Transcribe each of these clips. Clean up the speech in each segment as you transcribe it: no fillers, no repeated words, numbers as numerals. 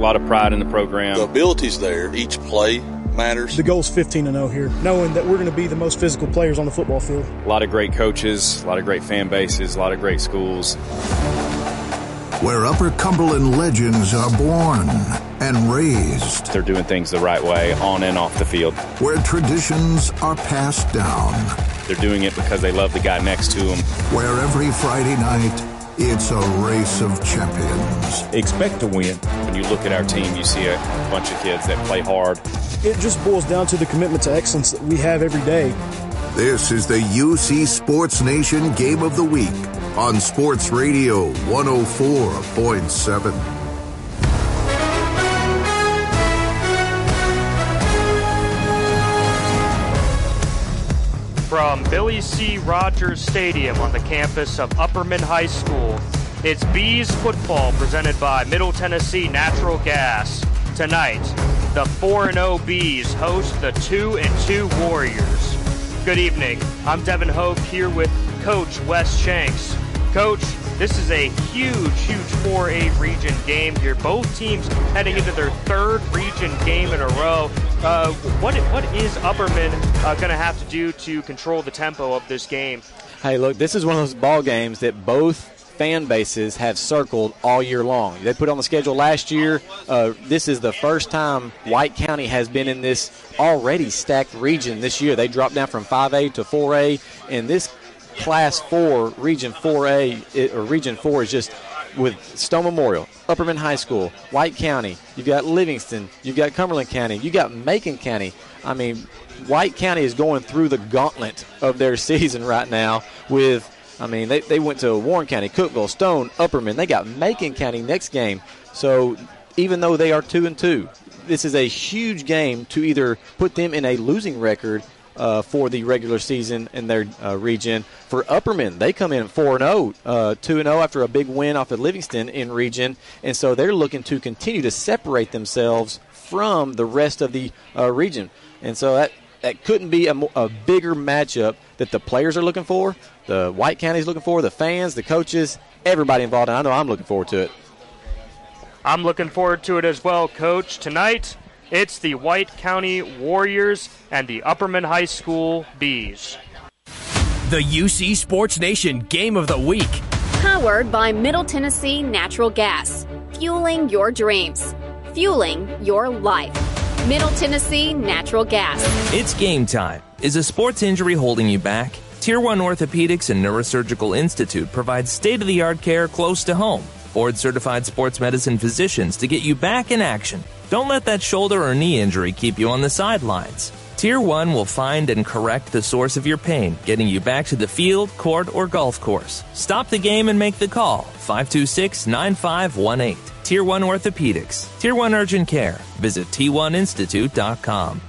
lot of pride in the program. The ability's there. Each play matters. The goal's 15-0 here, knowing that we're going to be the most physical players on the football field. A lot of great coaches, a lot of great fan bases, a lot of great schools. Where Upper Cumberland legends are born and raised. They're doing things the right way, on and off the field. Where traditions are passed down. They're doing it because they love the guy next to them. Where every Friday night, it's a race of champions. Expect to win. When you look at our team, you see a bunch of kids that play hard. It just boils down to the commitment to excellence that we have every day. This is the UC Sports Nation Game of the Week on Sports Radio 104.7. From Billy C. Rogers Stadium on the campus of Upperman High School, it's Bees Football presented by Middle Tennessee Natural Gas. Tonight, the 4-0 Bees host the 2-2 Warriors. Good evening. I'm Devin Hope here with Coach Wes Shanks. Coach, this is a huge, huge 4A region game here. Both teams heading into their third region game in a row. What is Upperman going to have to do to control the tempo of this game? Hey, look, this is one of those ball games that both fan bases have circled all year long. They put it on the schedule last year. This is the first time White County has been in this already stacked region this year. They dropped down from 5A to 4A, and this Class 4, Region 4A, or Region 4 is just with Stone Memorial, Upperman High School, White County. You've got Livingston. You've got Cumberland County. You've got Macon County. I mean, White County is going through the gauntlet of their season right now with, I mean, they went to Warren County, Cookeville, Stone, Upperman. They got Macon County next game. So even though they are 2-2, this is a huge game to either put them in a losing record for the regular season in their region. For Upperman, they come in 4-0, 2-0 after a big win off of Livingston in region, and so they're looking to continue to separate themselves from the rest of the region. And so that couldn't be a bigger matchup that the players are looking for, the White County's looking for, the fans, the coaches, everybody involved, and I know I'm looking forward to it. I'm looking forward to it as well, Coach. Tonight, it's the White County Warriors and the Upperman High School Bees. The UC Sports Nation Game of the Week. Powered by Middle Tennessee Natural Gas. Fueling your dreams. Fueling your life. Middle Tennessee Natural Gas. It's game time. Is a sports injury holding you back? Tier 1 Orthopedics and Neurosurgical Institute provides state-of-the-art care close to home. Board-certified sports medicine physicians to get you back in action. Don't let that shoulder or knee injury keep you on the sidelines. Tier 1 will find and correct the source of your pain, getting you back to the field, court, or golf course. Stop the game and make the call. 526-9518. Tier 1 Orthopedics. Tier 1 Urgent Care. Visit T1Institute.com.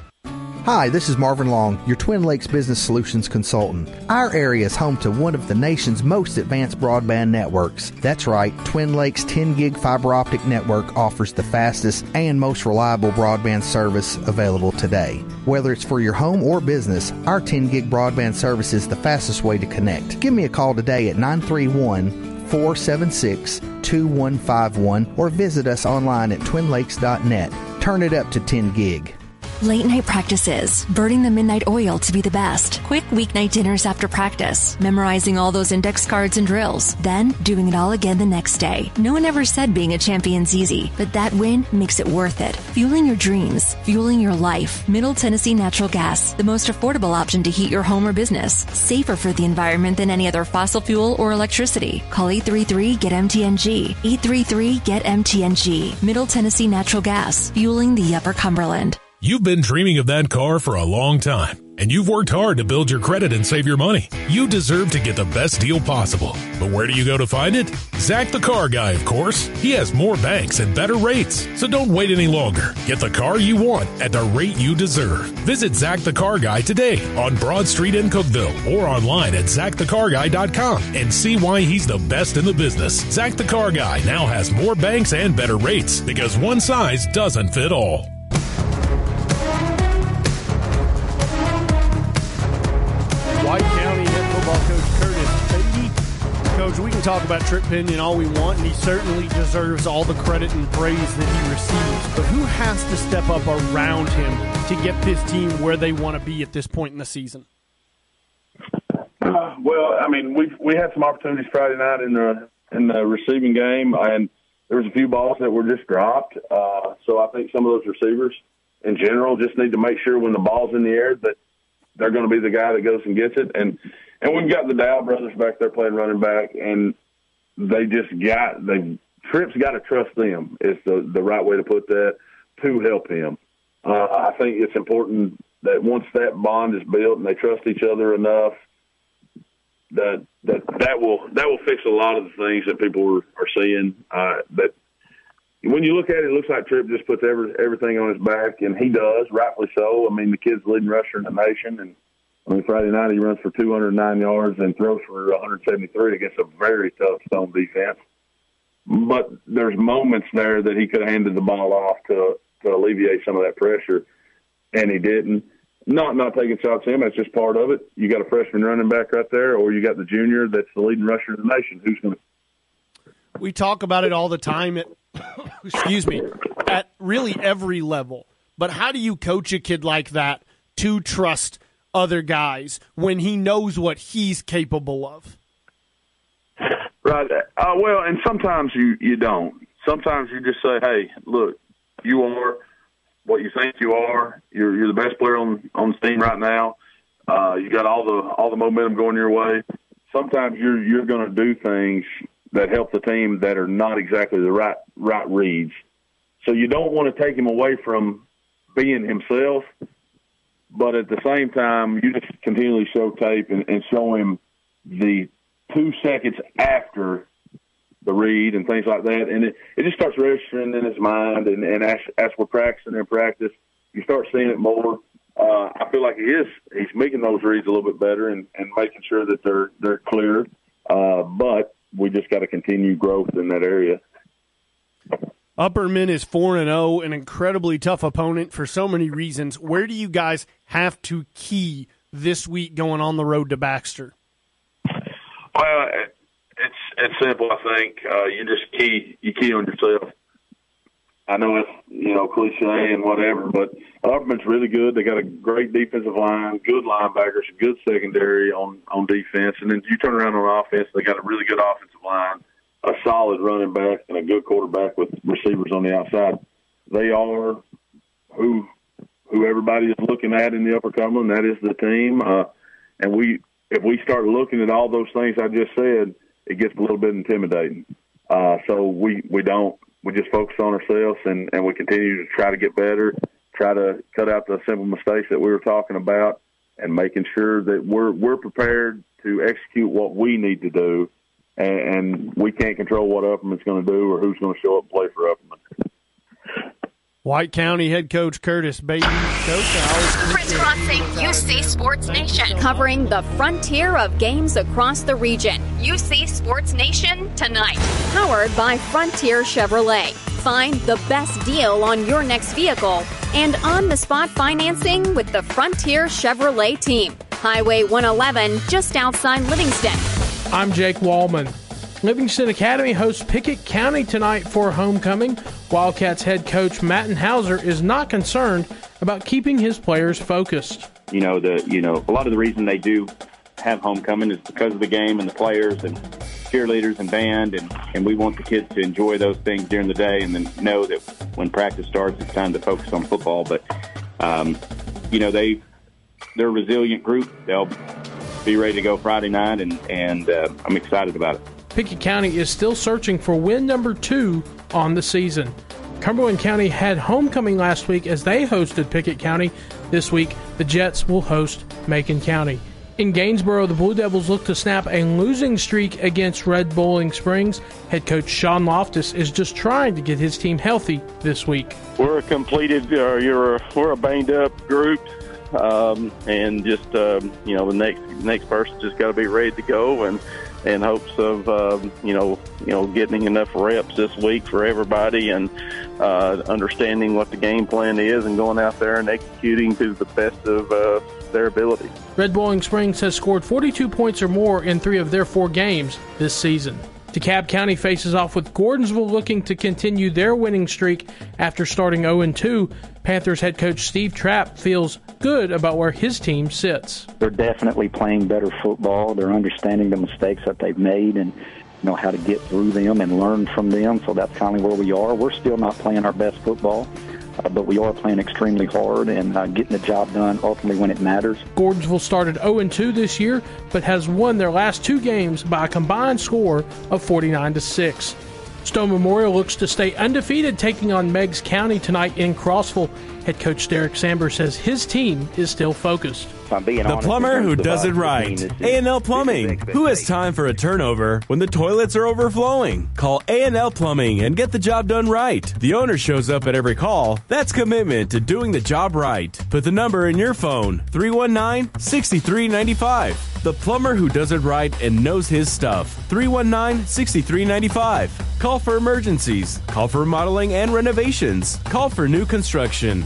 Hi, this is Marvin Long, your Twin Lakes Business Solutions Consultant. Our area is home to one of the nation's most advanced broadband networks. That's right, Twin Lakes 10 gig fiber optic network offers the fastest and most reliable broadband service available today. Whether it's for your home or business, our 10 gig broadband service is the fastest way to connect. Give me a call today at 931-476-2151 or visit us online at twinlakes.net. Turn it up to 10 gig. Late night practices, burning the midnight oil to be the best, quick weeknight dinners after practice, memorizing all those index cards and drills, then doing it all again the next day. No one ever said being a champion's easy, but that win makes it worth it. Fueling your dreams, fueling your life. Middle Tennessee Natural Gas, the most affordable option to heat your home or business. Safer for the environment than any other fossil fuel or electricity. Call 833-GET-MTNG. 833-GET-MTNG. Middle Tennessee Natural Gas, fueling the Upper Cumberland. You've been dreaming of that car for a long time, and you've worked hard to build your credit and save your money. You deserve to get the best deal possible. But where do you go to find it? Zach the Car Guy, of course. He has more banks and better rates, so don't wait any longer. Get the car you want at the rate you deserve. Visit Zach the Car Guy today on Broad Street in Cookeville or online at ZachTheCarGuy.com and see why he's the best in the business. Zach the Car Guy now has more banks and better rates because one size doesn't fit all. White County head football coach Curtis Payton. Coach, we can can talk about Tripp Pinion all we want, and he certainly deserves all the credit and praise that he receives. But who has to step up around him to get this team where they want to be at this point in the season? Well, I mean, we had some opportunities Friday night in the receiving game, and there was a few balls that were just dropped. So I think some of those receivers in general just need to make sure when the ball's in the air that they're going to be the guy that goes and gets it. And we've got the Dowell brothers back there playing running back, and Tripp's got to trust them is the right way to put that, to help him. I think it's important that once that bond is built and they trust each other enough, that will fix a lot of the things that people are seeing. That when you look at it, it looks like Tripp just puts everything on his back, and he does, rightfully so. I mean, the kid's leading rusher in the nation, and I mean, Friday night he runs for 209 yards and throws for 173 against a very tough Stone defense. But there's moments there that he could have handed the ball off to alleviate some of that pressure, and he didn't. Not taking shots at him, that's just part of it. You got a freshman running back right there, or you got the junior that's the leading rusher in the nation. Who's going to? We talk about it all the time at really every level. But how do you coach a kid like that to trust other guys when he knows what he's capable of? Right. Well, and sometimes you don't. Sometimes you just say, hey, look, you are – what you think you are. You're the best player on the team right now. You got all the momentum going your way. Sometimes you're going to do things that help the team that are not exactly the right reads. So you don't want to take him away from being himself, but at the same time, you just continually show tape and show him the 2 seconds after the read and things like that, and it just starts registering in his mind, and as we're practicing and practice, you start seeing it more. I feel like he's making those reads a little bit better and making sure that they're clear, but we just got to continue growth in that area. Upperman is 4-0, an incredibly tough opponent for so many reasons. Where do you guys have to key this week going on the road to Baxter? Well, it's simple, I think. You just key on yourself. I know it's, cliche and whatever, but Upperman's really good. They got a great defensive line, good linebackers, good secondary on defense. And then you turn around on offense, they got a really good offensive line, a solid running back, and a good quarterback with receivers on the outside. They are who everybody is looking at in the Upper Cumberland. That is the team. And if we start looking at all those things I just said, it gets a little bit intimidating. So we just focus on ourselves and we continue to try to get better, try to cut out the simple mistakes that we were talking about and making sure that we're prepared to execute what we need to do. And we can't control what Upperman's going to do or who's going to show up and play for Upperman. White County head coach Curtis Bates. Crisscrossing UC Sports Nation. Covering the frontier of games across the region. UC Sports Nation tonight. Powered by Frontier Chevrolet. Find the best deal on your next vehicle and on-the-spot financing with the Frontier Chevrolet team. Highway 111 just outside Livingston. I'm Jake Wallman. Livingston Academy hosts Pickett County tonight for homecoming. Wildcats head coach Matten Hauser is not concerned about keeping his players focused. A lot of the reason they do have homecoming is because of the game and the players and cheerleaders and band, and we want the kids to enjoy those things during the day and then know that when practice starts, it's time to focus on football. But, they're a resilient group. They'll be ready to go Friday night, and I'm excited about it. Pickett County is still searching for win number 2 on the season. Cumberland County had homecoming last week as they hosted Pickett County. This week, the Jets will host Macon County. In Gainesboro, the Blue Devils look to snap a losing streak against Red Bowling Springs. Head coach Sean Loftus is just trying to get his team healthy this week. We're a banged-up group. The next person just got to be ready to go, and hopes of getting enough reps this week for everybody, and understanding what the game plan is, and going out there and executing to the best of best their ability. Red Bowling Springs has scored 42 points or more in 3 of their 4 games this season. DeKalb County faces off with Gordonsville, looking to continue their winning streak after starting 0-2. Panthers head coach Steve Trapp feels good about where his team sits. They're definitely playing better football. They're understanding the mistakes that they've made and know how to get through them and learn from them. So that's kind of where we are. We're still not playing our best football, but we are playing extremely hard and getting the job done ultimately when it matters. Gordonsville started 0-2 this year, but has won their last 2 games by a combined score of 49-6. Stone Memorial looks to stay undefeated, taking on Meigs County tonight in Crossville. Head coach Derek Samber says his team is still focused. The plumber who does it right. A&L Plumbing. Who has time for a turnover when the toilets are overflowing? Call A&L Plumbing and get the job done right. The owner shows up at every call. That's commitment to doing the job right. Put the number in your phone, 319-6395. The plumber who does it right and knows his stuff, 319-6395. Call for emergencies. Call for remodeling and renovations. Call for new construction.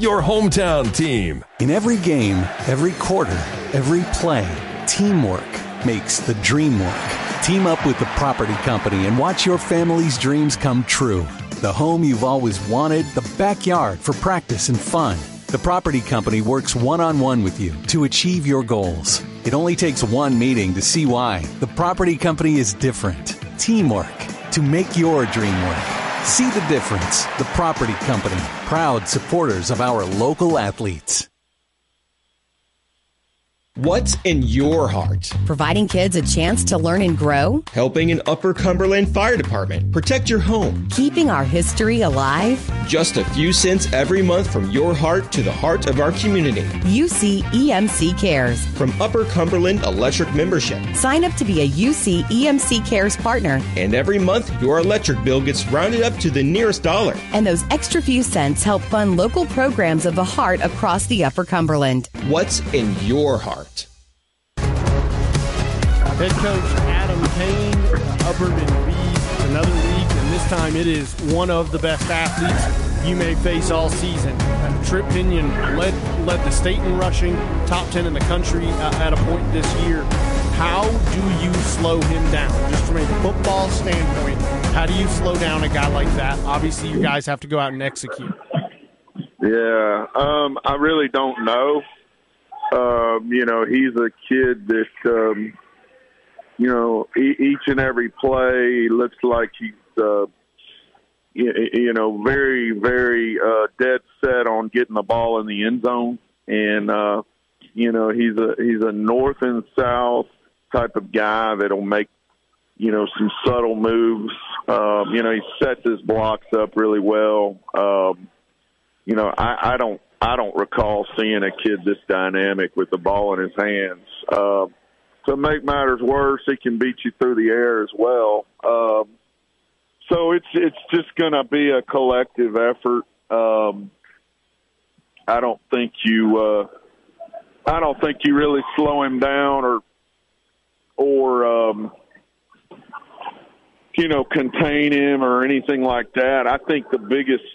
your hometown team. In every game, every quarter, every play, teamwork makes the dream work. Team up with The Property Company and watch your family's dreams come true. The home you've always wanted, the backyard for practice and fun. The Property Company works one-on-one with you to achieve your goals. It only takes one meeting to see why The Property Company is different. Teamwork to make your dream work. See the difference. The Property Company, proud supporters of our local athletes. What's in your heart? Providing kids a chance to learn and grow. Helping an Upper Cumberland fire department protect your home. Keeping our history alive. Just a few cents every month from your heart to the heart of our community. UC EMC Cares. From Upper Cumberland Electric membership. Sign up to be a UC EMC Cares partner. And every month, your electric bill gets rounded up to the nearest dollar. And those extra few cents help fund local programs of the heart across the Upper Cumberland. What's in your heart? Head coach Adam Payne, Upperman leads another week, and this time it is one of the best athletes you may face all season. Tripp Pinion led the state in rushing, top 10 in the country at a point this year. How do you slow him down? Just from a football standpoint, how do you slow down a guy like that? Obviously, you guys have to go out and execute. Yeah, I really don't know. He's a kid that, each and every play looks like he's, very, very dead set on getting the ball in the end zone. And, he's a north and south type of guy that'll make, some subtle moves. He sets his blocks up really well. I don't recall seeing a kid this dynamic with the ball in his hands. To make matters worse, he can beat you through the air as well. So it's just going to be a collective effort. I don't think you really slow him down or contain him or anything like that. I think the biggest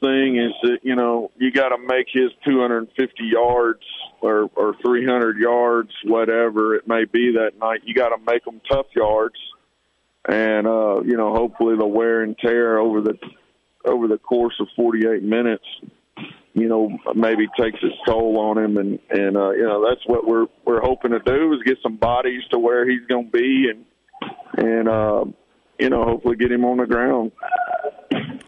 thing is that, you got to make his 250 yards or 300 yards, whatever it may be that night. You got to make them tough yards. And, hopefully the wear and tear over the course of 48 minutes, maybe takes its toll on him. And that's what we're hoping to do is get some bodies to where he's going to be and hopefully get him on the ground.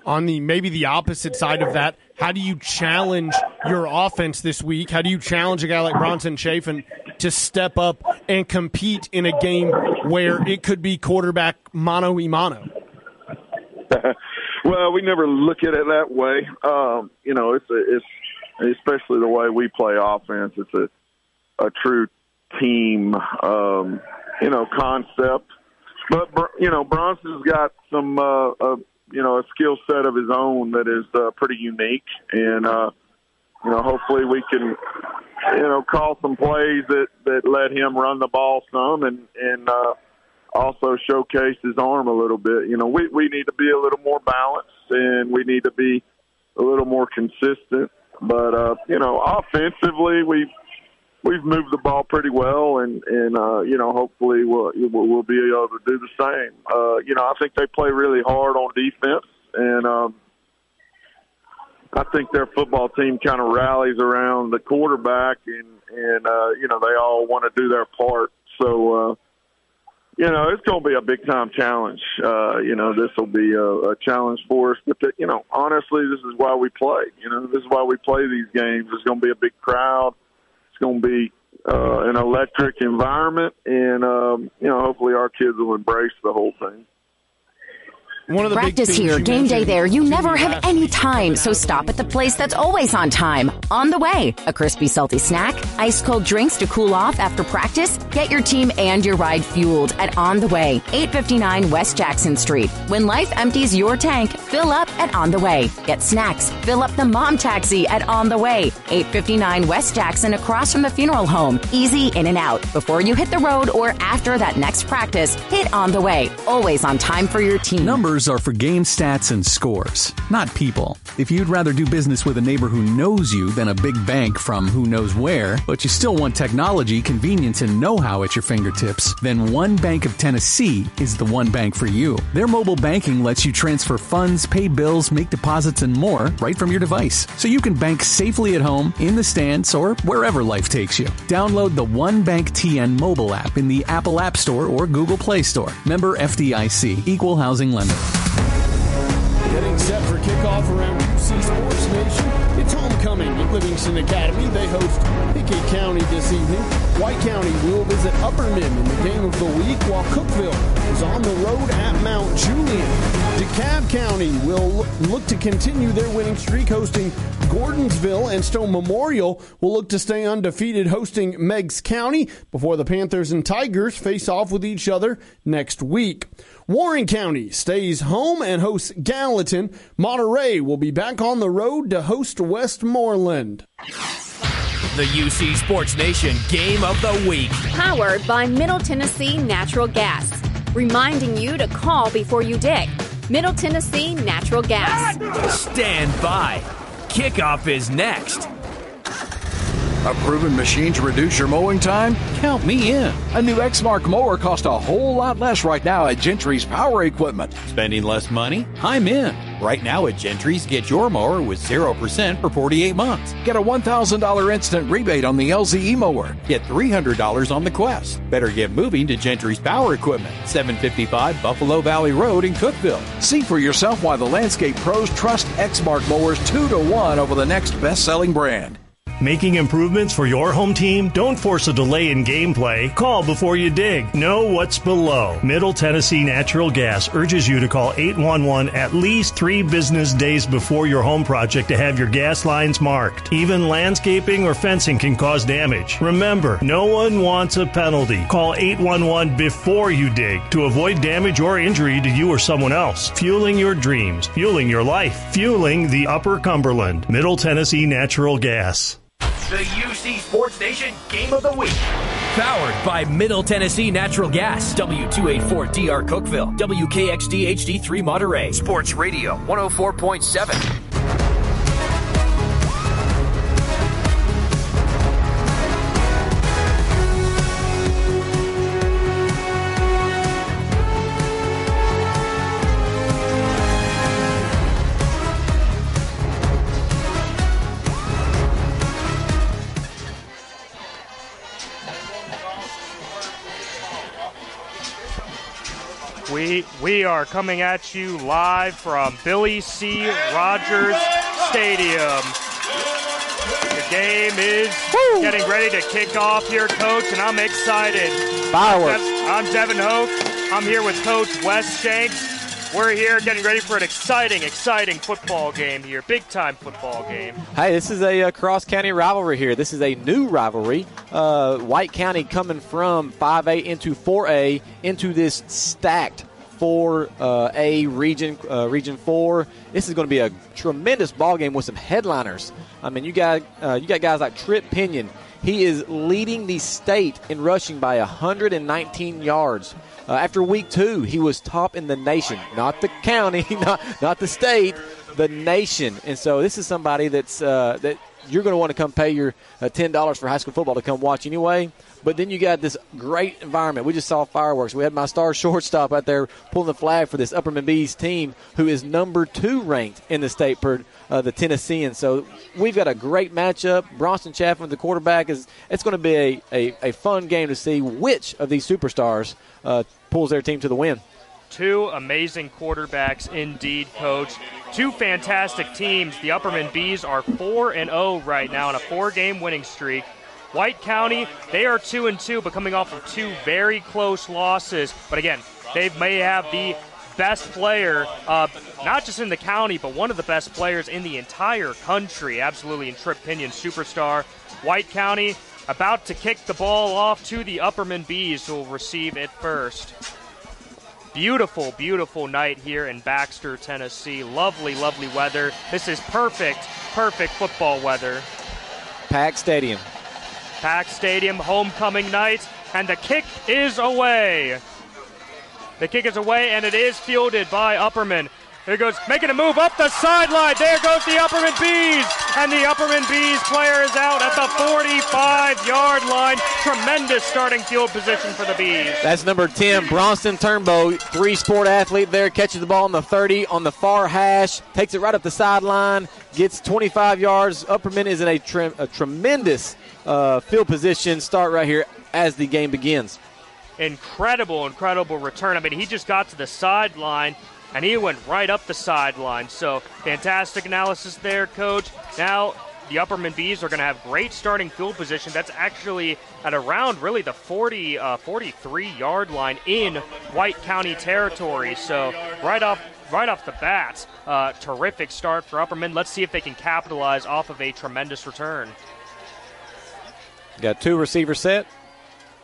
On the opposite side of that, how do you challenge your offense this week? How do you challenge a guy like Bronson Chaffin to step up and compete in a game where it could be quarterback mano-a-mano? Well, we never look at it that way. especially the way we play offense. It's a true team, concept. But, Bronson's got some, a skill set of his own that is pretty unique. And, hopefully we can, call some plays that let him run the ball some and also showcase his arm a little bit. We need to be a little more balanced and we need to be a little more consistent. But, offensively, we've moved the ball pretty well, and hopefully we'll be able to do the same. I think they play really hard on defense, and I think their football team kind of rallies around the quarterback, and they all want to do their part. So, it's going to be a big-time challenge. This will be a challenge for us. But, honestly, this is why we play. This is why we play these games. There's going to be a big crowd. It's going to be an electric environment, and hopefully our kids will embrace the whole thing. One of the practice here, game day there. You never have any time, so stop at the place that's always on time. On the Way, a crispy, salty snack, ice-cold drinks to cool off after practice. Get your team and your ride fueled at On the Way, 859 West Jackson Street. When life empties your tank, fill up at On the Way. Get snacks, fill up the mom taxi at On the Way, 859 West Jackson, across from the funeral home. Easy in and out. Before you hit the road or after that next practice, hit On the Way. Always on time for your team. Numbers are for game stats and scores, not people. If you'd rather do business with a neighbor who knows you than a big bank from who knows where, but you still want technology, convenience, and know-how at your fingertips, then One Bank of Tennessee is the one bank for you. Their mobile banking lets you transfer funds, pay bills, make deposits, and more right from your device, so you can bank safely at home, in the stands, or wherever life takes you. Download the One Bank TN mobile app in the Apple App Store or Google Play Store. Member FDIC, Equal Housing Lender. Getting set for kickoff around UC Sports Nation. It's homecoming at Livingston Academy. They host Pickett County this evening. White County will visit Upperman in the game of the week, while Cookeville is on the road at Mount Julian. DeKalb County will look to continue their winning streak, hosting Gordonsville, and Stone Memorial will look to stay undefeated, hosting Meigs County, before the Panthers and Tigers face off with each other next week. Warren County stays home and hosts Gallatin. Monterey will be back on the road to host Westmoreland. The UC Sports Nation Game of the Week. Powered by Middle Tennessee Natural Gas. Reminding you to call before you dig. Middle Tennessee Natural Gas. Stand by. Kickoff is next. A proven machine to reduce your mowing time? Count me in. A new Exmark mower costs a whole lot less right now at Gentry's Power Equipment. Spending less money? I'm in. Right now at Gentry's, get your mower with 0% for 48 months. Get a $1,000 instant rebate on the LZE mower. Get $300 on the Quest. Better get moving to Gentry's Power Equipment, 755 Buffalo Valley Road in Cookeville. See for yourself why the landscape pros trust Exmark mowers 2-1 over the next best-selling brand. Making improvements for your home team? Don't force a delay in gameplay. Call before you dig. Know what's below. Middle Tennessee Natural Gas urges you to call 811 at least 3 business days before your home project to have your gas lines marked. Even landscaping or fencing can cause damage. Remember, no one wants a penalty. Call 811 before you dig to avoid damage or injury to you or someone else. Fueling your dreams. Fueling your life. Fueling the Upper Cumberland. Middle Tennessee Natural Gas. The UC Sports Nation Game of the Week. Powered by Middle Tennessee Natural Gas. W284DR Cookeville. WKXD HD3 Monterey. Sports Radio 104.7. We are coming at you live from Billy C. Rogers Stadium. The game is getting ready to kick off here, Coach, and I'm excited. Fireworks. I'm Devin Hoke. I'm here with Coach Wes Shanks. We're here getting ready for an exciting football game here. Big-time football game. Hey, this is a cross-county rivalry here. This is a new rivalry. White County coming from 5A into 4A into this stacked 4A region 4. This is going to be a tremendous ball game with some headliners. I mean, you got guys like Tripp Pinion. He is leading the state in rushing by 119 yards. After week 2, he was top in the nation, not the county, not the state, the nation. And so this is somebody that you're going to want to come pay your $10 for high school football to come watch anyway. But then you got this great environment. We just saw fireworks. We had my star shortstop out there pulling the flag for this Upperman Bees team, who is number 2 ranked in the state per the Tennessean. So we've got a great matchup. Bronson Chaffin, the quarterback, it's going to be a fun game to see which of these superstars pulls their team to the win. Two amazing quarterbacks indeed, Coach. Two fantastic teams. The Upperman Bees are 4-0 right now on a 4-game winning streak. White County, they are 2-2, but coming off of 2 very close losses. But again, they may have the best player, not just in the county, but one of the best players in the entire country, absolutely, in Tripp Pinion, superstar. White County about to kick the ball off to the Upperman Bees, who will receive it first. Beautiful, beautiful night here in Baxter, Tennessee. Lovely, lovely weather. This is perfect football weather. Pack Stadium, homecoming night, and the kick is away. The kick is away, and it is fielded by Upperman. Here goes, making a move up the sideline. There goes the Upperman Bees, and the Upperman Bees player is out at the 45-yard line. Tremendous starting field position for the Bees. That's number 10, Bronson Turnbow, 3-sport athlete there, catches the ball on the 30, on the far hash, takes it right up the sideline, gets 25 yards. Upperman is in a tremendous field position start right here as the game begins. Incredible return. I mean, he just got to the sideline, and he went right up the sideline. So fantastic analysis there, Coach. Now the Upperman Bees are going to have great starting field position. That's actually at around really the 43-yard line in White County territory. So right off the bat, terrific start for Upperman. Let's see if they can capitalize off of a tremendous return. Got 2 receivers set.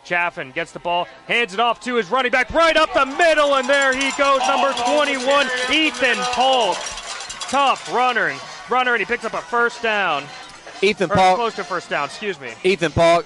Chaffin gets the ball, hands it off to his running back right up the middle, and there he goes, number 21, Ethan Polk. Tough runner, and he picks up a first down. Ethan Polk, close to first down, excuse me. Ethan Polk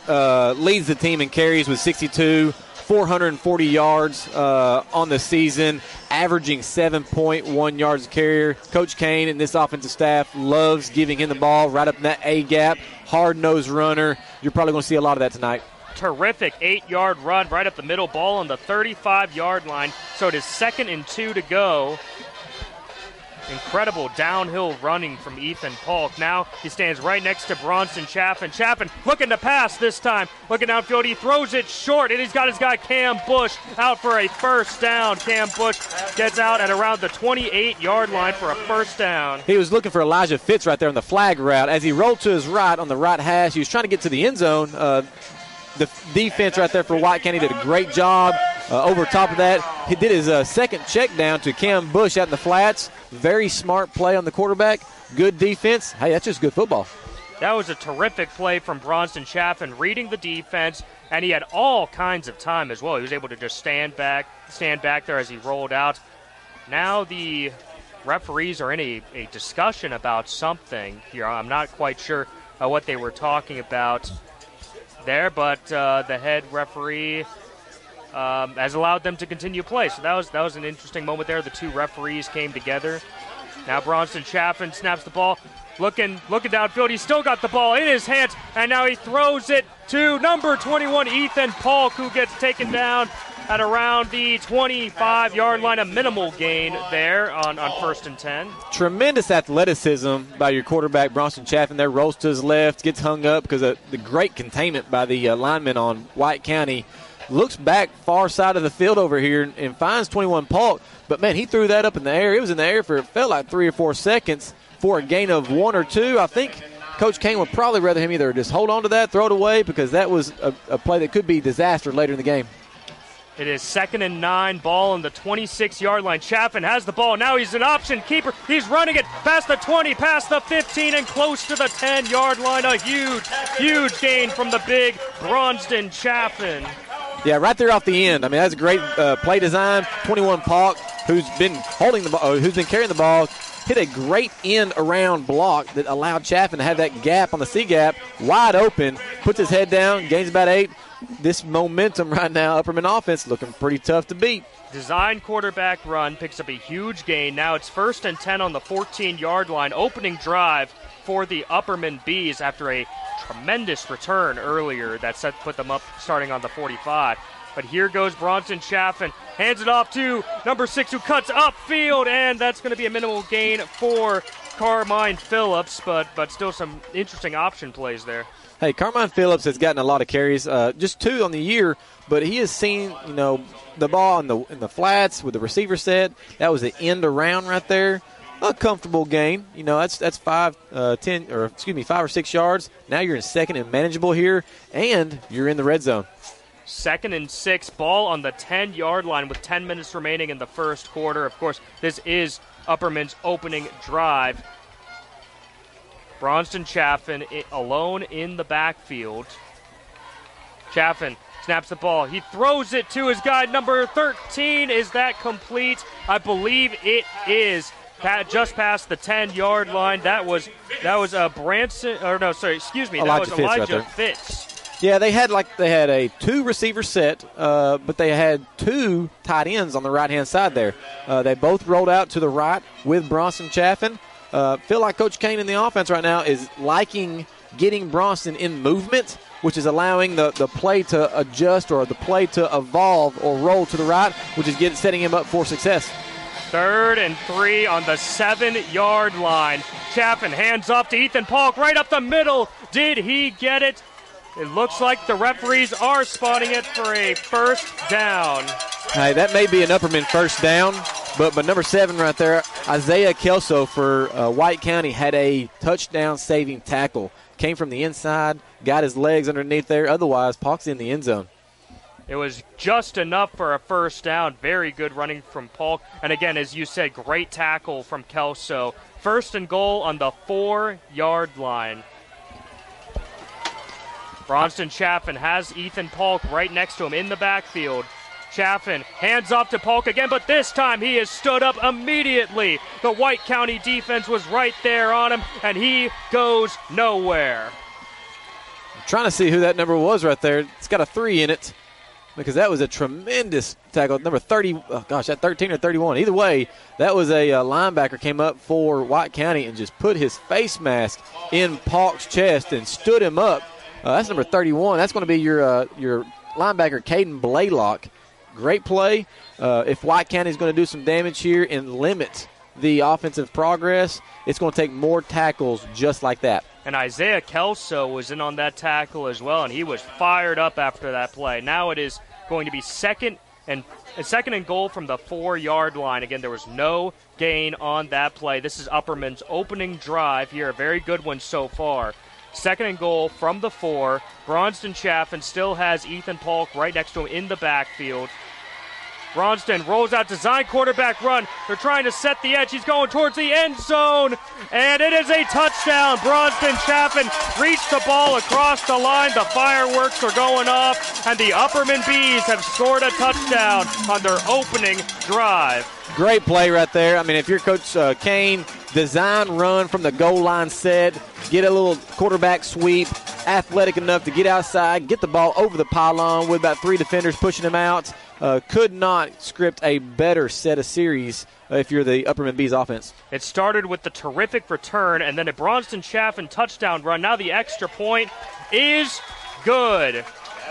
leads the team in carries with 62, 440 yards on the season, averaging 7.1 yards a carrier. Coach Kane and this offensive staff loves giving him the ball right up in that A-gap. Hard-nosed runner. You're probably going to see a lot of that tonight. Terrific 8-yard run right up the middle, ball on the 35-yard line. So it is 2nd and 2 to go. Incredible downhill running from Ethan Polk. Now he stands right next to Bronson Chaffin. Chaffin looking to pass this time. Looking downfield, he throws it short, and he's got his guy Cam Bush out for a first down. Cam Bush gets out at around the 28-yard line for a first down. He was looking for Elijah Fitz right there on the flag route. As he rolled to his right on the right hash, he was trying to get to the end zone. The defense right there for White County did a great job. Over top of that, he did his second check down to Cam Bush out in the flats. Very smart play on the quarterback. Good defense. Hey, that's just good football. That was a terrific play from Bronson Chaffin, reading the defense, and he had all kinds of time as well. He was able to just stand back there as he rolled out. Now the referees are in a discussion about something here. I'm not quite sure what they were talking about there, but the head referee has allowed them to continue play. So that was an interesting moment there. The two referees came together. Now Bronson Chaffin snaps the ball, looking downfield. He's still got the ball in his hands, and now he throws it to number 21, Ethan Polk, who gets taken down at around the 25-yard line, a minimal gain there on 1st and 10. Tremendous athleticism by your quarterback, Bronson Chaffin there, rolls to his left, gets hung up because of the great containment by the lineman on White County. Looks back far side of the field over here and finds 21 Polk, but man, he threw that up in the air. It was in the air for, it felt like 3 or 4 seconds for a gain of 1 or 2. I think Coach Kane would probably rather him either just hold on to that, throw it away, because that was a play that could be disaster later in the game. It is 2nd and 9, ball on the 26-yard line. Chaffin has the ball. Now he's an option keeper. He's running it past the 20, past the 15, and close to the 10-yard line. A huge, huge gain from the big Bronson Chaffin. Yeah, right there off the end. I mean, that's a great play design. 21 Polk, who's been carrying the ball, hit a great end-around block that allowed Chaffin to have that gap on the C-gap wide open, puts his head down, gains about 8. This momentum right now, Upperman offense looking pretty tough to beat. Design quarterback run, picks up a huge gain. Now it's 1st and 10 on the 14-yard line, opening drive for the Upperman Bees after a tremendous return earlier that put them up starting on the 45. But here goes Bronson Chaffin, hands it off to number 6 who cuts upfield, and that's going to be a minimal gain for Carmine Phillips, but still some interesting option plays there. Hey, Carmine Phillips has gotten a lot of carries, just 2 on the year, but he has seen, the ball in the flats with the receiver set. That was the end around right there. A comfortable gain, that's 5 or 6 yards. Now you're in 2nd and manageable here, and you're in the red zone. 2nd and 6, ball on the 10-yard line with 10 minutes remaining in the first quarter. Of course, this is Upperman's opening drive. Bronson Chaffin alone in the backfield. Chaffin snaps the ball. He throws it to his guy, number 13. Is that complete? I believe it is. Just past the 10-yard line. That was a Elijah Fitz. Yeah, they had a 2-receiver set, but they had 2 tight ends on the right-hand side there. They both rolled out to the right with Bronson Chaffin. Feel like Coach Kane in the offense right now is liking getting Bronson in movement, which is allowing the play to adjust or the play to evolve or roll to the right, which is setting him up for success. 3rd and 3 on the 7-yard line. Chaffin hands off to Ethan Polk right up the middle. Did he get it? It looks like the referees are spotting it for a first down. Hey, that may be an Upperman first down, but number 7 right there, Isaiah Kelso for White County, had a touchdown-saving tackle. Came from the inside, got his legs underneath there. Otherwise, Polk's in the end zone. It was just enough for a first down. Very good running from Polk. And again, as you said, great tackle from Kelso. 1st and goal on the 4-yard line. Bronson Chaffin has Ethan Polk right next to him in the backfield. Chaffin hands off to Polk again, but this time he is stood up immediately. The White County defense was right there on him, and he goes nowhere. I'm trying to see who that number was right there. It's got a 3 in it because that was a tremendous tackle. Number 30, that 13 or 31. Either way, that was a linebacker came up for White County and just put his face mask in Polk's chest and stood him up. That's number 31. That's going to be your linebacker, Caden Blaylock. Great play. If White County is going to do some damage here and limit the offensive progress, it's going to take more tackles just like that. And Isaiah Kelso was in on that tackle as well, and he was fired up after that play. Now it is going to be 2nd and goal from the 4-yard line. Again, there was no gain on that play. This is Upperman's opening drive here. A very good one so far. 2nd and goal from the 4. Bronson Chaffin still has Ethan Polk right next to him in the backfield. Bronston rolls out, design quarterback run. They're trying to set the edge. He's going towards the end zone, and it is a touchdown. Bronson Chaffin reached the ball across the line. The fireworks are going off, and the Upperman Bees have scored a touchdown on their opening drive. Great play right there. I mean, if you're Coach Kane, design run from the goal line set, get a little quarterback sweep, athletic enough to get outside, get the ball over the pylon with about 3 defenders pushing him out. Could not script a better set of series if you're the Upperman Bees offense. It started with the terrific return and then a Bronson Chaffin touchdown run. Now the extra point is good.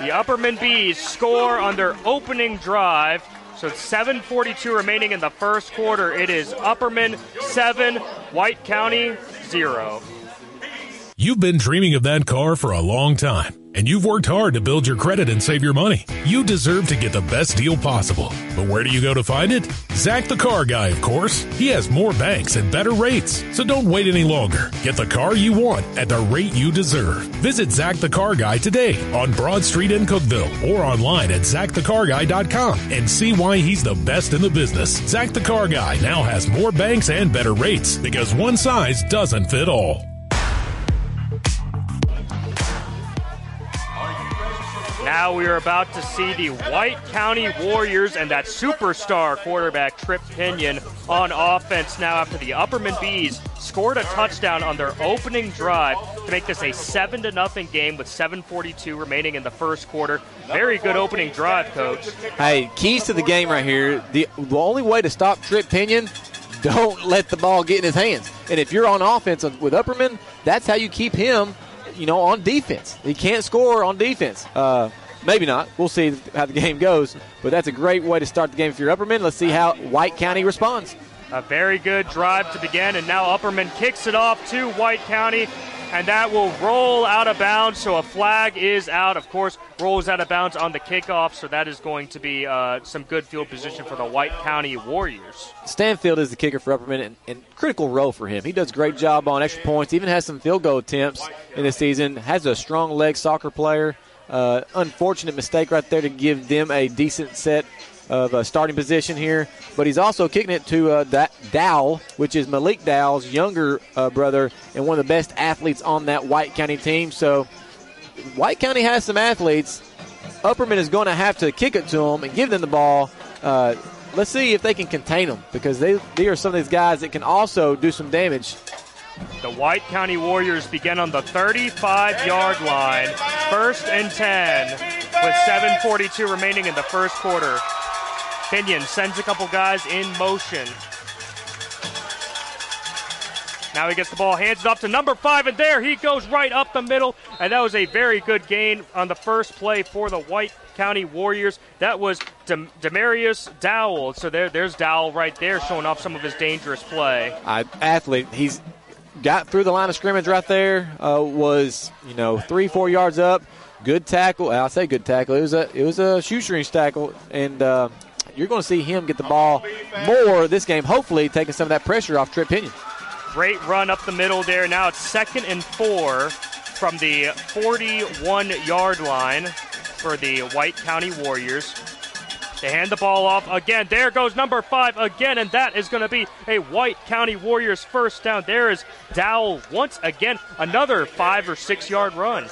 The Upperman Bees score on their opening drive. So it's 7:42 remaining in the first quarter. It is Upperman 7, White County 0. You've been dreaming of that car for a long time. and you've worked hard to build your credit and save your money. You deserve to get the best deal possible. But where do you go to find it? Zach the Car Guy, of course. He has more banks and better rates, so don't wait any longer. Get the car you want at the rate you deserve. Visit Zach the Car Guy today on Broad Street in Cookeville or online at ZachTheCarGuy.com and see why he's the best in the business. Zach the Car Guy now has more banks and better rates because one size doesn't fit all. Now we are about to see the White County Warriors and that superstar quarterback Tripp Pinion on offense now after the Upperman Bees scored a touchdown on their opening drive to make this a 7-0 game with 7:42 remaining in the first quarter. Very good opening drive, Coach. Hey, keys to the game right here. The only way to stop Tripp Pinion, don't let the ball get in his hands. And if you're on offense with Upperman, that's how you keep him on defense. He can't score on defense. Maybe not. We'll see how the game goes. But that's a great way to start the game if you're Upperman. Let's see how White County responds. A very good drive to begin, and now Upperman kicks it off to White County, and that will roll out of bounds. So a flag is out. Of course, rolls out of bounds on the kickoff, so that is going to be some good field position for the White County Warriors. Stanfield is the kicker for Upperman, and critical role for him. He does a great job on extra points, even has some field goal attempts in this season, has a strong leg soccer player. Unfortunate mistake right there to give them a decent set of a starting position here, but he's also kicking it to Dowell, which is Malik Dowell's younger brother and one of the best athletes on that White County team. So White County has some athletes. Upperman is going to have to kick it to them and give them the ball. Let's see if they can contain them, because they are some of these guys that can also do some damage. The White County Warriors begin on the 35-yard line, 1st and 10, with 7:42 remaining in the first quarter. Pinion sends a couple guys in motion. Now he gets the ball, hands it off to number 5, and there he goes right up the middle. And that was a very good gain on the first play for the White County Warriors. That was Demarius Dowell. So there's Dowell right there showing off some of his dangerous play. Athlete, he's got through the line of scrimmage right there, was 3-4 yards up. Good tackle. I say good tackle. It was a shoestring tackle, and you're going to see him get the ball more this game, hopefully taking some of that pressure off Tripp Pinion. Great run up the middle there. Now it's 2nd and 4 from the 41-yard line for the White County Warriors. They hand the ball off again. There goes number 5 again, and that is going to be a White County Warriors first down. There is Dowell once again. Another 5 or 6 yard run.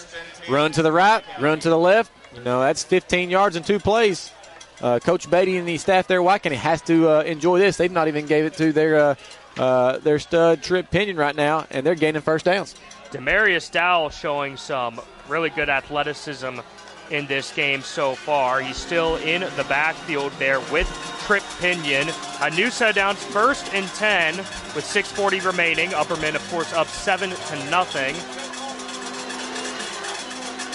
Run to the right, run to the left. That's 15 yards in 2 plays. Coach Beatty and the staff there, White County has to enjoy this. They've not even gave it to their stud Tripp Pinion right now, and they're gaining first downs. Demarius Dowell showing some really good athleticism in this game so far. He's still in the backfield there with Tripp Pinion. A new set of downs, 1st and 10 with 6:40 remaining. Upperman, of course, up 7-0.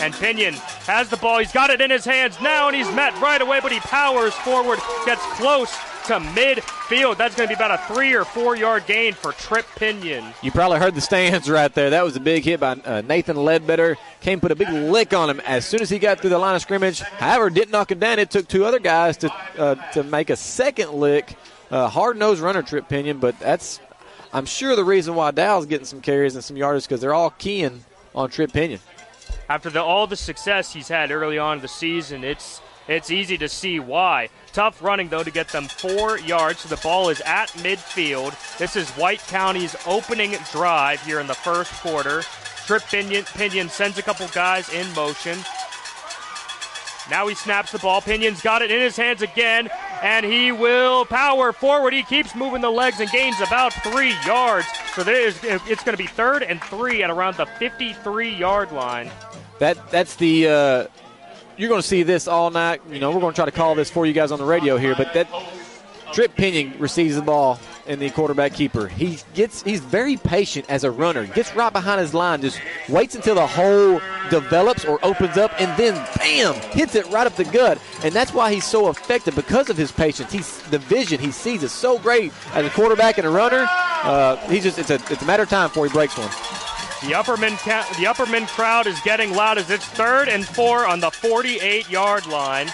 And Pinion has the ball. He's got it in his hands now, and he's met right away, but he powers forward, gets close to midfield. That's going to be about a 3 or 4 yard gain for Tripp Pinion. You probably heard the stands right there. That was a big hit by Nathan Ledbetter. Came put a big lick on him as soon as he got through the line of scrimmage. However, didn't knock him down. It took 2 other guys to make a second lick. Hard-nosed runner Tripp Pinion, but that's, I'm sure, the reason why Dowell's getting some carries and some yards, because they're all keying on Tripp Pinion. After all the success he's had early on in the season, it's easy to see why. Tough running, though, to get them 4 yards. So the ball is at midfield. This is White County's opening drive here in the first quarter. Tripp Pinion sends a couple guys in motion. Now he snaps the ball. Pinion's got it in his hands again, and he will power forward. He keeps moving the legs and gains about 3 yards. So it's going to be 3rd and 3 at around the 53-yard line. That's the... You're going to see this all night. We're going to try to call this for you guys on the radio here, but that Tripp Pinion receives the ball and the quarterback keeper. He's very patient as a runner. Gets right behind his line, just waits until the hole develops or opens up, and then, bam, hits it right up the gut. And that's why he's so effective, because of his patience. The vision he sees is so great as a quarterback and a runner. It's a matter of time before he breaks one. The Upperman crowd is getting loud as it's 3rd and 4 on the 48-yard line.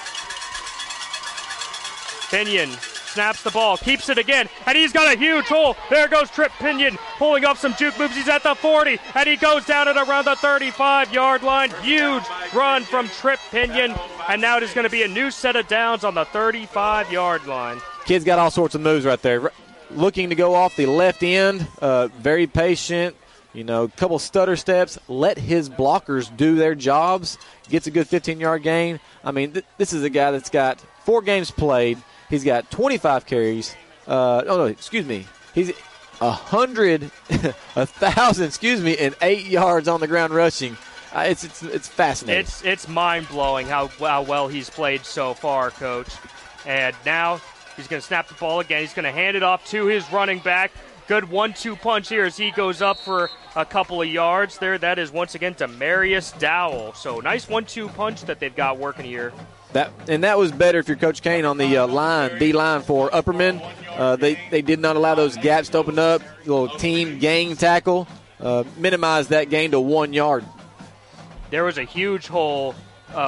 Pinion snaps the ball, keeps it again, and he's got a huge hole. There goes Tripp Pinion pulling off some juke moves. He's at the 40, and he goes down at around the 35-yard line. Huge run from Tripp Pinion, and now it is going to be a new set of downs on the 35-yard line. Kid's got all sorts of moves right there. Looking to go off the left end, very patient. You know, a couple stutter steps, let his blockers do their jobs, gets a good 15-yard gain. I mean, this is a guy that's got 4 games played. He's got 25 carries. He's 1,008 yards on the ground rushing. It's fascinating. It's mind-blowing how well he's played so far, Coach. And now he's going to snap the ball again. He's going to hand it off to his running back. Good 1-2 punch here as he goes up for a couple of yards there. That is, once again, Demarius Dowell. So nice 1-2 punch that they've got working here. That was better if you're Coach Kane on the D-line for Upperman. They did not allow those gaps to open up. Little team gang tackle. Minimized that gain to 1 yard. There was a huge hole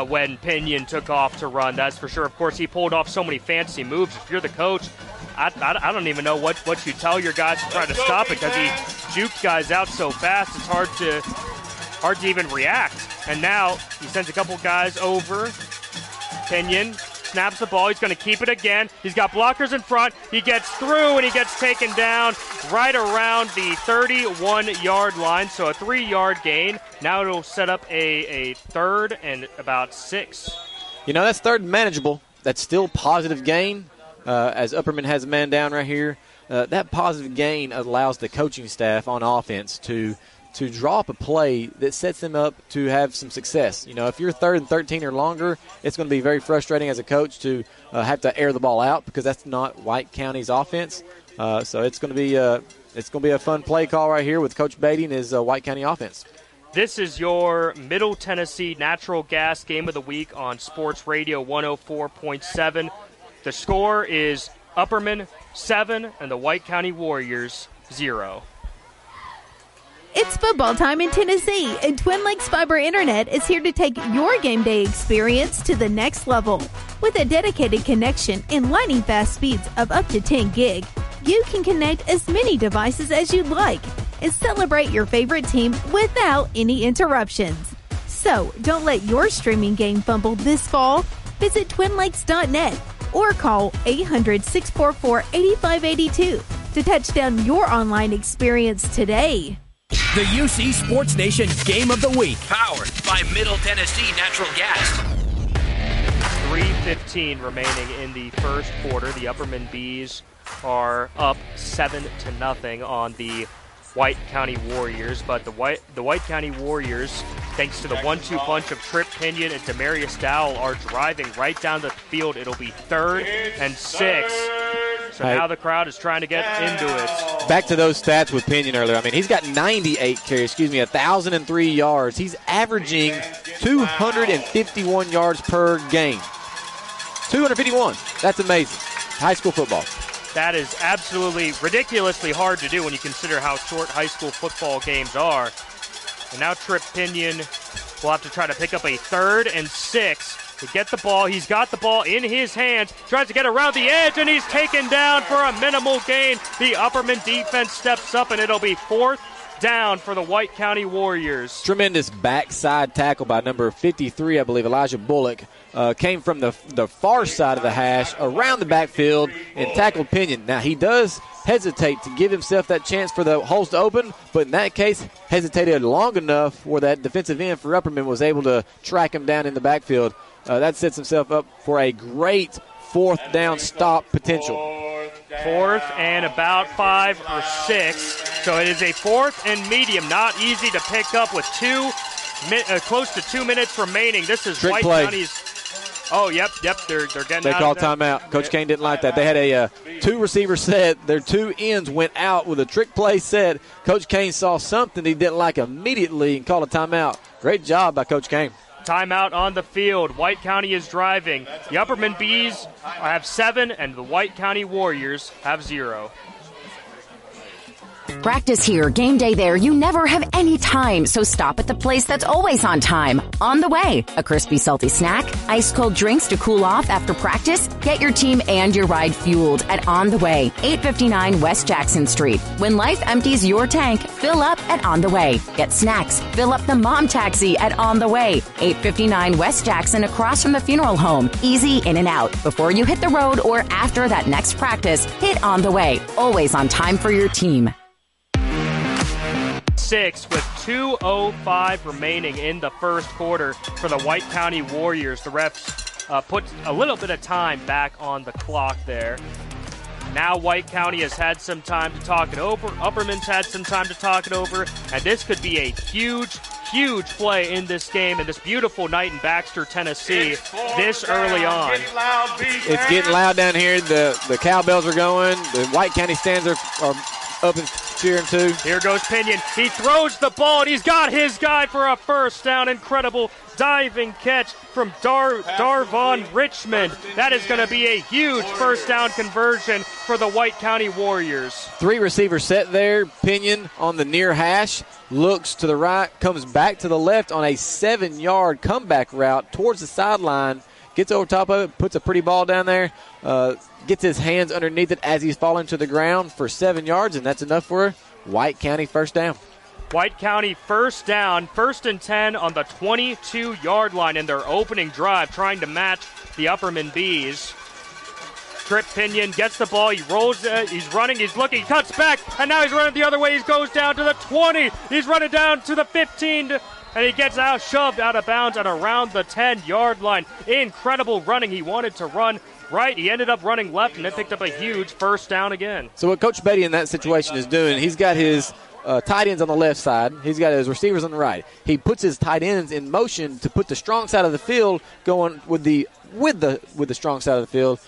when Pinion took off to run, that's for sure. Of course, he pulled off so many fancy moves. If you're the coach, I don't even know what you tell your guys to try to stop it, because he juked guys out so fast it's hard to even react. And now he sends a couple guys over. Pinion snaps the ball. He's going to keep it again. He's got blockers in front. He gets through, and he gets taken down right around the 31-yard line, so a 3-yard gain. Now it'll set up a 3rd and about 6. You know, that's 3rd and manageable. That's still positive gain. As Upperman has a man down right here, that positive gain allows the coaching staff on offense to draw up a play that sets them up to have some success. You know, if you're 3rd and 13 or longer, it's going to be very frustrating as a coach to have to air the ball out, because that's not White County's offense. So it's going to be a fun play call right here with Coach Beatty and his White County offense. This is your Middle Tennessee Natural Gas Game of the Week on Sports Radio 104.7. The score is Upperman 7 and the White County Warriors 0. It's football time in Tennessee, and Twin Lakes Fiber Internet is here to take your game day experience to the next level. With a dedicated connection and lightning fast speeds of up to 10 gig, you can connect as many devices as you'd like and celebrate your favorite team without any interruptions. So don't let your streaming game fumble this fall. Visit twinlakes.net or call 800-644-8582 to touch down your online experience today. The UC Sports Nation Game of the Week, powered by Middle Tennessee Natural Gas. 3:15 remaining in the first quarter. The Upperman Bees are up 7-0 on the White County Warriors, but the White County Warriors, thanks to the 1-2 punch of Tripp Pinion and Demarius Dowell, are driving right down the field. It'll be 3rd and 6. So now the crowd is trying to get into it. Back to those stats with Pinion earlier. I mean, he's got 98 carries, 1,003 yards. He's averaging 251 yards per game. 251. That's amazing. High school football. That is absolutely ridiculously hard to do when you consider how short high school football games are. And now Tripp Pinion will have to try to pick up a 3rd and 6 to get the ball. He's got the ball in his hands, tries to get around the edge, and he's taken down for a minimal gain. The Upperman defense steps up, and it'll be 4th down for the White County Warriors. Tremendous backside tackle by number 53, I believe, Elijah Bullock. Came from the far side of the hash, around the backfield, and tackled Pinion. Now, he does hesitate to give himself that chance for the holes to open, but in that case, hesitated long enough where that defensive end for Upperman was able to track him down in the backfield. That sets himself up for a great 4th down stop potential. 4th and about 5 or 6. So it is a 4th and medium. Not easy to pick up with close to 2 minutes remaining. This is Trick White play. County's. Oh, yep. They're getting. They call timeout. Coach Kane didn't like that. They had a 2-receiver set. Their 2 ends went out with a trick play set. Coach Kane saw something he didn't like immediately and called a timeout. Great job by Coach Kane. Timeout on the field. White County is driving. The Upperman Bees have 7, and the White County Warriors have 0. Practice here, game day there, you never have any time, so stop at the place that's always on time. On the Way, a crispy, salty snack, ice cold drinks to cool off after practice. Get your team and your ride fueled at On the Way, 859 West Jackson Street. When life empties your tank, fill up at On the Way. Get snacks, fill up the mom taxi at On the Way, 859 West Jackson, across from the funeral home. Easy in and out. Before you hit the road or after that next practice, hit On the Way. Always on time for your team. 6 with 2:05 remaining in the first quarter for the White County Warriors. The refs put a little bit of time back on the clock there. Now White County has had some time to talk it over. Upperman's had some time to talk it over. And this could be a huge, huge play in this game, and this beautiful night in Baxter, Tennessee, this early on. It's getting loud down here. The cowbells are going. The White County stands are up and cheering too. Here goes Pinion. He throws the ball, and he's got his guy for a first down. Incredible diving catch from Darvon Richmond. That is going to be a huge first down conversion for the White County Warriors. Three receivers set there. Pinion on the near hash, looks to the right, comes back to the left on a 7-yard comeback route towards the sideline, gets over top of it, puts a pretty ball down there, gets his hands underneath it as he's falling to the ground for 7 yards, and that's enough for White County first down. White County first down, 1st and 10 on the 22-yard line in their opening drive, trying to match the Upperman Bees. Tripp Pinion gets the ball, he rolls, he's running, he's looking, he cuts back, and now he's running the other way. He goes down to the 20, he's running down to the 15, and he gets out, shoved out of bounds and around the 10-yard line. Incredible running. He wanted to run right, he ended up running left, and it picked up a huge first down again. So what Coach Beatty in that situation is doing, he's got his tight ends on the left side. He's got his receivers on the right. He puts his tight ends in motion to put the strong side of the field going with the strong side of the field.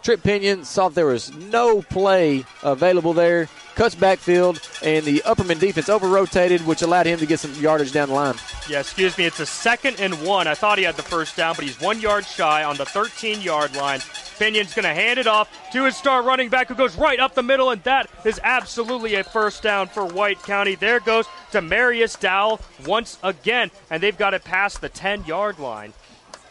Tripp Pinion saw there was no play available there, cuts backfield, and the Upperman defense over-rotated, which allowed him to get some yardage down the line. Yeah, excuse me, it's a 2nd and 1. I thought he had the first down, but he's 1 yard shy on the 13-yard line. Pinion's going to hand it off to his star running back, who goes right up the middle, and that is absolutely a first down for White County. There goes Demarius Dowell once again, and they've got it past the 10-yard line.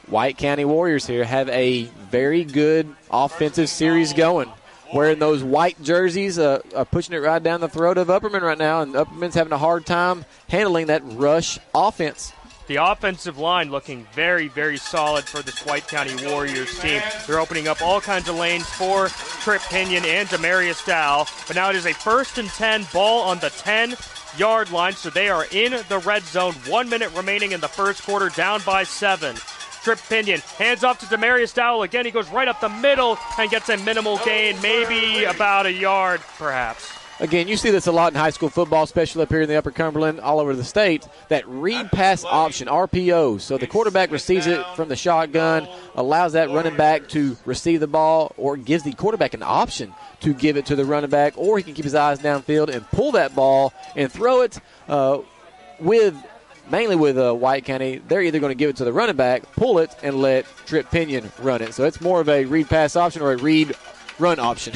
White County Warriors here have a very good offensive series going. Wearing those white jerseys, are pushing it right down the throat of Upperman right now, and Upperman's having a hard time handling that rush offense. The offensive line looking very, very solid for this White County Warriors team. They're opening up all kinds of lanes for Tripp Pinion and Demarius Dowell, but now it is a 1st and 10, ball on the 10-yard line, so they are in the red zone. 1 minute remaining in the first quarter, down by 7. Tripp Pinion hands off to Demarius Dowell again. He goes right up the middle and gets a minimal gain, maybe about a yard perhaps. Again, you see this a lot in high school football, especially up here in the Upper Cumberland, all over the state, that read-pass option, RPO. So the quarterback receives it from the shotgun, allows that running back to receive the ball, or gives the quarterback an option to give it to the running back, or he can keep his eyes downfield and pull that ball and throw it mainly with White County. They're either going to give it to the running back, pull it, and let Tripp Pinion run it. So it's more of a read-pass option or a read-run option.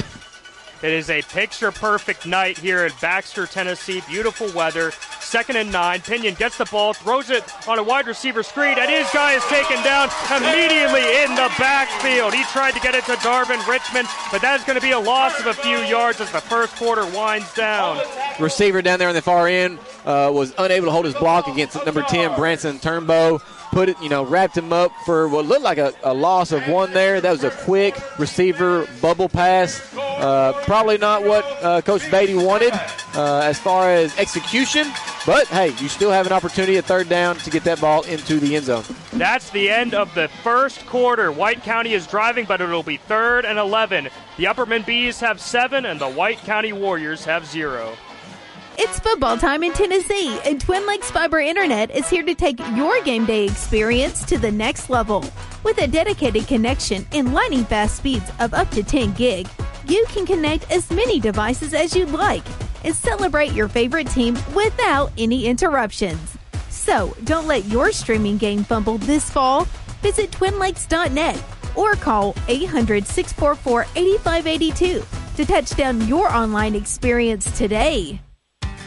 It is a picture-perfect night here in Baxter, Tennessee. Beautiful weather. 2nd and 9. Pinion gets the ball, throws it on a wide receiver screen, and his guy is taken down immediately in the backfield. He tried to get it to Darvon Richmond, but that's going to be a loss of a few yards as the first quarter winds down. Receiver down there on the far end was unable to hold his block against number 10, Bronson Turnbow. Put it, wrapped him up for what looked like a loss of one there. That was a quick receiver bubble pass. Probably not what Coach Beatty wanted as far as execution, but, hey, you still have an opportunity at 3rd down to get that ball into the end zone. That's the end of the first quarter. White County is driving, but it'll be 3rd and 11. The Upperman Bees have 7, and the White County Warriors have 0. It's football time in Tennessee, and Twin Lakes Fiber Internet is here to take your game day experience to the next level. With a dedicated connection and lightning-fast speeds of up to 10 gig, you can connect as many devices as you'd like and celebrate your favorite team without any interruptions. So, don't let your streaming game fumble this fall. Visit twinlakes.net or call 800-644-8582 to touch down your online experience today.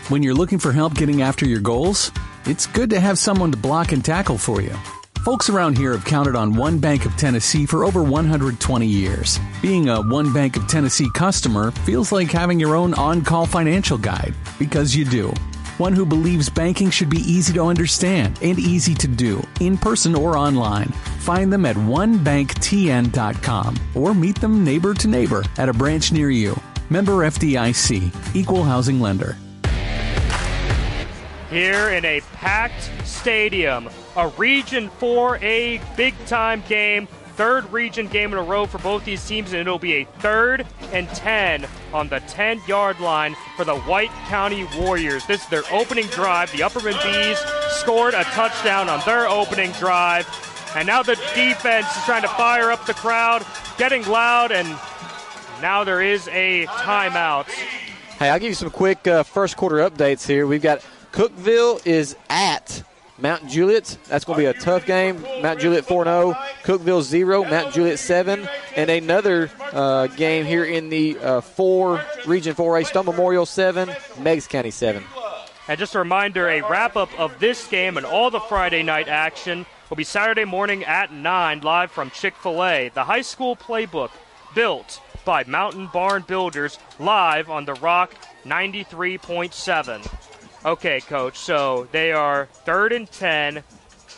When you're looking for help getting after your goals, it's good to have someone to block and tackle for you. Folks around here have counted on One Bank of Tennessee for over 120 years. Being a One Bank of Tennessee customer feels like having your own on-call financial guide, because you do. One who believes banking should be easy to understand and easy to do, in person or online. Find them at onebanktn.com or meet them neighbor to neighbor at a branch near you. Member FDIC, Equal Housing Lender. Here in a packed stadium, a Region 4A big-time game, third region game in a row for both these teams, and it'll be a 3rd and 10 on the 10-yard line for the White County Warriors. This is their opening drive. The Upperman Bees scored a touchdown on their opening drive, and now the defense is trying to fire up the crowd, getting loud, and now there is a timeout. Hey, I'll give you some quick first quarter updates here. We've got Cookeville is at Mount Juliet. That's going to be a tough game. Mount Juliet 4-0, Cookeville 0, Mount Juliet 7. And another game here in the Region 4A, Stone Memorial 7, Meigs County 7. And just a reminder, a wrap-up of this game and all the Friday night action will be Saturday morning at 9, live from Chick-fil-A. The high school playbook, built by Mountain Barn Builders, live on The Rock 93.7. Okay, Coach, so they are 3rd and 10,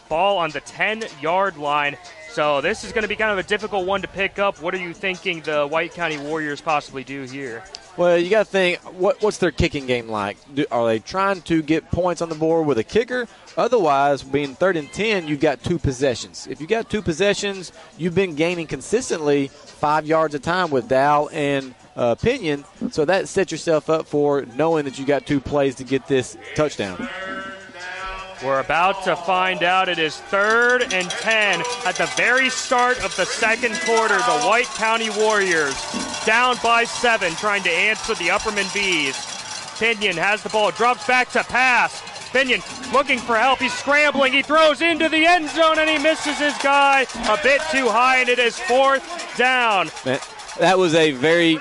ball on the 10-yard line. So this is going to be kind of a difficult one to pick up. What are you thinking the White County Warriors possibly do here? Well, you got to think, what's their kicking game like? Are they trying to get points on the board with a kicker? Otherwise, being 3rd and 10, you've got two possessions. If you got two possessions, you've been gaining consistently 5 yards a time with Dowell and Pinion, so that sets yourself up for knowing that you got two plays to get this touchdown. We're about to find out. It is 3rd and 10 at the very start of the second quarter. The White County Warriors down by 7, trying to answer the Upperman Bees. Pinion has the ball, drops back to pass. Pinion looking for help. He's scrambling. He throws into the end zone, and he misses his guy a bit too high, and it is 4th down. That was a very,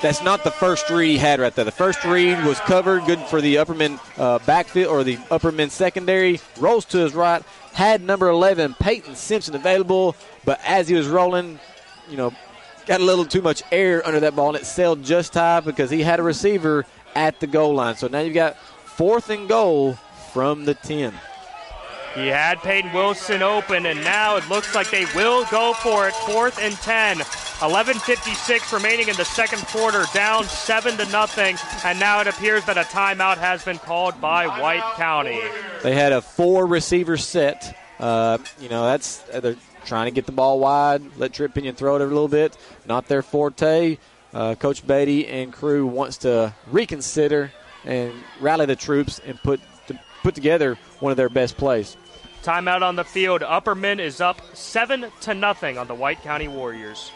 that's not the first read he had right there. The first read was covered, good for the Upperman backfield or the Upperman secondary. Rolls to his right, had number 11, Peyton Simpson, available, but as he was rolling, got a little too much air under that ball, and it sailed just high because he had a receiver at the goal line. So now you've got 4th and goal from the 10. He had Peyton Wilson open, and now it looks like they will go for it. 4th and 10. 11:56 remaining in the second quarter, down 7-0. And now it appears that a timeout has been called by White County. They had a 4-receiver set. They're trying to get the ball wide, let Tripp Pinion throw it a little bit. Not their forte. Coach Beatty and crew wants to reconsider and rally the troops and put together one of their best plays. Timeout on the field. Upperman is up 7-0 on the White County Warriors.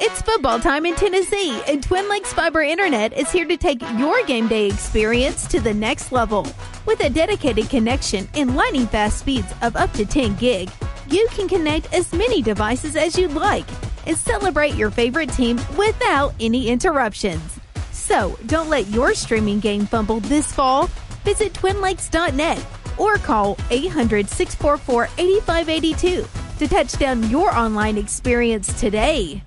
It's football time in Tennessee, and Twin Lakes Fiber Internet is here to take your game day experience to the next level. With a dedicated connection and lightning fast speeds of up to 10 gig, you can connect as many devices as you'd like and celebrate your favorite team without any interruptions. So don't let your streaming game fumble this fall. Visit twinlakes.net or call 800-644-8582 to touch down your online experience today.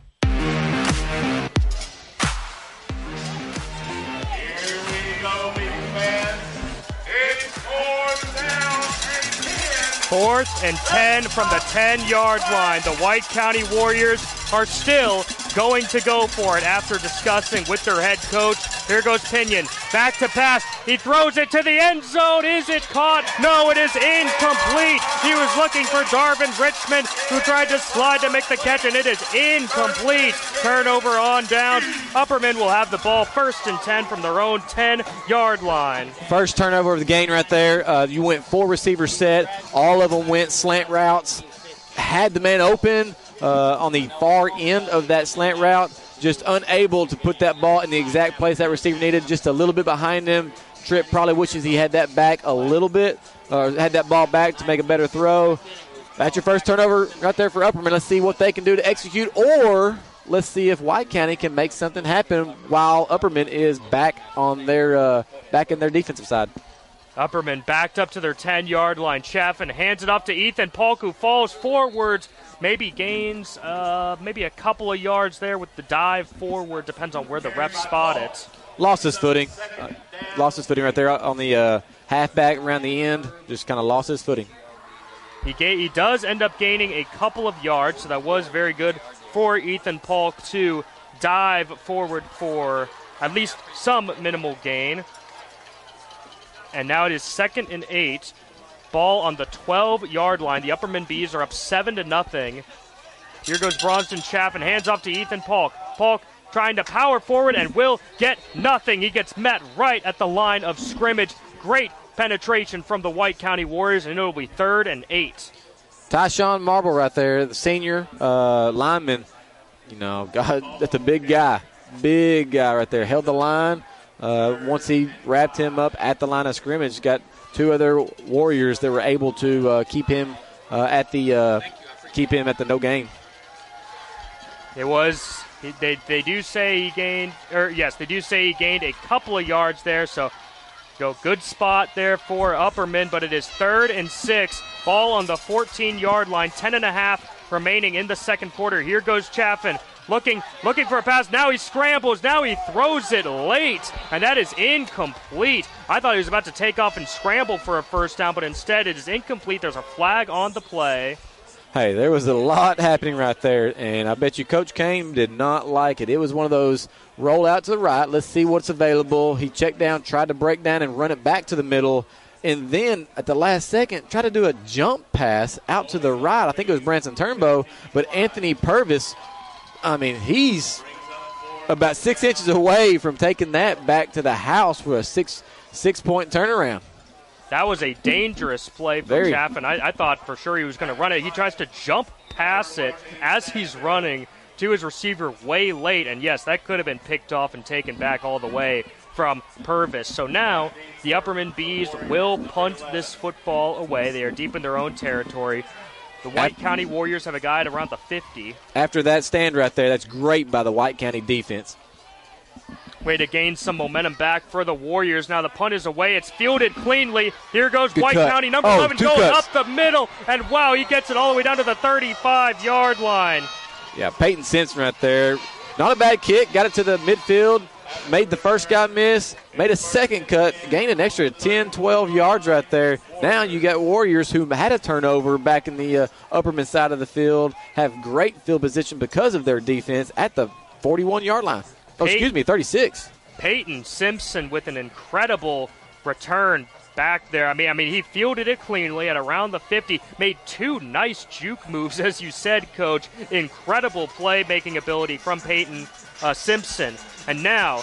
Fourth and 10 from the 10-yard line. The White County Warriors are still going to go for it after discussing with their head coach. Here goes Pinion. Back to pass. He throws it to the end zone. Is it caught? No, it is incomplete. He was looking for Darvon Richmond, who tried to slide to make the catch, and it is incomplete. Turnover on down. Upperman will have the ball 1st and 10 from their own 10-yard line. First turnover of the game right there. You went 4-receiver set. All of them went slant routes. Had the man open on the far end of that slant route. Just unable to put that ball in the exact place that receiver needed, just a little bit behind him. Tripp probably wishes he had that back a little bit, or had that ball back to make a better throw. That's your first turnover right there for Upperman. Let's see what they can do to execute, or Let's see if White County can make something happen while Upperman is back on their back in their defensive side. Upperman backed up to their 10-yard line. Chaffin hands it off to Ethan Polk, who falls forwards, maybe gains maybe a couple of yards there with the dive forward. Depends on where the ref spot it. Lost his footing. Lost his footing right there on the halfback around the end. Just kind of lost his footing. He does end up gaining a couple of yards, so that was very good for Ethan Polk to dive forward for at least some minimal gain. And now it is 2nd and 8. Ball on the 12-yard line. The Upperman Bees are up 7-0. Here goes Bronson Chaffin. Hands off to Ethan Polk. Polk trying to power forward and will get nothing. He gets met right at the line of scrimmage. Great penetration from the White County Warriors, and it will be 3rd and 8. Tyshawn Marble right there, the senior lineman. You know, God, that's a big guy. Big guy right there. Held the line. Once he wrapped him up at the line of scrimmage, got two other Warriors that were able to keep him at the no gain. It was they do say he gained, or yes, they do say he gained a couple of yards there. So, good spot there for Upperman, but it is 3rd and 6. Ball on the 14-yard line. 10.5 remaining in the second quarter. Here goes Chaffin. Looking for a pass. Now he scrambles. Now he throws it late, and that is incomplete. I thought he was about to take off and scramble for a first down, but instead it is incomplete. There's a flag on the play. Hey, there was a lot happening right there, and I bet you Coach Kane did not like it. It was one of those roll out to the right, let's see what's available. He checked down, tried to break down and run it back to the middle, and then at the last second tried to do a jump pass out to the right. I think it was Bronson Turnbow, but Anthony Purvis, I mean, he's about 6 inches away from taking that back to the house for a six-point turnaround. That was a dangerous play for Chaffin. I thought for sure he was going to run it. He tries to jump past it as he's running to his receiver way late, and yes, that could have been picked off and taken back all the way from Purvis. So now the Upperman Bees will punt this football away. They are deep in their own territory. The White County Warriors have a guy at around the 50. After that stand right there, that's great by the White County defense. Way to gain some momentum back for the Warriors. Now the punt is away. It's fielded cleanly. Here goes good White cut. County, number 11 going cuts. Up the middle. And, wow, he gets it all the way down to the 35-yard line. Yeah, Peyton Simpson right there. Not a bad kick. Got it to the midfield. Made the first guy miss. Made a second cut. Gained an extra 10, 12 yards right there. Now you got Warriors who had a turnover back in the Upperman side of the field, have great field position because of their defense at the 41-yard line. Oh, excuse me, 36. Peyton Simpson with an incredible return back there. I mean, he fielded it cleanly at around the 50. Made two nice juke moves, as you said, Coach. Incredible playmaking ability from Peyton Simpson. And now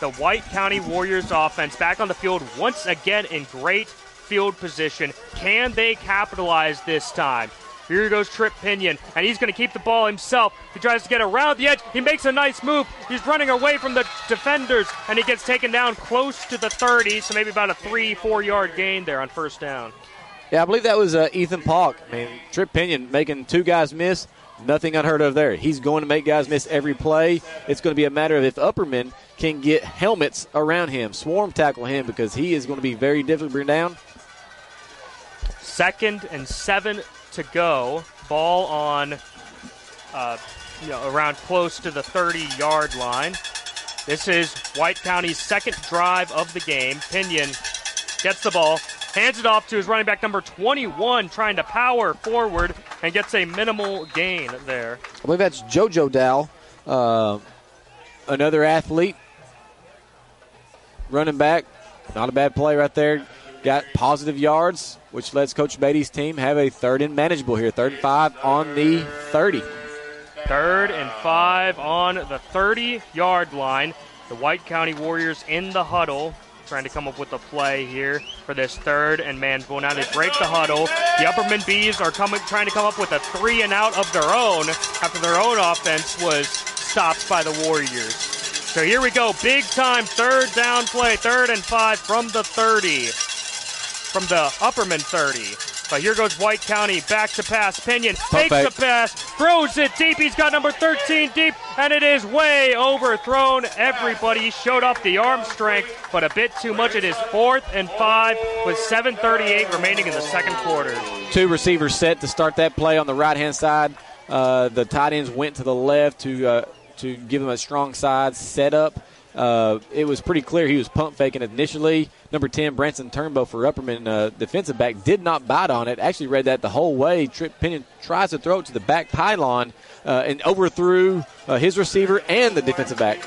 the White County Warriors offense back on the field once again in great field position. Can they capitalize this time? Here goes Tripp Pinion, and he's going to keep the ball himself. He tries to get around the edge. He makes a nice move. He's running away from the defenders, and he gets taken down close to the 30, so maybe about a 3-4 yard gain there on first down. Yeah, I believe that was Ethan Polk. I mean, Tripp Pinion making two guys miss. Nothing unheard of there. He's going to make guys miss every play. It's going to be a matter of if Upperman can get helmets around him, swarm tackle him, because he is going to be very difficult to bring down. 2nd and 7 to go. Ball on around close to the 30-yard line. This is White County's second drive of the game. Pinion gets the ball, hands it off to his running back number 21, trying to power forward and gets a minimal gain there. I believe that's JoJo Dowell, another athlete. Running back, not a bad play right there. Got positive yards, which lets Coach Beatty's team have a 3rd and manageable here. 3rd and 5 on the 30. 3rd and 5 on the 30-yard line. The White County Warriors in the huddle, trying to come up with a play here for this 3rd and manageable. Now they break the huddle. The Upperman Bees are trying to come up with a 3 and out of their own after their own offense was stopped by the Warriors. So here we go, big time 3rd down play, 3rd and 5 from the 30, from the Upperman 30. Here goes White County, back to pass. Pinion makes the pass, throws it deep. He's got number 13 deep, and it is way overthrown. Everybody showed up the arm strength, but a bit too much. It is 4th and 5 with 7:38 remaining in the second quarter. Two receivers set to start that play on the right-hand side. The tight ends went to the left to give him a strong side setup. It was pretty clear he was pump faking initially. Number 10, Bronson Turnbow for Upperman, defensive back, did not bite on it. Actually read that the whole way. Tripp Pinion tries to throw it to the back pylon and overthrew his receiver and the defensive back.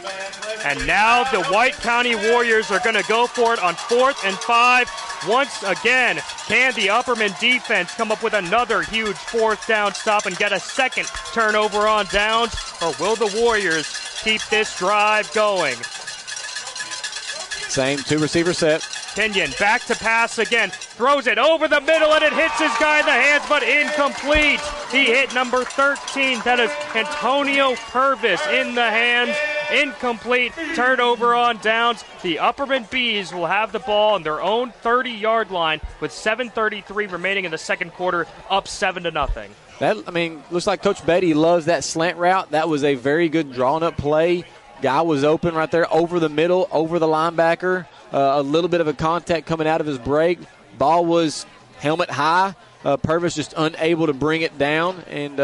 And now the White County Warriors are going to go for it on 4th and 5. Once again, can the Upperman defense come up with another huge fourth down stop and get a second turnover on downs, or will the Warriors keep this drive going? Same two receiver set. Pinion back to pass again, throws it over the middle, and it hits his guy in the hands, but incomplete. He hit number 13, that is Antonio Purvis, in the hands. Incomplete, turnover on downs. The Upperman Bees will have the ball on their own 30-yard line with 7:33 remaining in the second quarter, up 7-0. Looks like Coach Beatty loves that slant route. That was a very good drawn-up play. Guy was open right there over the middle, over the linebacker. A little bit of a contact coming out of his break. Ball was helmet high. Purvis just unable to bring it down and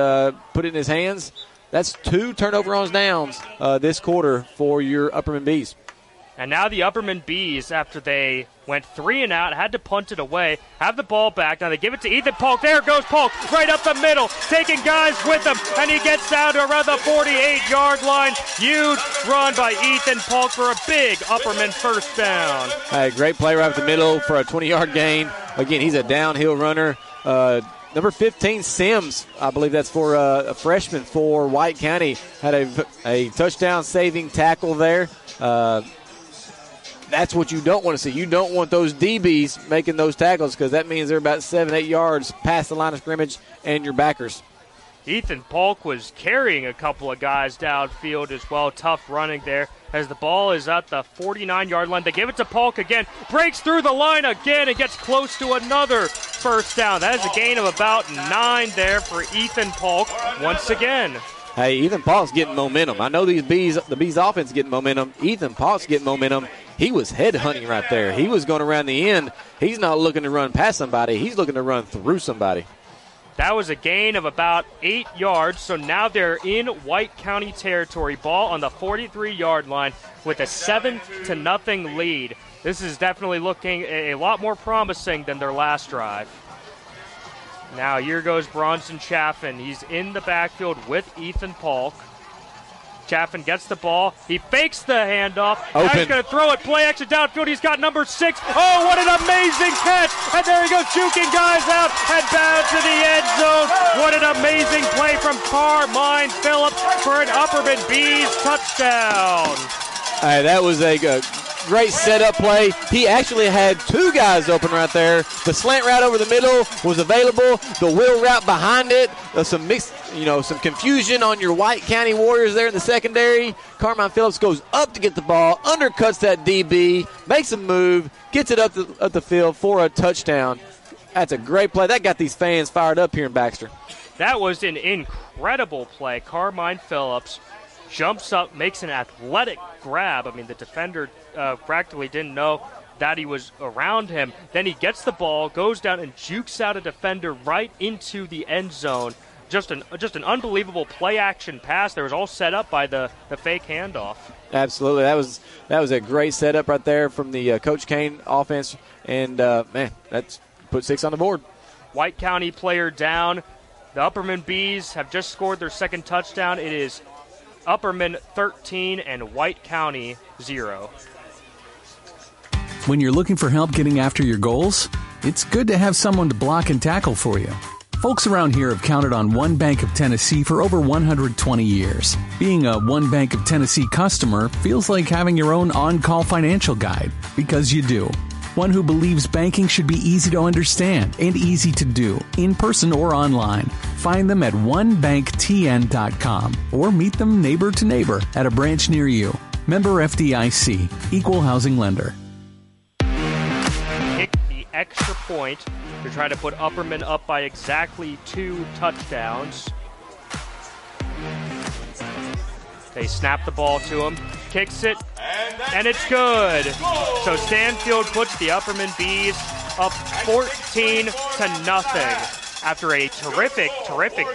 put it in his hands. That's two turnover on downs this quarter for your Upperman Bees. And now the Upperman Bees, after they went 3 and out, had to punt it away, have the ball back. Now they give it to Ethan Polk. There goes Polk right up the middle, taking guys with him, and he gets down to around the 48-yard line. Huge run by Ethan Polk for a big Upperman first down. Hey, great play right up the middle for a 20-yard gain. Again, he's a downhill runner. Number 15, Sims, I believe that's for a freshman for White County, had a touchdown-saving tackle there. That's what you don't want to see. You don't want those DBs making those tackles, because that means they're about 7-8 yards past the line of scrimmage and your backers. Ethan Polk was carrying a couple of guys downfield as well. Tough running there as the ball is at the 49-yard line. They give it to Polk again. Breaks through the line again and gets close to another first down. That is a gain of about 9 there for Ethan Polk once again. Hey, Ethan Polk's getting momentum. I know the Bees offense getting momentum. Ethan Polk's getting momentum. He was headhunting right there. He was going around the end. He's not looking to run past somebody. He's looking to run through somebody. That was a gain of about 8 yards, so now they're in White County territory. Ball on the 43-yard line with a 7-0 lead. This is definitely looking a lot more promising than their last drive. Now here goes Bronson Chaffin. He's in the backfield with Ethan Polk. Chaffin gets the ball. He fakes the handoff. Open. Now he's going to throw it. Play action downfield. He's got number 6. Oh, what an amazing catch. And there he goes, juking guys out and bound to the end zone. What an amazing play from Carmine Phillips for an Upperman Bees touchdown. All right, that was a great setup play. He actually had 2 guys open right there. The slant route over the middle was available. The wheel route behind it. Some confusion on your White County Warriors there in the secondary. Carmine Phillips goes up to get the ball, undercuts that DB, makes a move, gets it up the field for a touchdown. That's a great play. That got these fans fired up here in Baxter. That was an incredible play. Carmine Phillips jumps up, makes an athletic grab. The defender practically didn't know that he was around him. Then he gets the ball, goes down, and jukes out a defender right into the end zone. Just an unbelievable play-action pass. There was all set up by the fake handoff. Absolutely. That was a great setup right there from the Coach Kane offense. And, that's put 6 on the board. White County player down. The Upperman Bees have just scored their second touchdown. It is Upperman 13 and White County 0. When you're looking for help getting after your goals, it's good to have someone to block and tackle for you. Folks around here have counted on One Bank of Tennessee for over 120 years. Being a One Bank of Tennessee customer feels like having your own on-call financial guide, because you do. One who believes banking should be easy to understand and easy to do, in person or online. Find them at onebanktn.com or meet them neighbor to neighbor at a branch near you. Member FDIC, Equal Housing Lender. extra point to try to put Upperman up by exactly 2 touchdowns. They snap the ball to him, kicks it, and it's good. So Stanfield puts the Upperman Bees up 14-0 after a terrific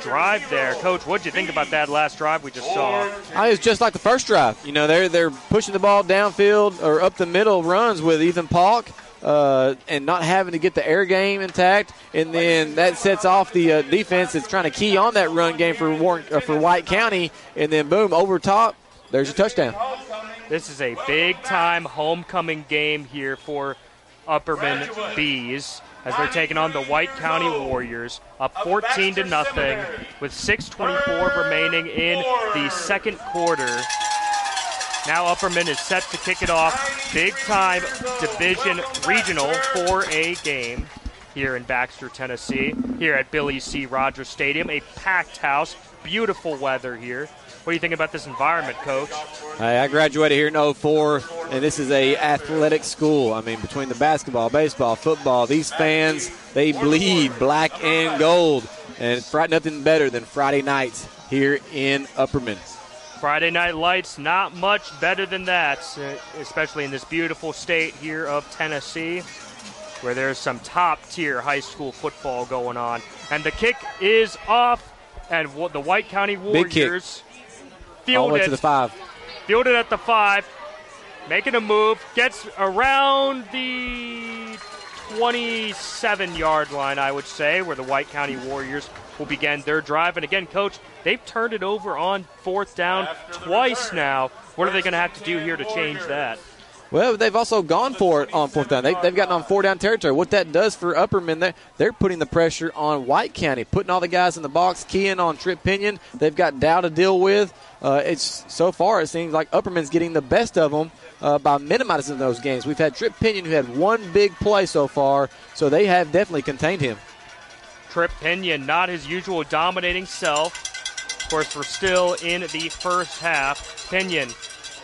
drive there. Coach, what did you think about that last drive we just saw? It was just like the first drive. You know, they're pushing the ball downfield or up the middle runs with Ethan Polk. And not having to get the air game intact, and then that sets off the defense that's trying to key on that run game for White County, and then boom, over top, there's your touchdown. This is a big-time homecoming game here for Upperman Bees as they're taking on the White County Warriors, up 14-0 with 6:24 remaining in the second quarter. Now Upperman is set to kick it off. Big-time Division Regional 4A game here in Baxter, Tennessee, here at Billy C. Rogers Stadium. A packed house, beautiful weather here. What do you think about this environment, Coach? I graduated here in 04, and this is an athletic school. I mean, between the basketball, baseball, football, these fans, they bleed black and gold. And it's nothing better than Friday nights here in Upperman. Friday Night Lights, not much better than that, especially in this beautiful state here of Tennessee, where there's some top-tier high school football going on. And the kick is off, and the White County Warriors field it at the 5, making a move, gets around the 27-yard line, I would say, where the White County Warriors will begin their drive. And again, Coach, they've turned it over on 4th down twice now. What are they going to have to do here to change that? Well, they've also gone for it on 4th down. They've gotten on 4-down territory. What that does for Upperman, they're putting the pressure on White County, putting all the guys in the box, keying on Tripp Pinion. They've got Dow to deal with. So far, it seems like Upperman's getting the best of them by minimizing those gains. We've had Tripp Pinion, who had one big play so far, so they have definitely contained him. Tripp Pinion, not his usual dominating self. Of course, we're still in the first half. Pinion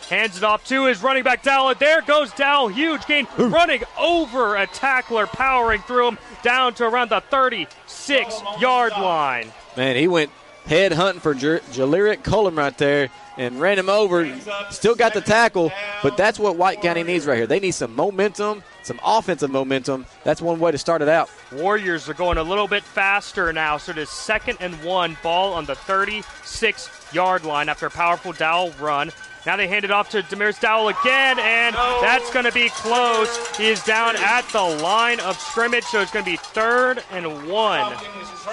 hands it off to his running back, Dowell. There goes Dowell. Huge gain. Running over a tackler, powering through him down to around the 36-yard line. Man, he went head hunting for Jaleric Cullen right there and ran him over. Still got the tackle, but that's what White County needs right here. They need some momentum, some offensive momentum. That's one way to start it out. Warriors are going a little bit faster now, so it is 2nd and 1, ball on the 36-yard line after a powerful Dowell run. Now they hand it off to Demarius Dowell again, and that's going to be close. He is down at the line of scrimmage, so it's going to be 3rd and 1.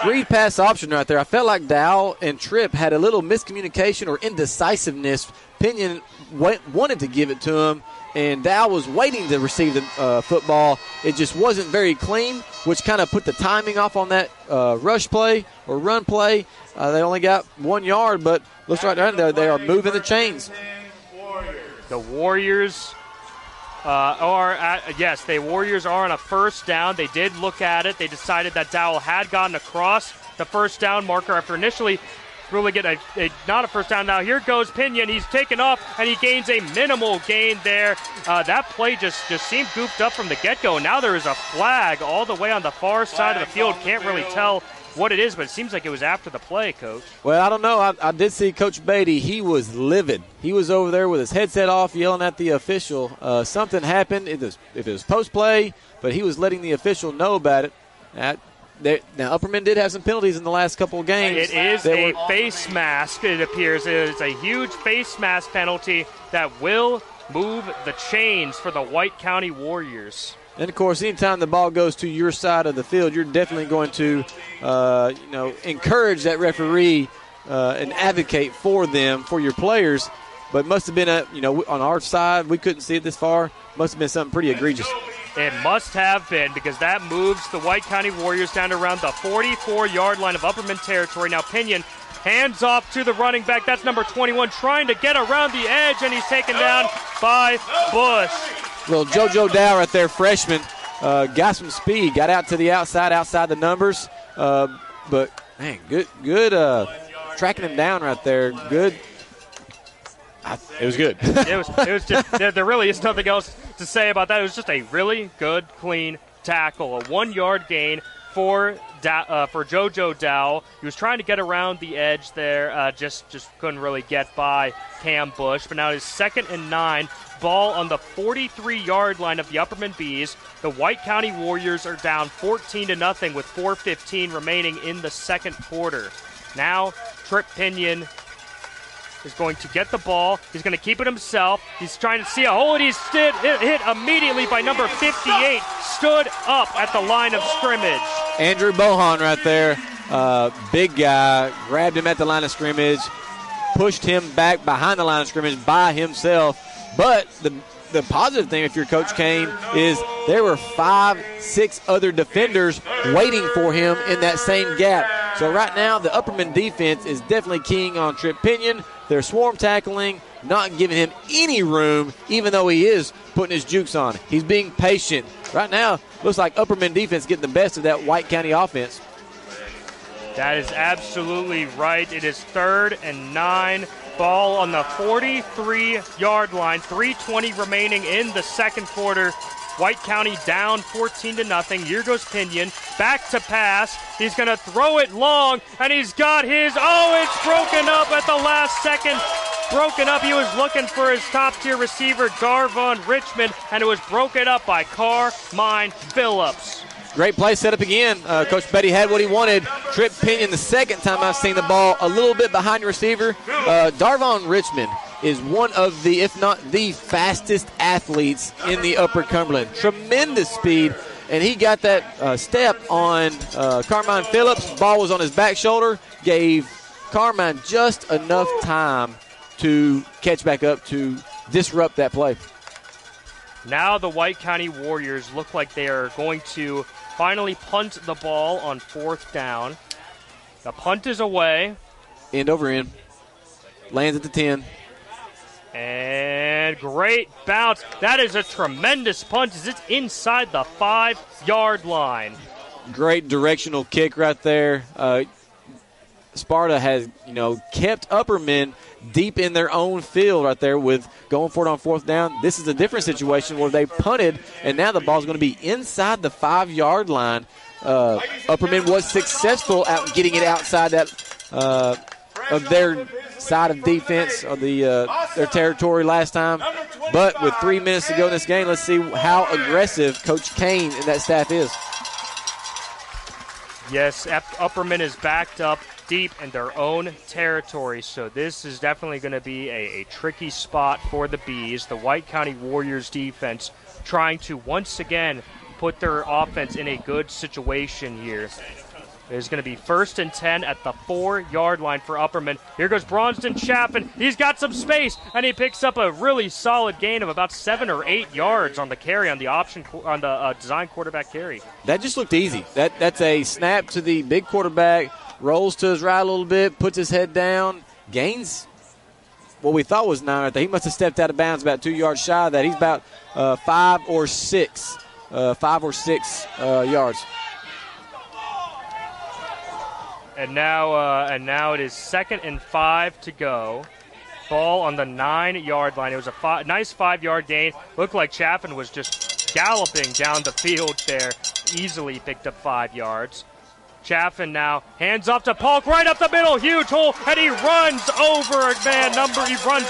Read pass option right there. I felt like Dowell and Tripp had a little miscommunication or indecisiveness. Pinion wanted to give it to him, and Dowell was waiting to receive the football. It just wasn't very clean, which kind of put the timing off on that rush play or run play. They only got 1 yard, but looks right down there. They are moving the chains. The Warriors are on a 1st down. They did look at it. They decided that Dowell had gotten across the 1st down marker after initially really get not a 1st down. Now here goes Pinion. He's taken off, and he gains a minimal gain there. That play just seemed goofed up from the get-go. Now there is a flag all the way on the far side of the field. Can't really tell what it is, but it seems like it was after the play, Coach. Well, I don't know. I did see Coach Beatty. He was livid. He was over there with his headset off yelling at the official. Something happened. It was post-play, but he was letting the official know about it. Now, Upperman did have some penalties in the last couple of games. It is a face mask, it appears. It is a huge face mask penalty that will move the chains for the White County Warriors. And, of course, anytime the ball goes to your side of the field, you're definitely going to encourage that referee and advocate for them, for your players. But must have been, on our side, we couldn't see it this far. Must have been something pretty egregious. It must have been, because that moves the White County Warriors down to around the 44-yard line of Upperman territory. Now Pinion hands off to the running back. That's number 21, trying to get around the edge, and he's taken down by Bush. Little JoJo Dow right there, freshman. Got some speed, got out to the outside the numbers. But, man, good tracking him down right there. Good. It was good. It was just, there really is nothing else to say about that. It was just a really good, clean tackle, a 1-yard gain for JoJo Dowell. He was trying to get around the edge there, just couldn't really get by Cam Bush. But now it's 2nd and 9, ball on the 43-yard line of the Upperman Bees. The White County Warriors are down 14-0 with 4:15 remaining in the second quarter. Now Tripp Pinion is going to get the ball. He's going to keep it himself. He's trying to see a hole, and he's hit immediately by number 58. Stood up at the line of scrimmage. Andrew Bohan right there, big guy, grabbed him at the line of scrimmage, pushed him back behind the line of scrimmage by himself. But the positive thing, if you're Coach Kane, is there were 5-6 other defenders waiting for him in that same gap. So right now, the Upperman defense is definitely keying on Tripp Pinion. They're swarm tackling, not giving him any room, even though he is putting his jukes on. He's being patient. Right now, looks like Upperman defense getting the best of that White County offense. That is absolutely right. It is 3rd and 9. Ball on the 43-yard line. 3:20 remaining in the second quarter. White County down 14-0. Here goes Pinion. Back to pass. He's going to throw it long, and he's got his. Oh, it's broken up at the last second. Broken up. He was looking for his top-tier receiver, Darvon Richmond, and it was broken up by Carmine Phillips. Great play set up again. Coach Betty had what he wanted. Tripp Pinion, the second time I've seen the ball, a little bit behind the receiver. Darvon Richmond is one of the, if not the fastest athletes in the Upper Cumberland. Tremendous speed, and he got that step on Carmine Phillips. Ball was on his back shoulder. Gave Carmine just enough time to catch back up to disrupt that play. Now the White County Warriors look like they are going to finally punt the ball on 4th down. The punt is away. End over end. Lands at the 10. And great bounce. That is a tremendous punt as it's inside the 5-yard line. Great directional kick right there. Sparta has, kept Upperman deep in their own field right there with going for it on 4th down. This is a different situation where they punted, and now the ball's going to be inside the 5-yard line. Upperman was successful at getting it outside that of their side of defense or their territory last time. But with 3 minutes to go in this game, let's see how aggressive Coach Kane and that staff is. Yes, Upperman is backed up deep in their own territory, so this is definitely going to be a tricky spot for the Bees. The White County Warriors defense trying to once again put their offense in a good situation here. It's going to be 1st and 10 at the 4-yard line for Upperman. Here goes Bronson Chaffin. He's got some space, and he picks up a really solid gain of about 7 or 8 yards on the carry, on the option, on the design quarterback carry. That just looked easy. That's a snap to the big quarterback. Rolls to his right a little bit, puts his head down, gains what we thought was 9 right there. He must have stepped out of bounds about 2 yards shy of that. He's about 5 or 6 yards. And now it is 2nd and 5 to go. Ball on the 9-yard line. It was a nice 5-yard gain. Looked like Chaffin was just galloping down the field there. Easily picked up 5 yards. Chaffin now hands off to Polk, right up the middle, huge hole, and he runs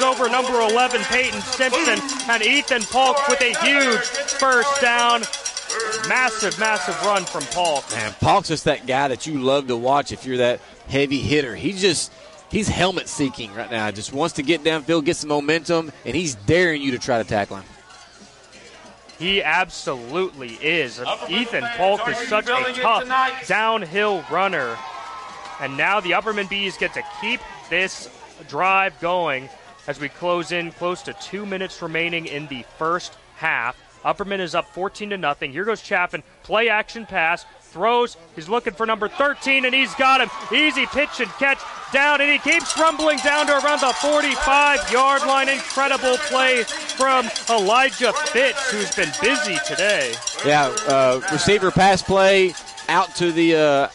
over number 11, Peyton Simpson, and Ethan Polk with a huge 1st down. Massive run from Polk. Man, Polk's just that guy that you love to watch if you're that heavy hitter. He's helmet seeking right now. Just wants to get downfield, get some momentum, and he's daring you to try to tackle him. He absolutely is. Ethan Polk is such a tough downhill runner. And now the Upperman Bees get to keep this drive going as we close in close to 2 minutes remaining in the first half. Upperman is up 14-0. Here goes Chaffin. Play action pass. Throws. He's looking for number 13, and he's got him. Easy pitch and catch down, and he keeps rumbling down to around the 45-yard line. Incredible play from Elijah Fitz, who's been busy today. Yeah, receiver pass play out to the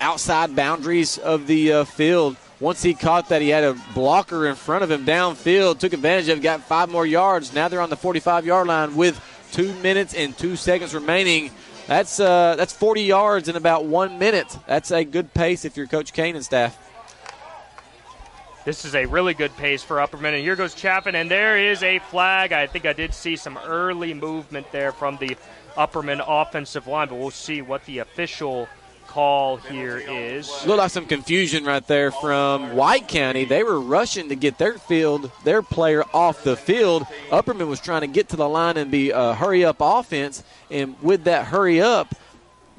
outside boundaries of the field. Once he caught that, he had a blocker in front of him downfield, took advantage of it, got 5 more yards. Now they're on the 45-yard line with 2 minutes and 2 seconds remaining. That's 40 yards in about 1 minute. That's a good pace if you're Coach Kane and staff. This is a really good pace for Upperman. And here goes Chaffin, and there is a flag. I think I did see some early movement there from the Upperman offensive line, but we'll see what the official call here is. Looked like some confusion right there from White County. They were rushing to get their player off the field. Upperman was trying to get to the line and be a hurry-up offense, and with that hurry-up,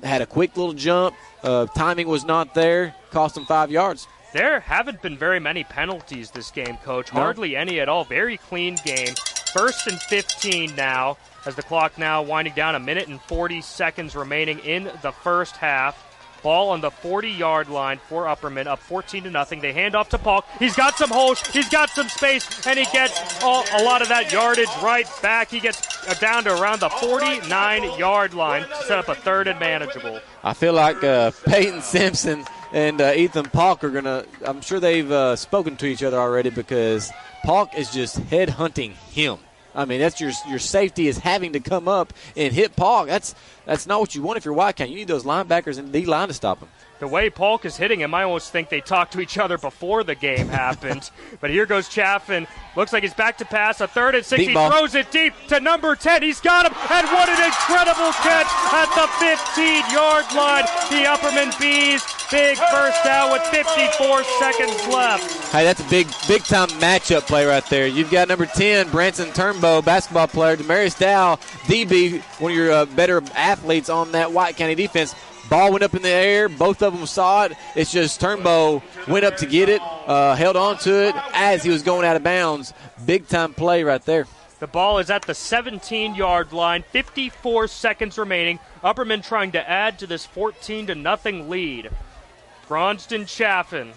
had a quick little jump. Timing was not there. Cost them 5 yards. There haven't been very many penalties this game, Coach. Hardly any at all. Very clean game. First and 15 now, as the clock now winding down. 1 minute and 40 seconds remaining in the first half. Ball on the 40-yard line for Upperman, up 14-0. They hand off to Polk. He's got some holes. He's got some space, and he gets a lot of that yardage right back. He gets down to around the 49-yard line to set up a third and manageable. I feel like Peyton Simpson and Ethan Polk are going to – I'm sure they've spoken to each other already, because Polk is just headhunting him. I mean, that's your safety is having to come up and hit Polk. That's not what you want if you're White County. You need those linebackers in the D-line to stop him. The way Polk is hitting him, I almost think they talked to each other before the game happened. But here goes Chaffin. Looks like he's back to pass. A third and 6. He throws it deep to number 10. He's got him. And what an incredible catch at the 15-yard line. The Upperman Bees. Big first down with 54 seconds left. Hey, that's a big-time matchup play right there. You've got number 10, Bronson Turnbow, basketball player. Demarius Dowell, DB, one of your better athletes on that White County defense. Ball went up in the air. Both of them saw it. It's just Turnbow went up to get it, held on to it as he was going out of bounds. Big-time play right there. The ball is at the 17-yard line, 54 seconds remaining. Upperman trying to add to this 14-0 lead. Bronson Chaffin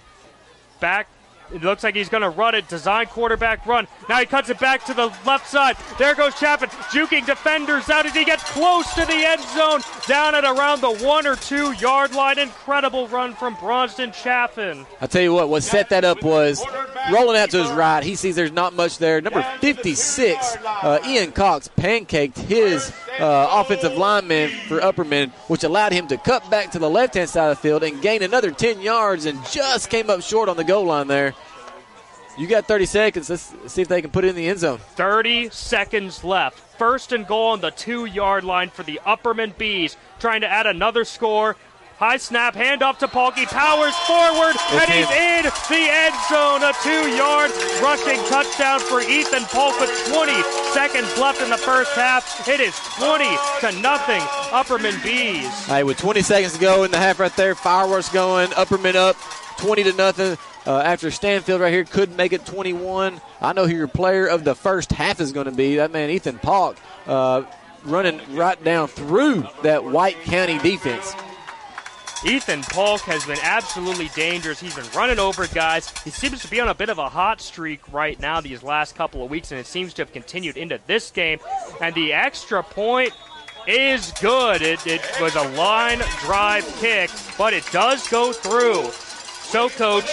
back. It looks like he's going to run it. Design quarterback run. Now he cuts it back to the left side. There goes Chaffin, juking defenders out as he gets close to the end zone, down at around the 1 or 2 yard line. Incredible run from Bronson Chaffin. I'll tell you what set that up was rolling out to his right. He sees there's not much there. Number 56, Ian Cox, pancaked his offensive lineman for Upperman, which allowed him to cut back to the left-hand side of the field and gain another 10 yards and just came up short on the goal line there. You got 30 seconds. Let's see if they can put it in the end zone. 30 seconds left. First and goal on the 2-yard line for the Upperman Bees, trying to add another score. High snap, handoff to Polk. He powers forward, and he's in the end zone. A 2-yard rushing touchdown for Ethan Polk with 20 seconds left in the first half. It is 20-0, Upperman Bees. Hey, with 20 seconds to go in the half right there, fireworks going, Upperman up 20-0. After Stanfield right here could make it 21. I know who your player of the first half is going to be. That man, Ethan Polk, running right down through that White County defense. Ethan Polk has been absolutely dangerous. He's been running over guys. He seems to be on a bit of a hot streak right now these last couple of weeks, and it seems to have continued into this game. And the extra point is good. It was a line drive kick, but it does go through. So, Coach,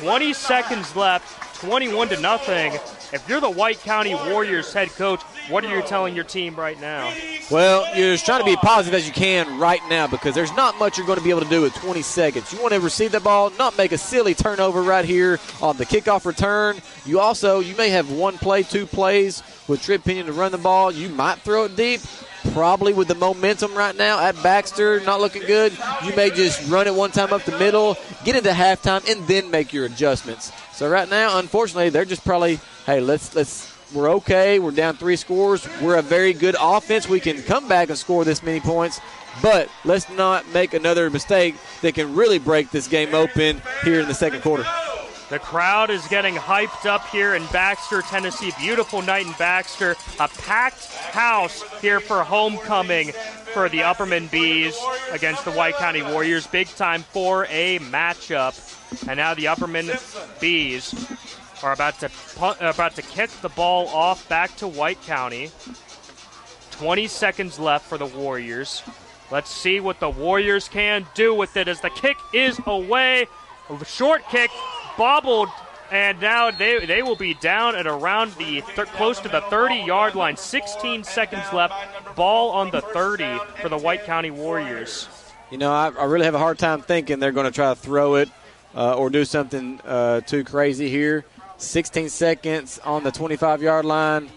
20 seconds left, 21-0. If you're the White County Warriors head coach, what are you telling your team right now? Well, you're just trying to be positive as you can right now, because there's not much you're going to be able to do with 20 seconds. You want to receive the ball, not make a silly turnover right here on the kickoff return. You may have one play, two plays with Tripp Pinion to run the ball. You might throw it deep. Probably with the momentum right now at Baxter, not looking good. You may just run it one time up the middle, get into halftime, and then make your adjustments. So right now, unfortunately, they're just probably, hey, we're okay. We're down 3 scores. We're a very good offense. We can come back and score this many points, but let's not make another mistake that can really break this game open here in the second quarter. The crowd is getting hyped up here in Baxter, Tennessee. Beautiful night in Baxter. A packed house here for homecoming for the Upperman Bees against the White County Warriors. Big time 4A matchup. And now the Upperman Bees are about to kick the ball off back to White County. 20 seconds left for the Warriors. Let's see what the Warriors can do with it as the kick is away. A short kick. Bobbled And now they will be down at around the close to the 30-yard line. 16 seconds left. Ball on the 30 for the White County Warriors. You know, I really have a hard time thinking they're going to try to throw it or do something too crazy here. 16 seconds on the 25-yard line.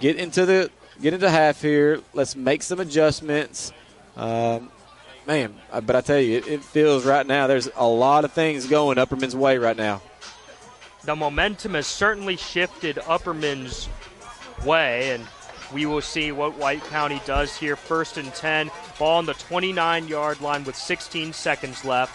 Get into half here. Let's make some adjustments. Man, but I tell you, it feels right now there's a lot of things going Upperman's way right now. The momentum has certainly shifted Upperman's way, and we will see what White County does here. 1st and 10, ball on the 29-yard line with 16 seconds left.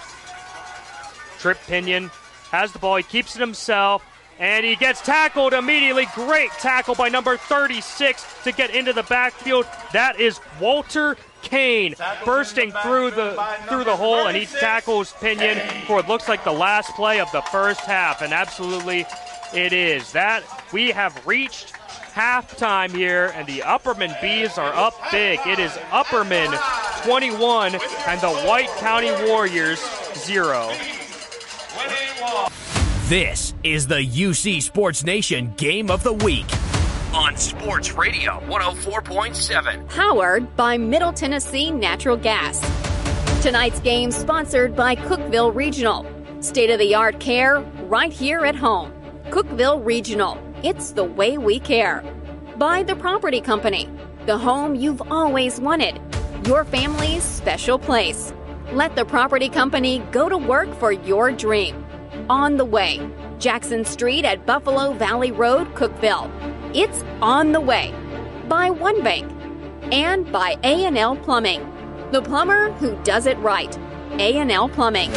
Tripp Pinion has the ball. He keeps it himself, and he gets tackled immediately. Great tackle by number 36 to get into the backfield. That is Walter Kane bursting through the hole, and he tackles Pinion for what looks like the last play of the first half. And absolutely it is. That we have reached halftime here, and the Upperman Bees are up big. It is Upperman 21 and the White County Warriors 0. This is the UC Sports Nation Game of the Week on Sports Radio 104.7. Powered by Middle Tennessee Natural Gas. Tonight's game sponsored by Cookeville Regional. State-of-the-art care right here at home. Cookeville Regional. It's the way we care. By The Property Company. The home you've always wanted. Your family's special place. Let The Property Company go to work for your dream. On the Way, Jackson Street at Buffalo Valley Road, Cookeville. It's On the Way by One Bank and by A&L Plumbing. The plumber who does it right. A&L Plumbing.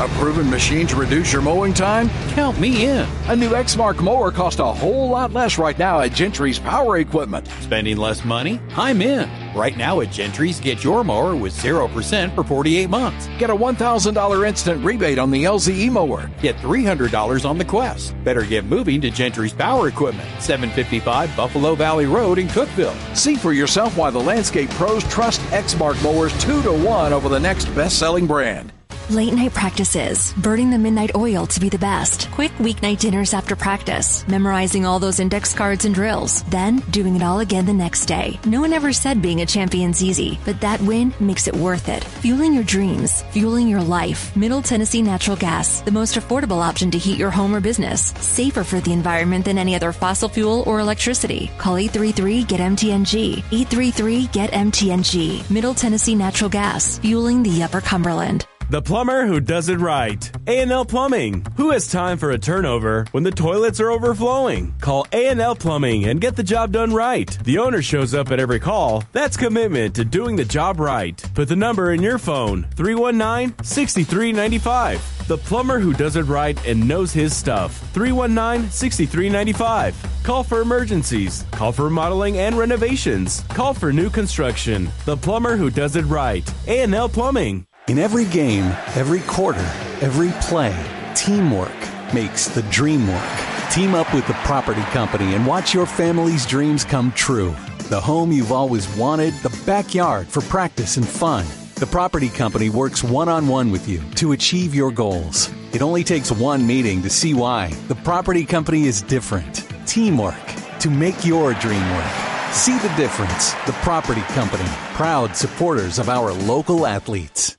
A proven machine to reduce your mowing time? Count me in. A new Exmark mower costs a whole lot less right now at Gentry's Power Equipment. Spending less money? I'm in. Right now at Gentry's, get your mower with 0% for 48 months. Get a $1,000 instant rebate on the LZE mower. Get $300 on the Quest. Better get moving to Gentry's Power Equipment, 755 Buffalo Valley Road in Cookeville. See for yourself why the landscape pros trust Exmark mowers 2-to-1 over the next best-selling brand. Late night practices, burning the midnight oil to be the best, quick weeknight dinners after practice, memorizing all those index cards and drills, then doing it all again the next day. No one ever said being a champion's easy, but that win makes it worth it. Fueling your dreams, fueling your life. Middle Tennessee Natural Gas, the most affordable option to heat your home or business. Safer for the environment than any other fossil fuel or electricity. Call 833-GET-MTNG. 833-GET-MTNG. Middle Tennessee Natural Gas, fueling the Upper Cumberland. The plumber who does it right. A&L Plumbing. Who has time for a turnover when the toilets are overflowing? Call A&L Plumbing and get the job done right. The owner shows up at every call. That's commitment to doing the job right. Put the number in your phone, 319-6395. The plumber who does it right and knows his stuff, 319-6395. Call for emergencies. Call for remodeling and renovations. Call for new construction. The plumber who does it right. A&L Plumbing. In every game, every quarter, every play, teamwork makes the dream work. Team up with The Property Company and watch your family's dreams come true. The home you've always wanted, the backyard for practice and fun. The Property Company works one-on-one with you to achieve your goals. It only takes one meeting to see why. The Property Company is different. Teamwork to make your dream work. See the difference. The Property Company, proud supporters of our local athletes.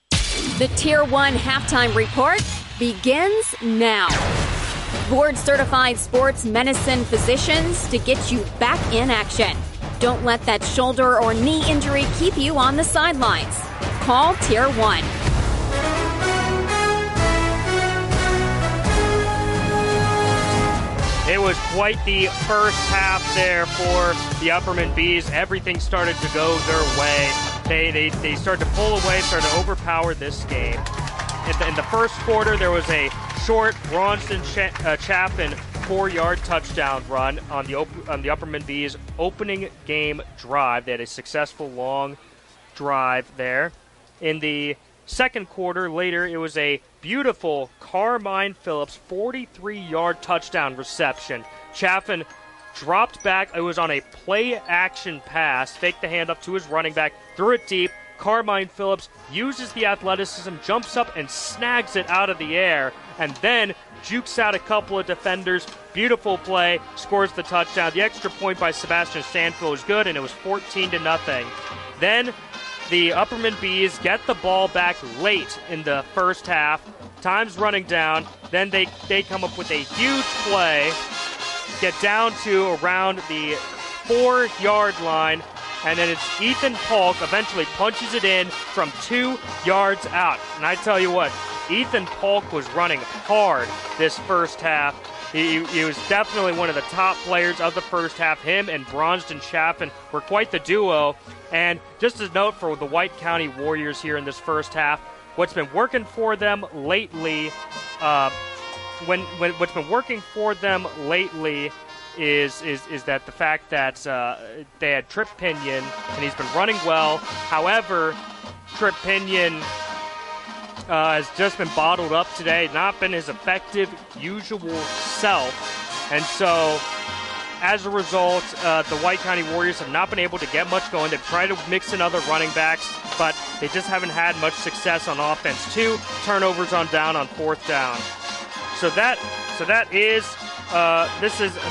The Tier 1 Halftime Report begins now. Board-certified sports medicine physicians to get you back in action. Don't let that shoulder or knee injury keep you on the sidelines. Call Tier 1. It was quite the first half there for the Upperman Bees. Everything started to go their way. They started to pull away, started to overpower this game. In the first quarter, there was a short Bronson Chaffin 4-yard touchdown run on the Upperman Bees' opening game drive. They had a successful long drive there. In the second quarter, later, it was a beautiful Carmine Phillips 43-yard touchdown reception. Chaffin dropped back. It was on a play-action pass. Faked the handoff to his running back. Threw it deep. Carmine Phillips uses the athleticism, jumps up and snags it out of the air, and then jukes out a couple of defenders. Beautiful play, scores the touchdown. The extra point by Sebastian Stanfield was good, and it was 14-0. Then the Upperman Bees get the ball back late in the first half. Time's running down. Then they come up with a huge play, get down to around the 4-yard line, and then it's Ethan Polk eventually punches it in from 2 yards out. And I tell you what, Ethan Polk was running hard this first half. He was definitely one of the top players of the first half. Him and Bronson Chaffin were quite the duo. And just a note for the White County Warriors here in this first half, what's been working for them lately, is that the fact that they had Tripp Pinion, and he's been running well. However, Tripp Pinion has just been bottled up today, not been his effective, usual self. And so, as a result, the White County Warriors have not been able to get much going. They've tried to mix in other running backs, but they just haven't had much success on offense. 2 turnovers on 4th down. So that is,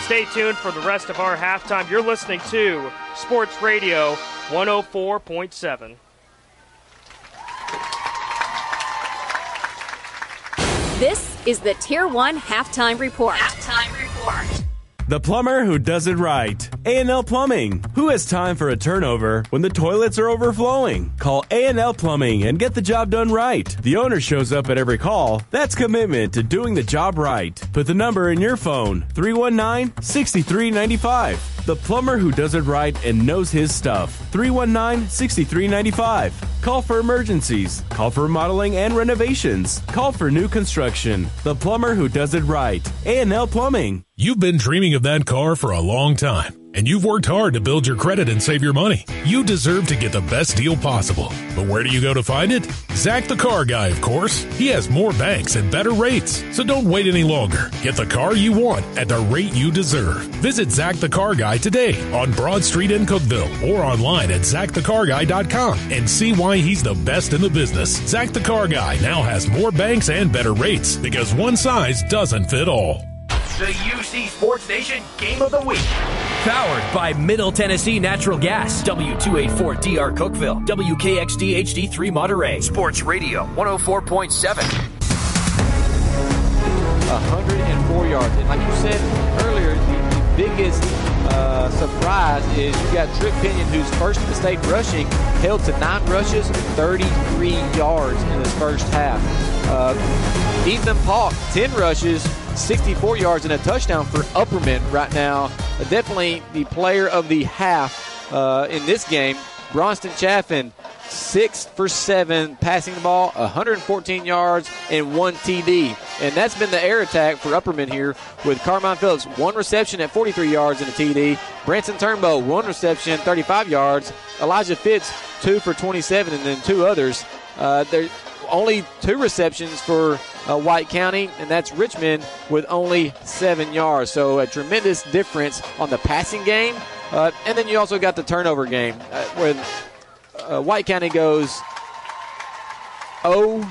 stay tuned for the rest of our halftime. You're listening to Sports Radio 104.7. This is the Tier 1 Halftime Report. The plumber who does it right. A&L Plumbing. Who has time for a turnover when the toilets are overflowing? Call A&L Plumbing and get the job done right. The owner shows up at every call. That's commitment to doing the job right. Put the number in your phone, 319-6395. The plumber who does it right and knows his stuff, 319-6395. Call for emergencies. Call for remodeling and renovations. Call for new construction. The plumber who does it right. A&L Plumbing. You've been dreaming of that car for a long time, and you've worked hard to build your credit and save your money. You deserve to get the best deal possible. But where do you go to find it? Zach the Car Guy, of course. He has more banks and better rates. So don't wait any longer. Get the car you want at the rate you deserve. Visit Zach the Car Guy today on Broad Street in Cookeville or online at ZachTheCarGuy.com and see why he's the best in the business. Zach the Car Guy now has more banks and better rates because one size doesn't fit all. The UC Sports Nation Game of the Week. Powered by Middle Tennessee Natural Gas, W284DR Cookeville, WKXD HD3 Monterey, Sports Radio 104.7. 104 yards. And like you said earlier, the biggest surprise is you got Tripp Pinion, whose first mistake rushing held to 9 rushes, 33 yards in his first half. Ethan Polk, 10 rushes, 64 yards and a touchdown for Upperman right now. Definitely the player of the half in this game. Bronson Chaffin, 6 for 7, passing the ball, 114 yards and 1 TD. And that's been the air attack for Upperman here with Carmine Phillips, 1 reception at 43 yards and a TD. Bronson Turnbow, 1 reception, 35 yards. Elijah Fitz, 2 for 27, and then 2 others. They're only 2 receptions for White County, and that's Richmond with only 7 yards. So a tremendous difference on the passing game. And then you also got the turnover game when White County goes 1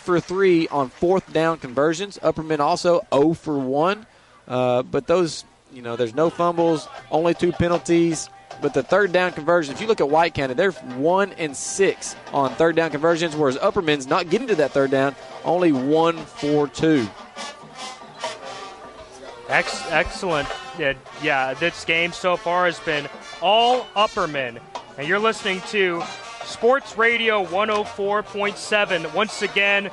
for 3 on 4th down conversions. Upperman also 0 for 1. But those, there's no fumbles, only 2 penalties. But the 3rd down conversion, if you look at White County, they're 1 and 6 on 3rd down conversions, whereas Upperman's not getting to that 3rd down, only 1 for 2. Excellent. Yeah, this game so far has been all Upperman. And you're listening to Sports Radio 104.7. Once again,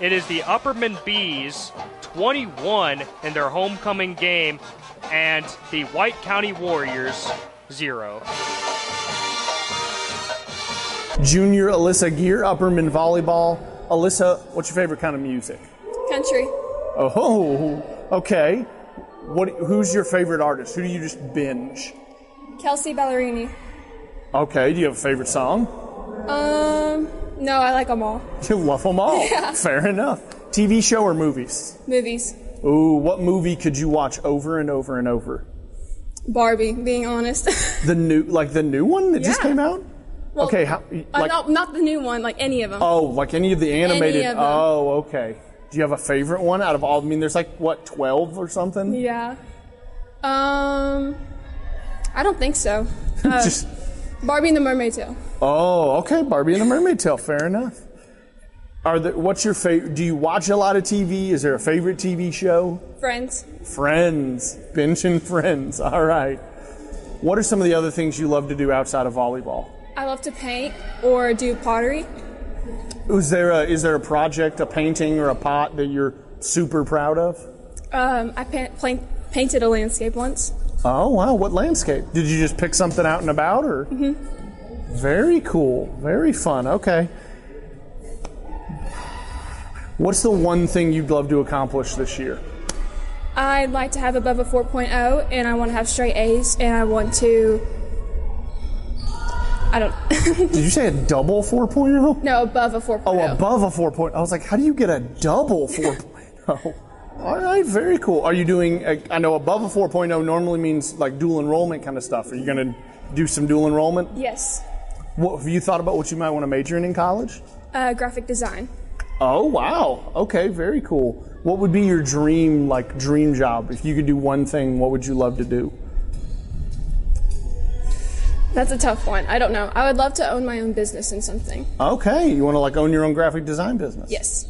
it is the Upperman Bees, 21 in their homecoming game, and the White County Warriors, 0. Junior Alyssa Gear, Upperman Volleyball. Alyssa, what's your favorite kind of music? Country. Oh, okay. Who's your favorite artist? Who do you just binge? Kelsey Ballerini. Okay, do you have a favorite song? No, I like them all. You love them all? Yeah. Fair enough. TV show or movies? Movies. Ooh, what movie could you watch over and over and over? Barbie, being honest. The new one that just came out? Well, okay, how, like, not the new one, like any of them. Oh, like any of the animated. Any of them. Oh, okay. Do you have a favorite one out of all? I mean, there's like what, 12 or something? Yeah. I don't think so. Just Barbie and the Mermaid Tale. Oh, okay, Barbie and the Mermaid Tale. Fair enough. What's your favorite? Do you watch a lot of TV? Is there a favorite TV show? Friends. Friends. Binge and Friends. All right. What are some of the other things you love to do outside of volleyball? I love to paint or do pottery. Is there a project, a painting or a pot that you're super proud of? I painted a landscape once. Oh, wow. What landscape? Did you just pick something out and about? Or? Mm-hmm. Very cool. Very fun. Okay. What's the one thing you'd love to accomplish this year? I'd like to have above a 4.0, and I want to have straight A's, and I want to... I don't... Did you say a double 4.0? No, above a 4.0. Oh, above a 4.0. I was like, how do you get a double 4.0? All right, very cool. Are you doing... I know above a 4.0 normally means like dual enrollment kind of stuff. Are you going to do some dual enrollment? Yes. What, have you thought about what you might want to major in college? Graphic design. Oh, wow. Okay, very cool. What would be your dream job? If you could do one thing, what would you love to do? That's a tough one. I don't know. I would love to own my own business in something. Okay. You want to, like, own your own graphic design business? Yes.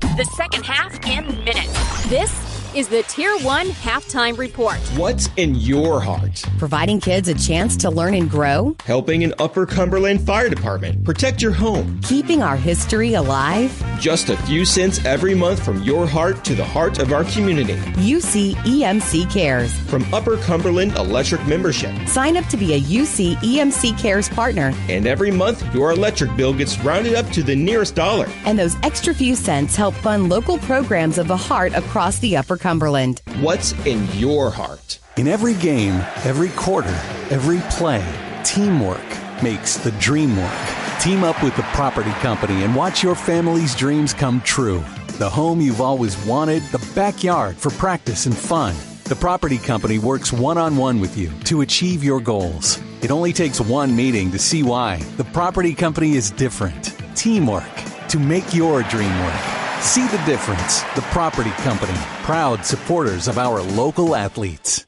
The second half in minutes. This is the Tier 1 Halftime Report. What's in your heart? Providing kids a chance to learn and grow. Helping an Upper Cumberland Fire Department protect your home. Keeping our history alive. Just a few cents every month from your heart to the heart of our community. UC EMC Cares. From Upper Cumberland Electric Membership. Sign up to be a UC EMC Cares partner. And every month, your electric bill gets rounded up to the nearest dollar. And those extra few cents help fund local programs of the heart across the Upper Cumberland. What's in your heart? In every game, every quarter, every play, teamwork makes the dream work. Team up with The Property Company and watch your family's dreams come true. The home you've always wanted, the backyard for practice and fun. The Property Company works one-on-one with you to achieve your goals. It only takes one meeting to see why. The Property Company is different. Teamwork to make your dream work. See the difference. The Property Company, proud supporters of our local athletes.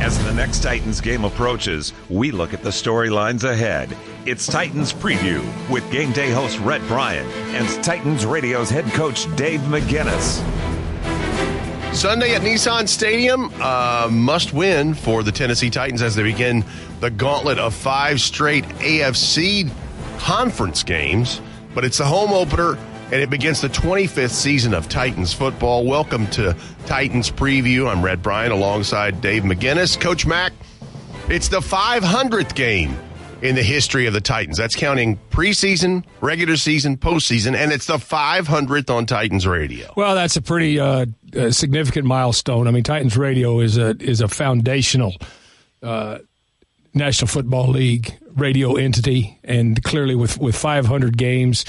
As the next Titans game approaches, we look at the storylines ahead. It's Titans Preview with Game Day host Rhett Bryan and Titans Radio's head coach Dave McGinnis. Sunday at Nissan Stadium, must win for the Tennessee Titans as they begin the gauntlet of five straight AFC conference games. But it's the home opener, and it begins the 25th season of Titans football. Welcome to Titans Preview. I'm Rhett Bryan alongside Dave McGinnis. Coach Mack, it's the 500th game in the history of the Titans. That's counting preseason, regular season, postseason, and it's the 500th on Titans Radio. Well, that's a pretty significant milestone. I mean, Titans Radio is a foundational National Football League radio entity, and clearly with 500 games,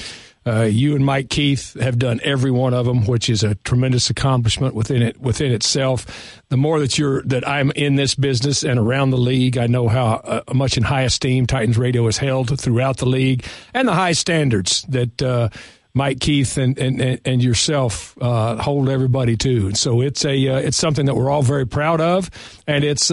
you and Mike Keith have done every one of them, which is a tremendous accomplishment within itself. The more that I'm in this business and around the league, I know how much in high esteem Titans Radio is held throughout the league, and the high standards that Mike Keith and yourself hold everybody to. And so it's something that we're all very proud of, and it's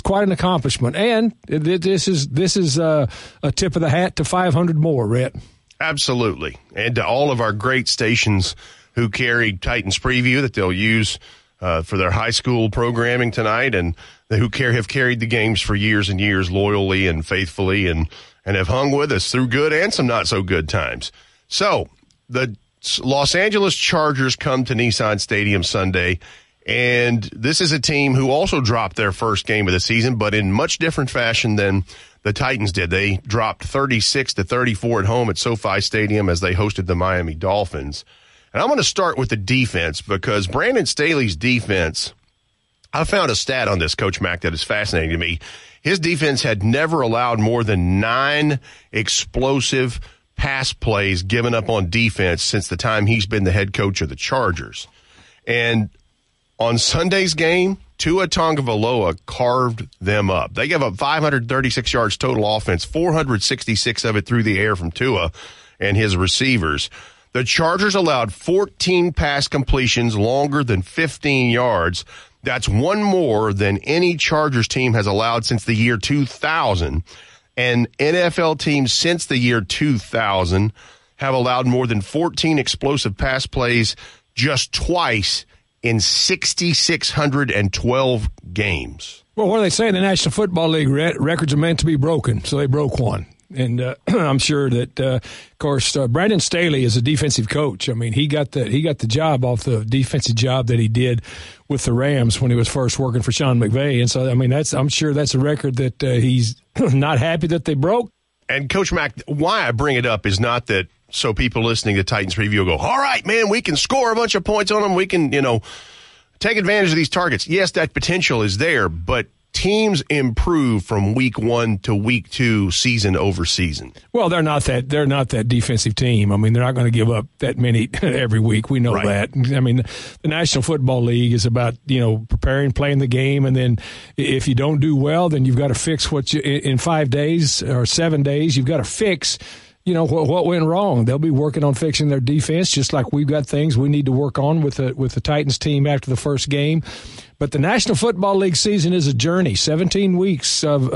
quite an accomplishment. And this is a tip of the hat to 500 more, Rhett. Absolutely, and to all of our great stations who carry Titans Preview that they'll use for their high school programming tonight, and who have carried the games for years and years loyally and faithfully, and have hung with us through good and some not so good times. So. The Los Angeles Chargers come to Nissan Stadium Sunday, and this is a team who also dropped their first game of the season, but in much different fashion than the Titans did. They dropped 36-34 at home at SoFi Stadium as they hosted the Miami Dolphins. And I'm going to start with the defense, because Brandon Staley's defense, I found a stat on this, Coach Mack, that is fascinating to me. His defense had never allowed more than 9 explosive pass plays given up on defense since the time he's been the head coach of the Chargers. And On Sunday's game, Tua Tagovailoa carved them up. They gave up 536 yards total offense, 466 of it through the air from Tua and his receivers. The Chargers allowed 14 pass completions longer than 15 yards. That's one more than any Chargers team has allowed since the year 2000. And NFL teams since the year 2000 have allowed more than 14 explosive pass plays just twice in 6,612 games. Well, what do they say in the National Football League? Records are meant to be broken, so they broke one. And I'm sure that, of course, Brandon Staley is a defensive coach. I mean, he got the job off the defensive job that he did with the Rams when he was first working for Sean McVay. And so, I mean, I'm sure that's a record that he's not happy that they broke. And, Coach Mack, why I bring it up is not that so people listening to Titans Preview will go, all right, man, we can score a bunch of points on them. We can, take advantage of these targets. Yes, that potential is there, but teams improve from week one to week two, season over season. Well, they're not that defensive team. I mean, they're not going to give up that many every week. We know right. that. I mean, the National Football League is about, preparing, playing the game, and then if you don't do well, then you've got to fix what you in 5 days or 7 days. You've got to fix what went wrong. They'll be working on fixing their defense, just like we've got things we need to work on with the Titans team after the first game. But the National Football League season is a journey, 17 weeks of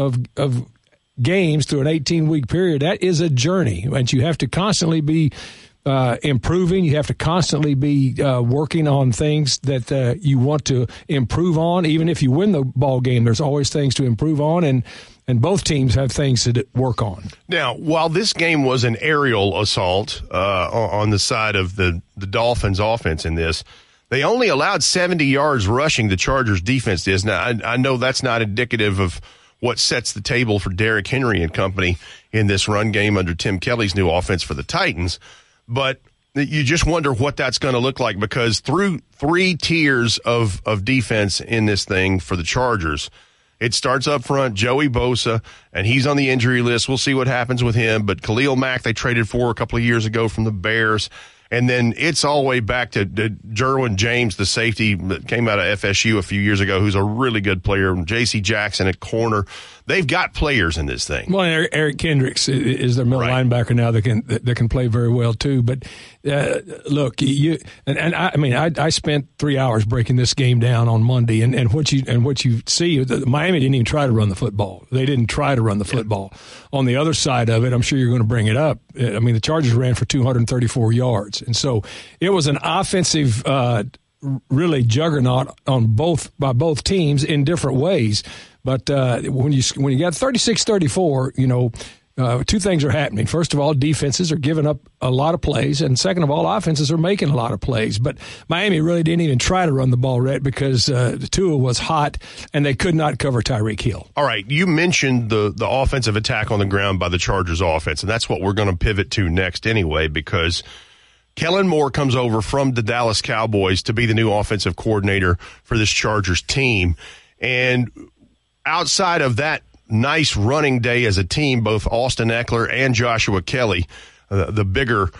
games through an 18-week period. That is a journey, and you have to constantly be improving. You have to constantly be working on things that you want to improve on. Even if you win the ball game, there's always things to improve on, and both teams have things to work on. Now, while this game was an aerial assault on the side of the Dolphins' offense in this, they only allowed 70 yards rushing, the Chargers' defense did. Now, I know that's not indicative of what sets the table for Derrick Henry and company in this run game under Tim Kelly's new offense for the Titans, but you just wonder what that's going to look like, because through three tiers of defense in this thing for the Chargers, it starts up front, Joey Bosa, and he's on the injury list. We'll see what happens with him. But Khalil Mack, they traded for a couple of years ago from the Bears. And then it's all the way back to Derwin James, the safety that came out of FSU a few years ago, who's a really good player. J.C. Jackson at corner. They've got players in this thing. Well, Eric Kendricks is their middle linebacker now that can play very well, too. But, look, I spent 3 hours breaking this game down on Monday. And what you see, Miami didn't even try to run the football. They didn't try to run the football. Yeah. On the other side of it, I'm sure you're going to bring it up. I mean, the Chargers ran for 234 yards. And so it was an offensive, really juggernaut by both teams in different ways. But when you got 36-34, two things are happening. First of all, defenses are giving up a lot of plays, and second of all, offenses are making a lot of plays. But Miami really didn't even try to run the ball, Rhett, because Tua was hot, and they could not cover Tyreek Hill. All right, you mentioned the offensive attack on the ground by the Chargers offense, and that's what we're going to pivot to next anyway, because Kellen Moore comes over from the Dallas Cowboys to be the new offensive coordinator for this Chargers team. And outside of that nice running day as a team, both Austin Eckler and Joshua Kelly, the bigger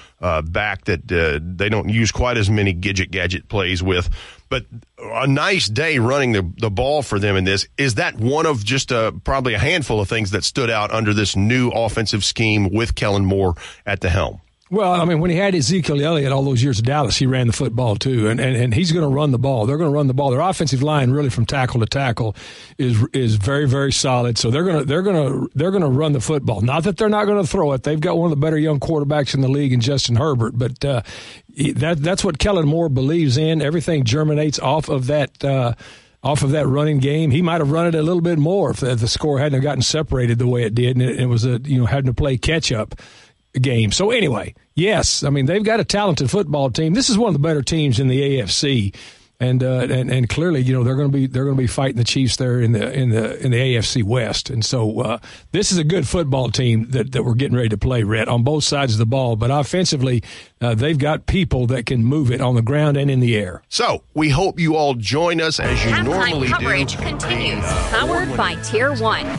back that they don't use quite as many gadget plays with, but a nice day running the ball for them in this. Is that one of just probably a handful of things that stood out under this new offensive scheme with Kellen Moore at the helm? Well, I mean, when he had Ezekiel Elliott all those years at Dallas, he ran the football too, and he's going to run the ball. They're going to run the ball. Their offensive line, really from tackle to tackle, is very, very solid. So they're going to run the football. Not that they're not going to throw it. They've got one of the better young quarterbacks in the league in Justin Herbert, but that's what Kellen Moore believes in. Everything germinates off of that running game. He might have run it a little bit more if the score hadn't gotten separated the way it did, and it was having to play catch up game. So anyway, yes, I mean, they've got a talented football team. This is one of the better teams in the AFC, and clearly, they're going to be fighting the Chiefs there in the AFC West. And so this is a good football team that we're getting ready to play, Rhett, on both sides of the ball. But offensively, they've got people that can move it on the ground and in the air. So we hope you all join us as you normally do. Halftime coverage continues, powered by Tier 1.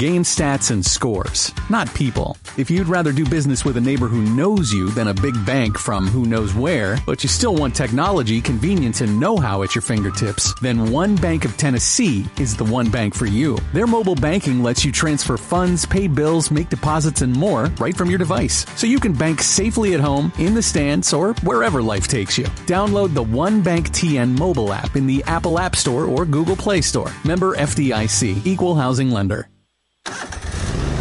game stats and scores, not people. If you'd rather do business with a neighbor who knows you than a big bank from who knows where, but you still want technology, convenience, and know-how at your fingertips, then One Bank of Tennessee is the one bank for you. Their mobile banking lets you transfer funds, pay bills, make deposits, and more right from your device, so you can bank safely at home, in the stands, or wherever life takes you. Download the One Bank TN mobile app in the Apple App Store or Google Play Store. Member FDIC, Equal Housing Lender.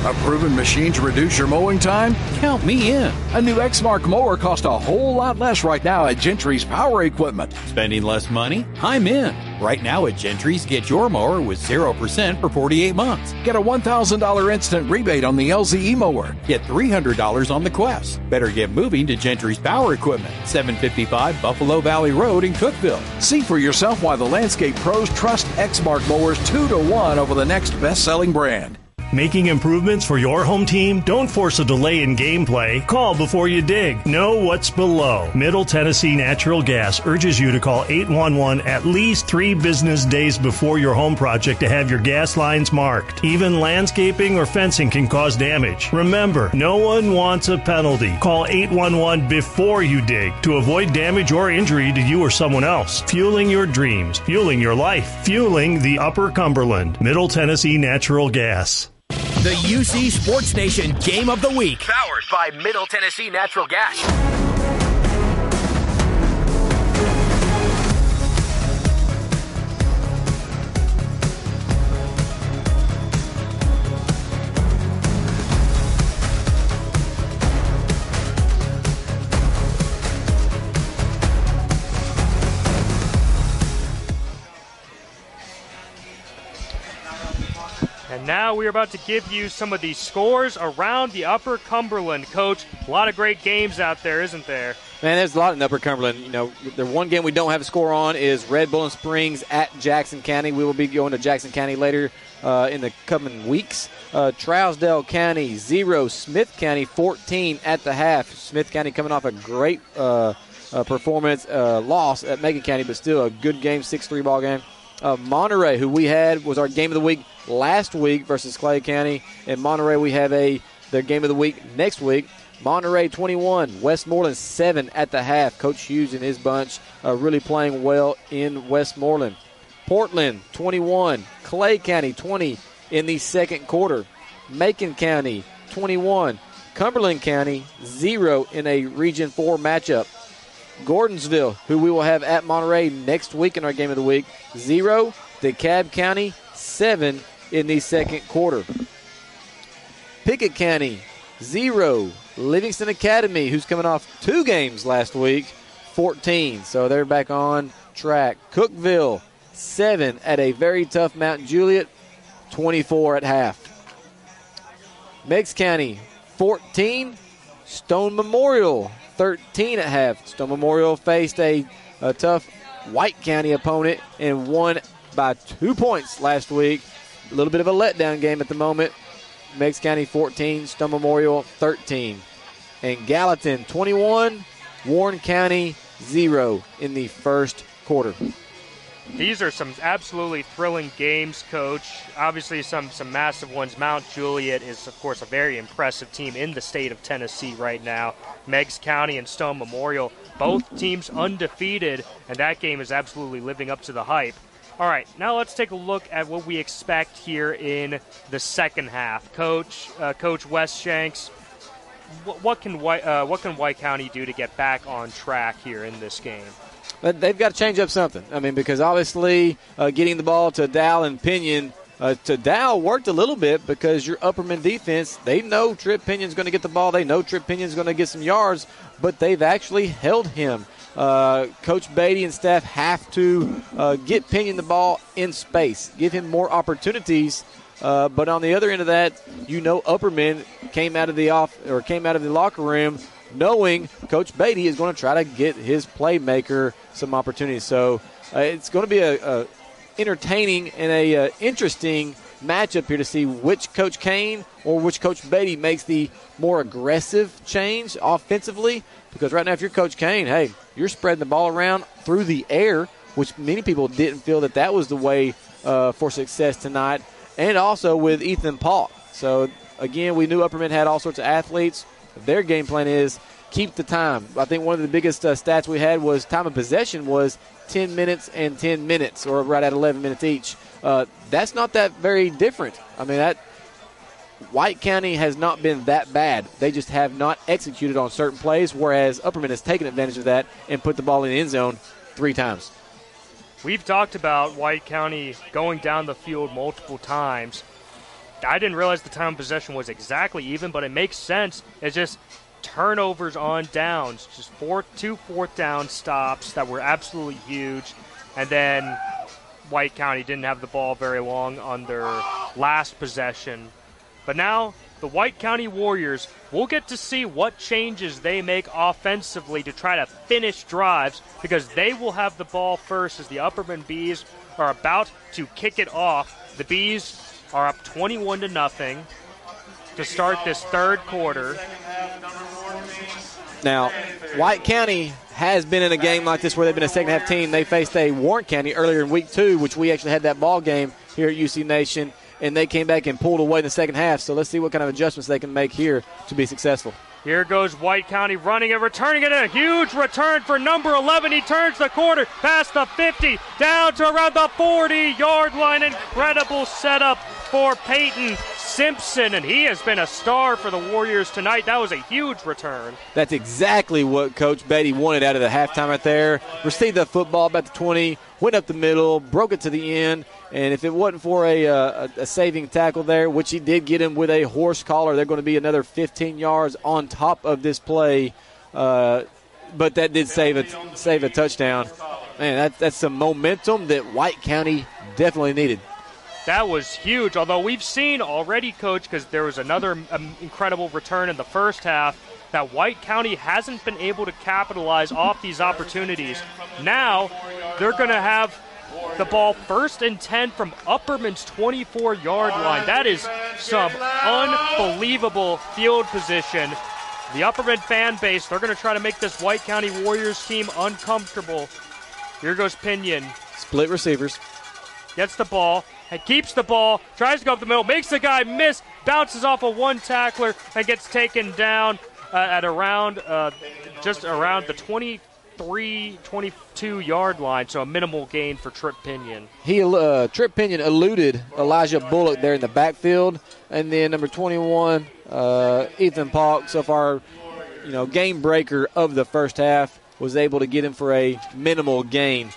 A proven machine to reduce your mowing time? Count me in. A new Exmark mower costs a whole lot less right now at Gentry's Power Equipment. Spending less money? I'm in. Right now at Gentry's, get your mower with 0% for 48 months. Get a $1,000 instant rebate on the LZE mower. Get $300 on the Quest. Better get moving to Gentry's Power Equipment, 755 Buffalo Valley Road in Cookeville. See for yourself why the landscape pros trust Exmark mowers 2-to-1 over the next best-selling brand. Making improvements for your home team? Don't force a delay in gameplay. Call before you dig. Know what's below. Middle Tennessee Natural Gas urges you to call 811 at least 3 business days before your home project to have your gas lines marked. Even landscaping or fencing can cause damage. Remember, no one wants a penalty. Call 811 before you dig to avoid damage or injury to you or someone else. Fueling your dreams. Fueling your life. Fueling the Upper Cumberland. Middle Tennessee Natural Gas. The UC Sports Nation Game of the Week. Powered by Middle Tennessee Natural Gas. Now we're about to give you some of the scores around the Upper Cumberland. Coach, a lot of great games out there, isn't there? Man, there's a lot in Upper Cumberland. You know, the one game we don't have a score on is Red Bull and Springs at Jackson County. We will be going to Jackson County later in the coming weeks. Trousdale County, 0. Smith County, 14 at the half. Smith County coming off a great performance loss at Macon County, but still a good game, 6-3 ball game. Monterey, who we had was our game of the week last week versus Clay County. And Monterey, we have their game of the week next week. Monterey 21, Westmoreland 7 at the half. Coach Hughes and his bunch really playing well in Westmoreland. Portland 21, Clay County 20 in the second quarter. Macon County 21, Cumberland County 0 in a Region 4 matchup. Gordonsville, who we will have at Monterey next week in our game of the week, 0. DeKalb County, 7 in the second quarter. Pickett County, 0. Livingston Academy, who's coming off 2 games last week, 14. So they're back on track. Cookeville, 7 at a very tough Mount Juliet, 24 at half. Meigs County, 14. Stone Memorial, 13 at half. Stone Memorial faced a tough White County opponent and won by 2 points last week. A little bit of a letdown game at the moment. Meigs County 14, Stone Memorial 13. And Gallatin 21, Warren County 0 in the first quarter. These are some absolutely thrilling games, Coach. Obviously some massive ones. Mount Juliet is, of course, a very impressive team in the state of Tennessee right now. Meigs County and Stone Memorial, both teams undefeated, and that game is absolutely living up to the hype. All right, now let's take a look at what we expect here in the second half. Coach Westshanks, what can White County do to get back on track here in this game? But they've got to change up something. I mean, because obviously getting the ball to Dowell and Pinion, to Dowell worked a little bit because your Upperman defense, they know Tripp Pinion's going to get the ball. They know Tripp Pinion's going to get some yards, but they've actually held him. Coach Beatty and staff have to get Pinion the ball in space, give him more opportunities But on the other end of that, you know, Upperman came out of the locker room knowing Coach Beatty is going to try to get his playmaker some opportunities. So it's going to be a entertaining and a interesting matchup here to see which Coach Kane or which Coach Beatty makes the more aggressive change offensively. Because right now, if you're Coach Kane, hey, you're spreading the ball around through the air, which many people didn't feel that was the way for success tonight. And also with Ethan Polk. So, again, we knew Upperman had all sorts of athletes. Their game plan is keep the time. I think one of the biggest stats we had was time of possession was 10 minutes and 10 minutes, or right at 11 minutes each. That's not that very different. I mean, that White County has not been that bad. They just have not executed on certain plays, whereas Upperman has taken advantage of that and put the ball in the end zone 3 times. We've talked about White County going down the field multiple times. I didn't realize the time of possession was exactly even, but it makes sense. It's just turnovers on downs, just 4 2 fourth down stops that were absolutely huge. And then White County didn't have the ball very long on their last possession. But now the White County Warriors will get to see what changes they make offensively to try to finish drives, because they will have the ball first as the Upperman Bees are about to kick it off. The Bees are up 21-0 to start this third quarter. Now, White County has been in a game like this where they've been a second-half team. They faced a Warren County earlier in Week 2, which we actually had that ball game here at UC Nation, and they came back and pulled away in the second half. So let's see what kind of adjustments they can make here to be successful. Here goes White County running and returning it. A huge return for number 11. He turns the quarter past the 50, down to around the 40-yard line. Incredible setup for Peyton Simpson, and he has been a star for the Warriors tonight. That was a huge return. That's exactly what Coach Beatty wanted out of the halftime right there. Received the football about the 20, went up the middle, broke it to the end, and if it wasn't for a saving tackle there, which he did get him with a horse collar, they're going to be another 15 yards on top of this play. But that did save a touchdown. Man, that's some momentum that White County definitely needed. That was huge, although we've seen already, Coach, because there was another incredible return in the first half, that White County hasn't been able to capitalize off these opportunities. Now they're going to have the ball first and 10 from Upperman's 24-yard line. That is some unbelievable field position. The Upperman fan base, they're going to try to make this White County Warriors team uncomfortable. Here goes Pinion. Split receivers. Gets the ball. And keeps the ball, tries to go up the middle, makes the guy miss, bounces off of one tackler, and gets taken down at around just around the 23, 22-yard line, so a minimal gain for Tripp Pinion. Tripp Pinion eluded Elijah Bullock there in the backfield, and then number 21, Ethan Polk, so far, you know, game breaker of the first half, was able to get him for a minimal gain.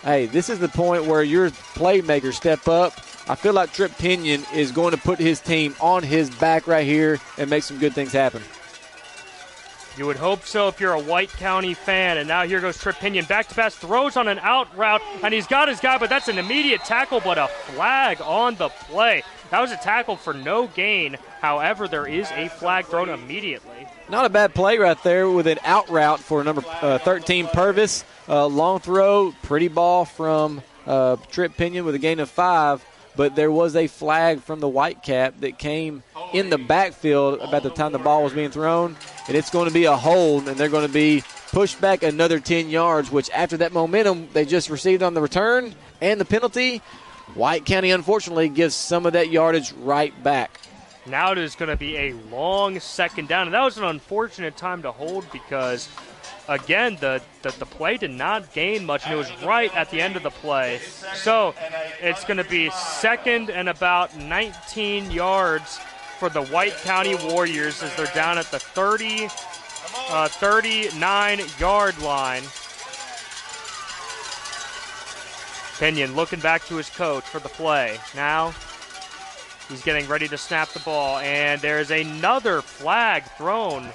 Hey, this is the point where your playmakers step up. I feel like Tripp Pinion is going to put his team on his back right here and make some good things happen. You would hope so if you're a White County fan. And now here goes Tripp Pinion. Back to pass, throws on an out route, and he's got his guy, but that's an immediate tackle, but a flag on the play. That was a tackle for no gain. However, there is a flag thrown immediately. Not a bad play right there with an out route for number 13, Purvis. Long throw, pretty ball from Tripp Pinion with a gain of 5, but there was a flag from the Whitecap that came in the backfield about the time the ball was being thrown, and it's going to be a hold, and they're going to be pushed back another 10 yards, which after that momentum they just received on the return and the penalty, White County unfortunately gives some of that yardage right back. Now it is going to be a long second down, and that was an unfortunate time to hold because – again, the play did not gain much, and it was right at the end of the play. So it's going to be second and about 19 yards for the White County Warriors as they're down at the 39-yard line. Pinion looking back to his coach for the play. Now he's getting ready to snap the ball, and there's another flag thrown.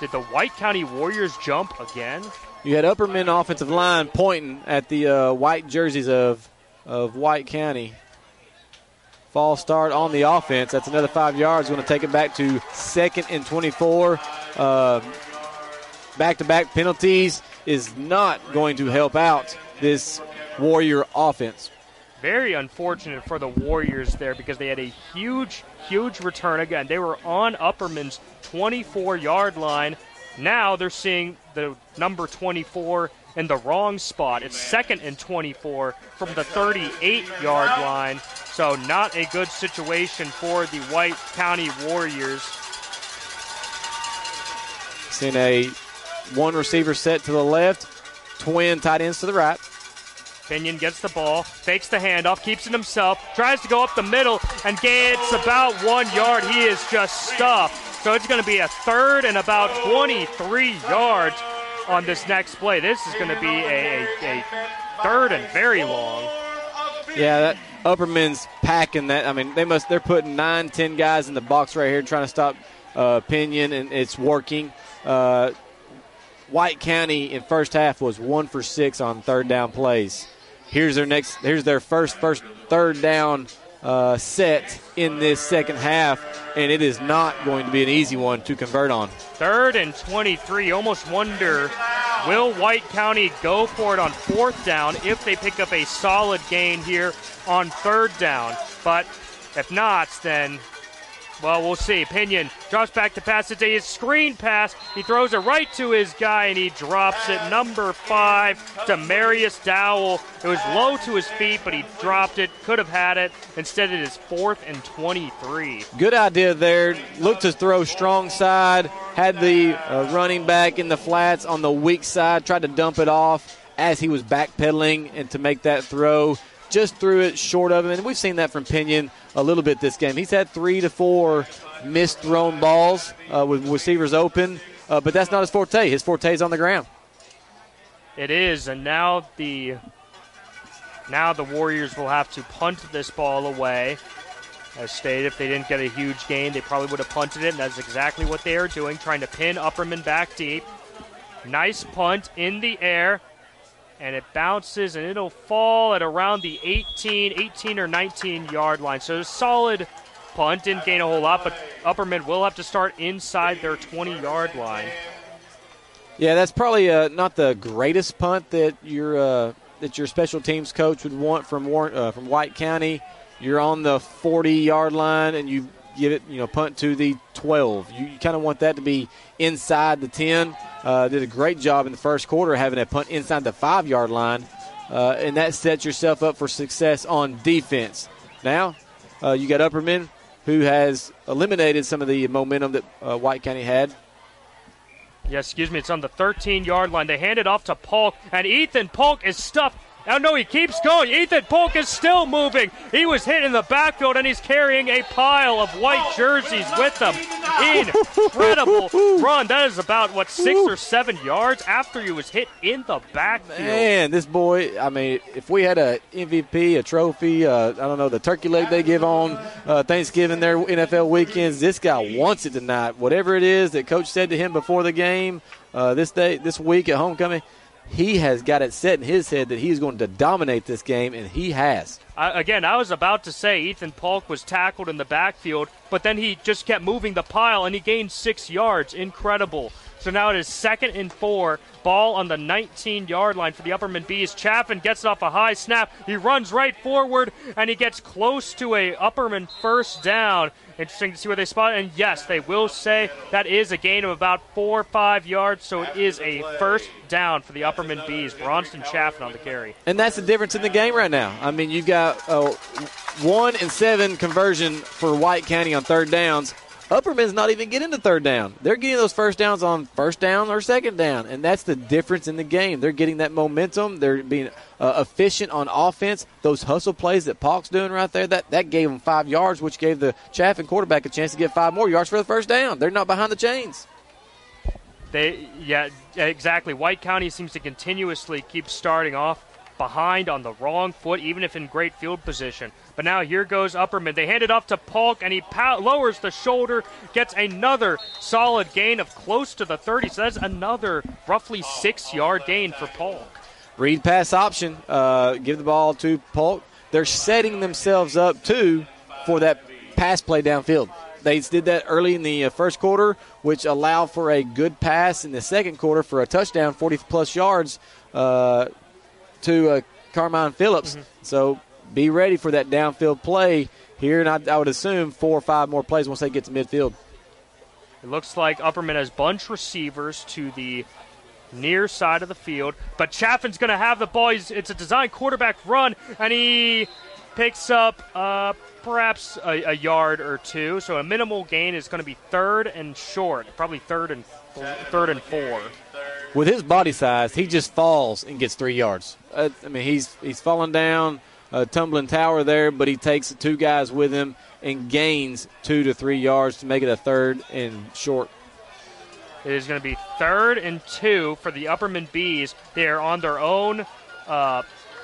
Did the White County Warriors jump again? You had Upperman offensive line pointing at the white jerseys of White County. false start on the offense. That's another 5 yards. We're going to take it back to second and 24. Back-to-back penalties is not going to help out this Warrior offense. Very unfortunate for the Warriors there because they had a huge, huge return again. They were on Upperman's 24-yard line. Now they're seeing the number 24 in the wrong spot. It's second and 24 from the 38-yard line. So not a good situation for the White County Warriors. Send a one receiver set to the left, twin tight ends to the right. Pinion gets the ball, fakes the handoff, keeps it himself, tries to go up the middle, and gets about 1 yard. He is just stuffed. So it's going to be a third and about 23 yards on this next play. This is going to be a third and very long. Yeah, that Upperman's packing that. I mean, they're putting 9-10 guys in the box right here trying to stop Pinion, and it's working. White County in first half was 1 for 6 on third down plays. Here's their first third down set in this second half, and it is not going to be an easy one to convert on. Third and 23. Almost wonder, will White County go for it on fourth down if they pick up a solid gain here on third down? But if not, then... well, we'll see. Pinion drops back to pass. It's a screen pass. He throws it right to his guy, and he drops it. Number 5, Demarius Dowell. It was low to his feet, but he dropped it. Could have had it. Instead, it is 4th and 23. Good idea there. Looked to throw strong side. Had the running back in the flats on the weak side. Tried to dump it off as he was backpedaling and to make that throw. Just threw it short of him, and we've seen that from Pinion a little bit this game. He's had 3 to 4 missed thrown balls with receivers open, but that's not his forte. His forte is on the ground. It is, and now the Warriors will have to punt this ball away. As stated, if they didn't get a huge gain, they probably would have punted it, and that's exactly what they are doing, trying to pin Upperman back deep. Nice punt in the air. And it bounces, and it'll fall at around the 18 or 19-yard line. So a solid punt. Didn't gain a whole lot, but Upperman will have to start inside their 20-yard line. Yeah, that's probably not the greatest punt that your special teams coach would want from White County. You're on the 40-yard line, and you give it, punt to the 12. You kind of want that to be inside the 10. Did a great job in the first quarter having a punt inside the 5-yard line, and that sets yourself up for success on defense. Now you got Upperman, who has eliminated some of the momentum that White County had. It's on the 13-yard line. They hand it off to Polk, and Ethan Polk is stuffed. Oh, no, he keeps going. Ethan Polk is still moving. He was hit in the backfield, and he's carrying a pile of white jerseys with him. Incredible run. That is about, 6 or 7 yards after he was hit in the backfield. Man, this boy, if we had a MVP, a trophy, the turkey leg they give on Thanksgiving, their NFL weekends, this guy wants it tonight. Whatever it is that Coach said to him before the game this week at homecoming, he has got it set in his head that he's going to dominate this game, and he has. I was about to say Ethan Polk was tackled in the backfield, but then he just kept moving the pile, and he gained 6 yards. Incredible. So now it is 2nd and 4. Ball on the 19-yard line for the Upperman Bees. Chaffin gets it off a high snap. He runs right forward, and he gets close to a Upperman first down. Interesting to see where they spot it. And, yes, they will say that is a gain of about 4 or 5 yards, so it is a first down for the Upperman Bees. Bronson Chaffin on the carry. And that's the difference in the game right now. You've got a 1 and 7 conversion for White County on third downs. Upperman's not even getting to third down. They're getting those first downs on first down or second down, and that's the difference in the game. They're getting that momentum. They're being efficient on offense. Those hustle plays that Polk's doing right there, that gave them 5 yards, which gave the Chaffin quarterback a chance to get 5 more yards for the first down. They're not behind the chains. Exactly. White County seems to continuously keep starting off behind on the wrong foot, even if in great field position. But now here goes Upperman. They hand it off to Polk, and he lowers the shoulder, gets another solid gain of close to the 30. So that's another roughly 6-yard gain for Polk. Read pass option. Give the ball to Polk. They're setting themselves up, too, for that pass play downfield. They did that early in the first quarter, which allowed for a good pass in the second quarter for a touchdown, 40-plus yards to Carmine Phillips. Mm-hmm. So be ready for that downfield play here, and I would assume 4 or 5 more plays once they get to midfield. It looks like Upperman has bunch receivers to the near side of the field, but Chaffin's going to have the ball. It's a design quarterback run, and he picks up perhaps a yard or two, so a minimal gain is going to be third and short, probably third and four. With his body size, he just falls and gets 3 yards. I mean, he's falling down, a tumbling tower there, but he takes 2 guys with him and gains 2 to 3 yards to make it a third and short. It is going to be 3rd and 2 for the Upperman Bees. They are on their own.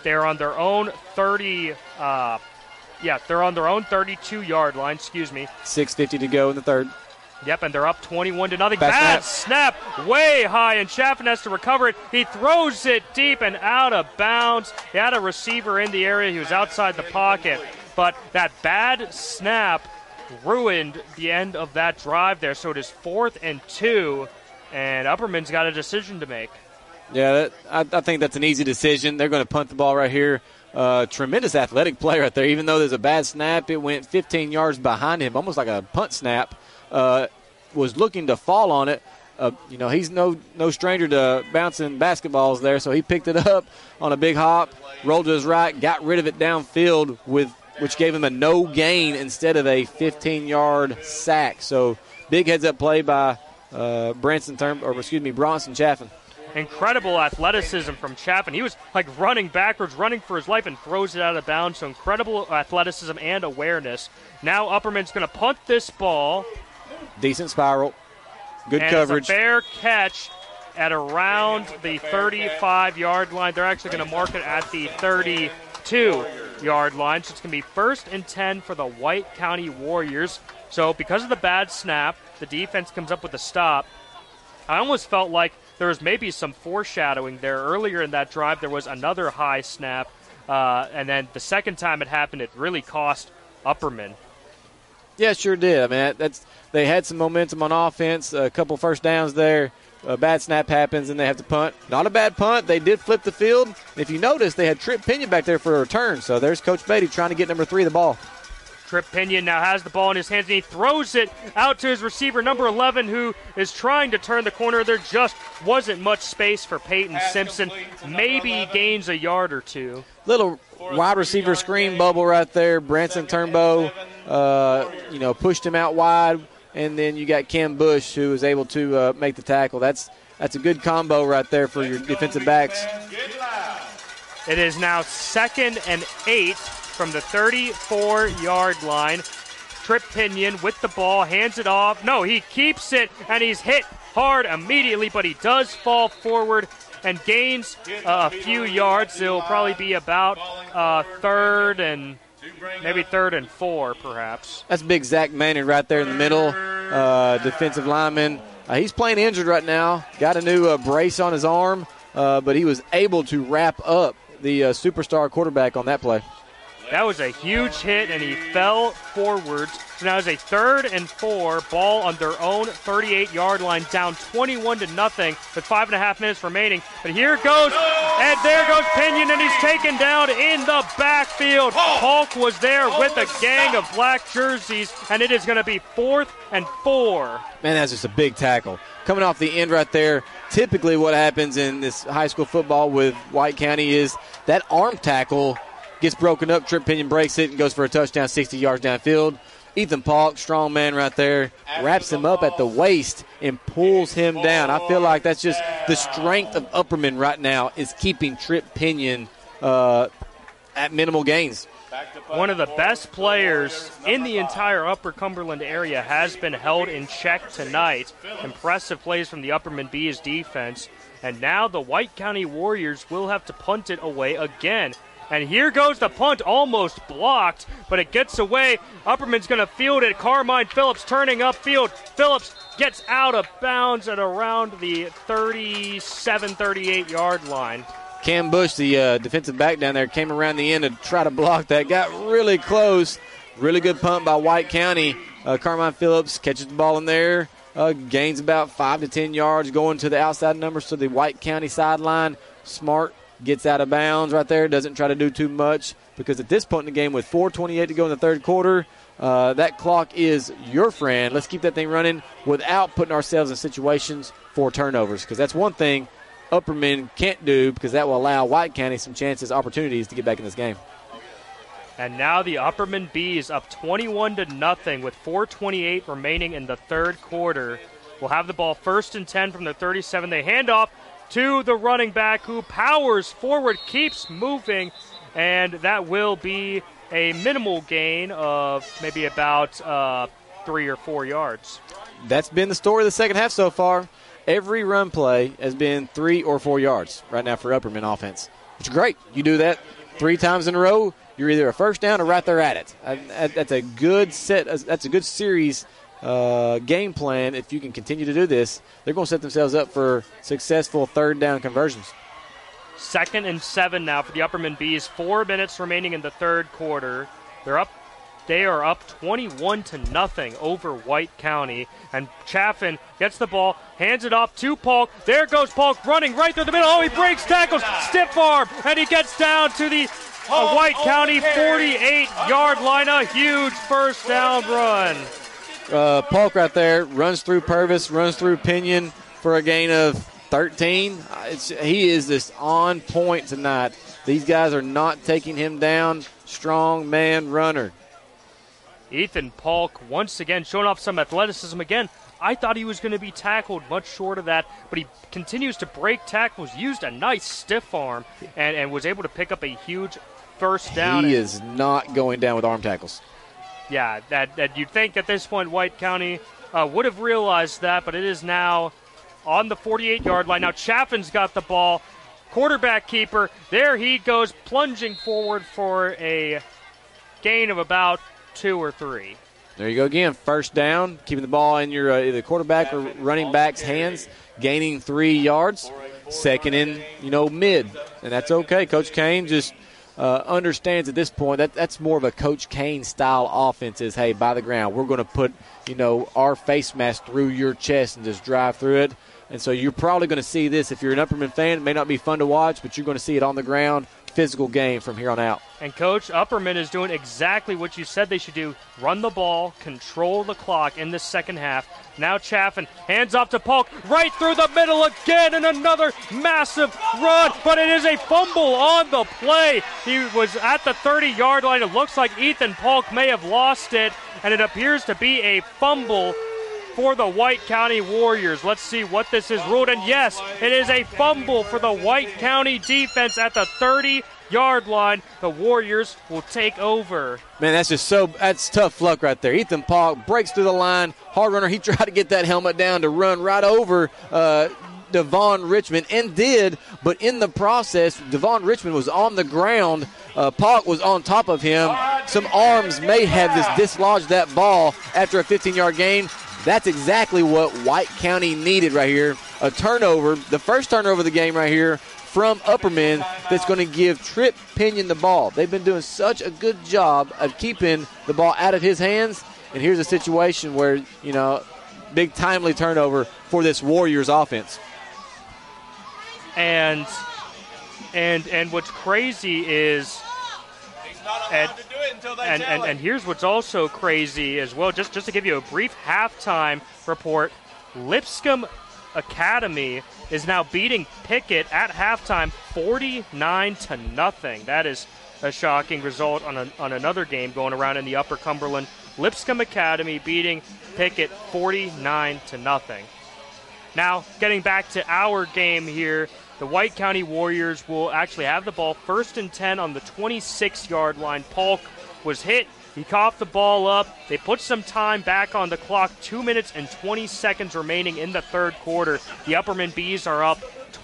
They're on their own 32-yard line. 6:50 to go in the third. Yep, and they're up 21-0. Bad snap, way high, and Chaffin has to recover it. He throws it deep and out of bounds. He had a receiver in the area. He was outside the pocket, but that bad snap ruined the end of that drive there. So it is 4th and 2, and Upperman's got a decision to make. Yeah, I think that's an easy decision. They're going to punt the ball right here. Tremendous athletic play right there. Even though there's a bad snap, it went 15 yards behind him, almost like a punt snap. Was looking to fall on it. He's no stranger to bouncing basketballs there, so he picked it up on a big hop, rolled to his right, got rid of it downfield, which gave him a no gain instead of a 15-yard sack. So big heads-up play by Bronson Chaffin. Incredible athleticism from Chaffin. He was like running backwards, running for his life, and throws it out of bounds. So incredible athleticism and awareness. Now Upperman's going to punt this ball. Decent spiral, good and coverage. It's a fair catch at around the 35-yard line. They're actually going to mark it at the 32-yard line. So it's going to be 1st and 10 for the White County Warriors. So because of the bad snap, the defense comes up with a stop. I almost felt like there was maybe some foreshadowing there. Earlier in that drive, there was another high snap. And then the second time it happened, it really cost Upperman. Yeah, sure did. I mean, they had some momentum on offense, a couple first downs there. A bad snap happens, and they have to punt. Not a bad punt. They did flip the field. If you notice, they had Tripp Pinion back there for a return. So there's Coach Beatty trying to get number 3 the ball. Tripp Pinion now has the ball in his hands, and he throws it out to his receiver, number 11, who is trying to turn the corner. There just wasn't much space for Peyton Simpson. Maybe gains a yard or two. Little wide receiver screen bubble right there. Bronson Turnbow, pushed him out wide. And then you got Cam Bush, who was able to make the tackle. That's a good combo right there for your defensive backs. It is now 2nd and 8 from the 34-yard line. Tripp Pinion with the ball, hands it off. No, he keeps it, and he's hit hard immediately, but he does fall forward and gains a few yards. It'll probably be about 3rd and 4, perhaps. That's big Zach Maynard right there in the middle, defensive lineman. He's playing injured right now. Got a new brace on his arm, but he was able to wrap up the superstar quarterback on that play. That was a huge hit, and he fell forwards. So now it's a 3rd and 4, ball on their own 38-yard line, down 21-0 with 5.5 minutes remaining. But here goes, and there goes Pinion, and he's taken down in the backfield. Polk was there with a gang of black jerseys, and it is going to be 4th and 4. Man, that's just a big tackle. Coming off the end right there, typically what happens in this high school football with White County is that arm tackle gets broken up. Tripp Pinion breaks it and goes for a touchdown, 60 yards downfield. Ethan Polk, strong man right there, wraps him up at the waist and pulls him down. I feel like that's just the strength of Upperman right now is keeping Tripp Pinion at minimal gains. One of the best players in the entire Upper Cumberland area has been held in check tonight. Impressive plays from the Upperman Bees defense. And now the White County Warriors will have to punt it away again. And here goes the punt, almost blocked, but it gets away. Upperman's going to field it. Carmine Phillips turning upfield. Phillips gets out of bounds at around the 37, 38-yard line. Cam Bush, the defensive back down there, came around the end to try to block that. Got really close, Really good punt by White County. Carmine Phillips catches the ball in there. Gains about 5 to 10 yards going to the outside numbers to the White County sideline. Smart gets out of bounds right there. Doesn't try to do too much because at this point in the game with 4:28 to go in the third quarter, that clock is your friend. Let's keep that thing running without putting ourselves in situations for turnovers because that's one thing Upperman can't do because that will allow White County some chances, opportunities to get back in this game. And now the Upperman Bees up 21-0 with 4:28 remaining in the third quarter. We'll have the ball first and 10 from the 37. They hand off to the running back who powers forward, keeps moving, and that will be a minimal gain of maybe about 3 or 4 yards. That's been the story of the second half so far. Every run play has been 3 or 4 yards right now for Upperman offense, which is great. You do that 3 times in a row, you're either a first down or right there at it. That's a good set. That's a good series game plan. If you can continue to do this, they're going to set themselves up for successful third down conversions. 2nd and 7 now for the Upperman Bees. 4 minutes remaining in the third quarter. They're up. They are up 21-0 over White County. And Chaffin gets the ball, hands it off to Polk. There goes Polk running right through the middle. Oh, he breaks tackles. Stiff arm. And he gets down to the White County 48-yard line. A huge first down run. Polk right there runs through Purvis, runs through Pinion for a gain of 13. He is just on point tonight. These guys are not taking him down. Strong man runner. Ethan Polk once again showing off some athleticism. Again, I thought he was going to be tackled much short of that, but he continues to break tackles, used a nice stiff arm, and was able to pick up a huge first down. He is not going down with arm tackles. Yeah, that you'd think at this point White County would have realized that, but it is now on the 48-yard line. Now Chaffin's got the ball. Quarterback keeper, there he goes, plunging forward for a gain of about 2 or 3. There you go again. First down, keeping the ball in your either quarterback or running back's hands, gaining 3 yards. 2nd and, mid, and that's okay. Coach Kane just understands at this point that that's more of a Coach Kane style offense is, hey, by the ground, we're going to put, our face mask through your chest and just drive through it. And so you're probably going to see this. If you're an Upperman fan, it may not be fun to watch, but you're going to see it on the ground. Physical game from here on out. And Coach, Upperman is doing exactly what you said they should do. Run the ball, control the clock in the second half. Now Chaffin hands off to Polk, right through the middle again, and another massive run, but it is a fumble on the play. He was at the 30-yard line. It looks like Ethan Polk may have lost it, and it appears to be a fumble for the White County Warriors. Let's see what this is ruled. And yes, it is a fumble for the White County defense at the 30-yard line. The Warriors will take over. Man, that's tough luck right there. Ethan Polk breaks through the line. Hard runner. He tried to get that helmet down to run right over Darvon Richmond and did, but in the process, Darvon Richmond was on the ground. Polk was on top of him. Some arms may have dislodged that ball after a 15-yard gain. That's exactly what White County needed right here. A turnover, the first turnover of the game right here from Upperman that's going to give Tripp Pinion the ball. They've been doing such a good job of keeping the ball out of his hands, and here's a situation where, big timely turnover for this Warriors offense. And what's crazy is – And here's what's also crazy as well, just to give you a brief halftime report, Lipscomb Academy is now beating Pickett at halftime 49-0. That is a shocking result on another game going around in the Upper Cumberland. Lipscomb Academy beating Pickett 49-0. Now, getting back to our game here, the White County Warriors will actually have the ball 1st and 10 on the 26-yard line. Polk was hit. He coughed the ball up. They put some time back on the clock. 2 minutes and 20 seconds remaining in the third quarter. The Upperman Bees are up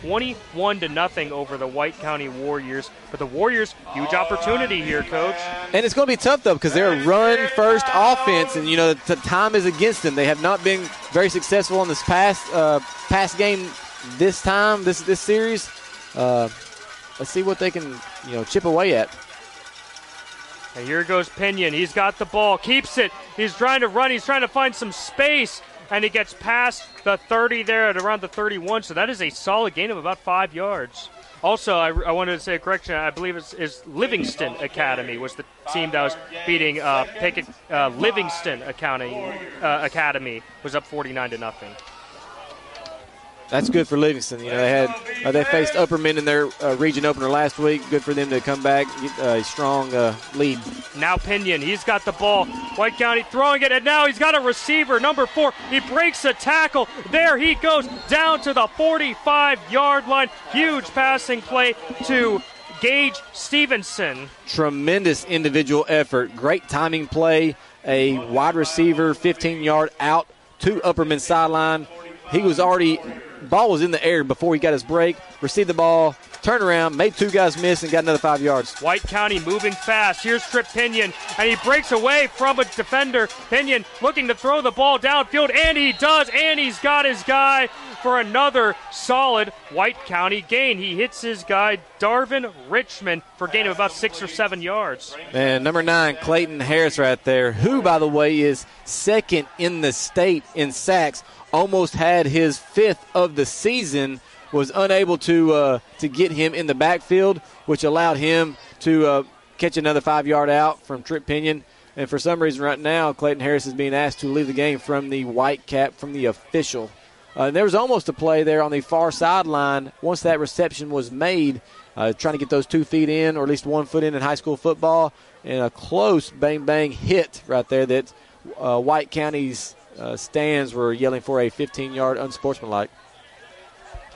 21-0 over the White County Warriors. But the Warriors, huge opportunity here, Coach. And it's going to be tough, though, because they're a run-first offense, and, the time is against them. They have not been very successful in this past game this time, this series. Let's see what they can, chip away at. And here goes Pinion. He's got the ball, keeps it. He's trying to run. He's trying to find some space. And he gets past the 30 there at around the 31. So that is a solid gain of about 5 yards. Also, I wanted to say a correction. I believe it's Livingston Academy was the team that was beating Pickett. Livingston Academy was up 49-0. That's good for Livingston. You know, they faced Upperman in their region opener last week. Good for them to come back, get a strong lead. Now Pinion, he's got the ball. White County throwing it, and now he's got a receiver, number 4. He breaks a tackle. There he goes down to the 45-yard line. Huge passing play to Gage Stevenson. Tremendous individual effort. Great timing play. A wide receiver, 15-yard out to Upperman sideline. He was already... Ball was in the air before he got his break, received the ball, turned around, made 2 guys miss, and got another 5 yards. White County moving fast. Here's Tripp Pinion, and he breaks away from a defender. Pinion looking to throw the ball downfield, and he does, and he's got his guy for another solid White County gain. He hits his guy, Darvon Richmond, for a gain of about 6 or 7 yards. And number 9, Clayton Harris right there, who, by the way, is second in the state in sacks. Almost had his 5th of the season, was unable to get him in the backfield, which allowed him to catch another 5-yard out from Tripp Pinion. And for some reason right now, Clayton Harris is being asked to leave the game from the white cap, from the official. There was almost a play there on the far sideline once that reception was made, trying to get those 2 feet in, or at least 1 foot in high school football, and a close bang-bang hit right there that White County's stands were yelling for a 15-yard unsportsmanlike.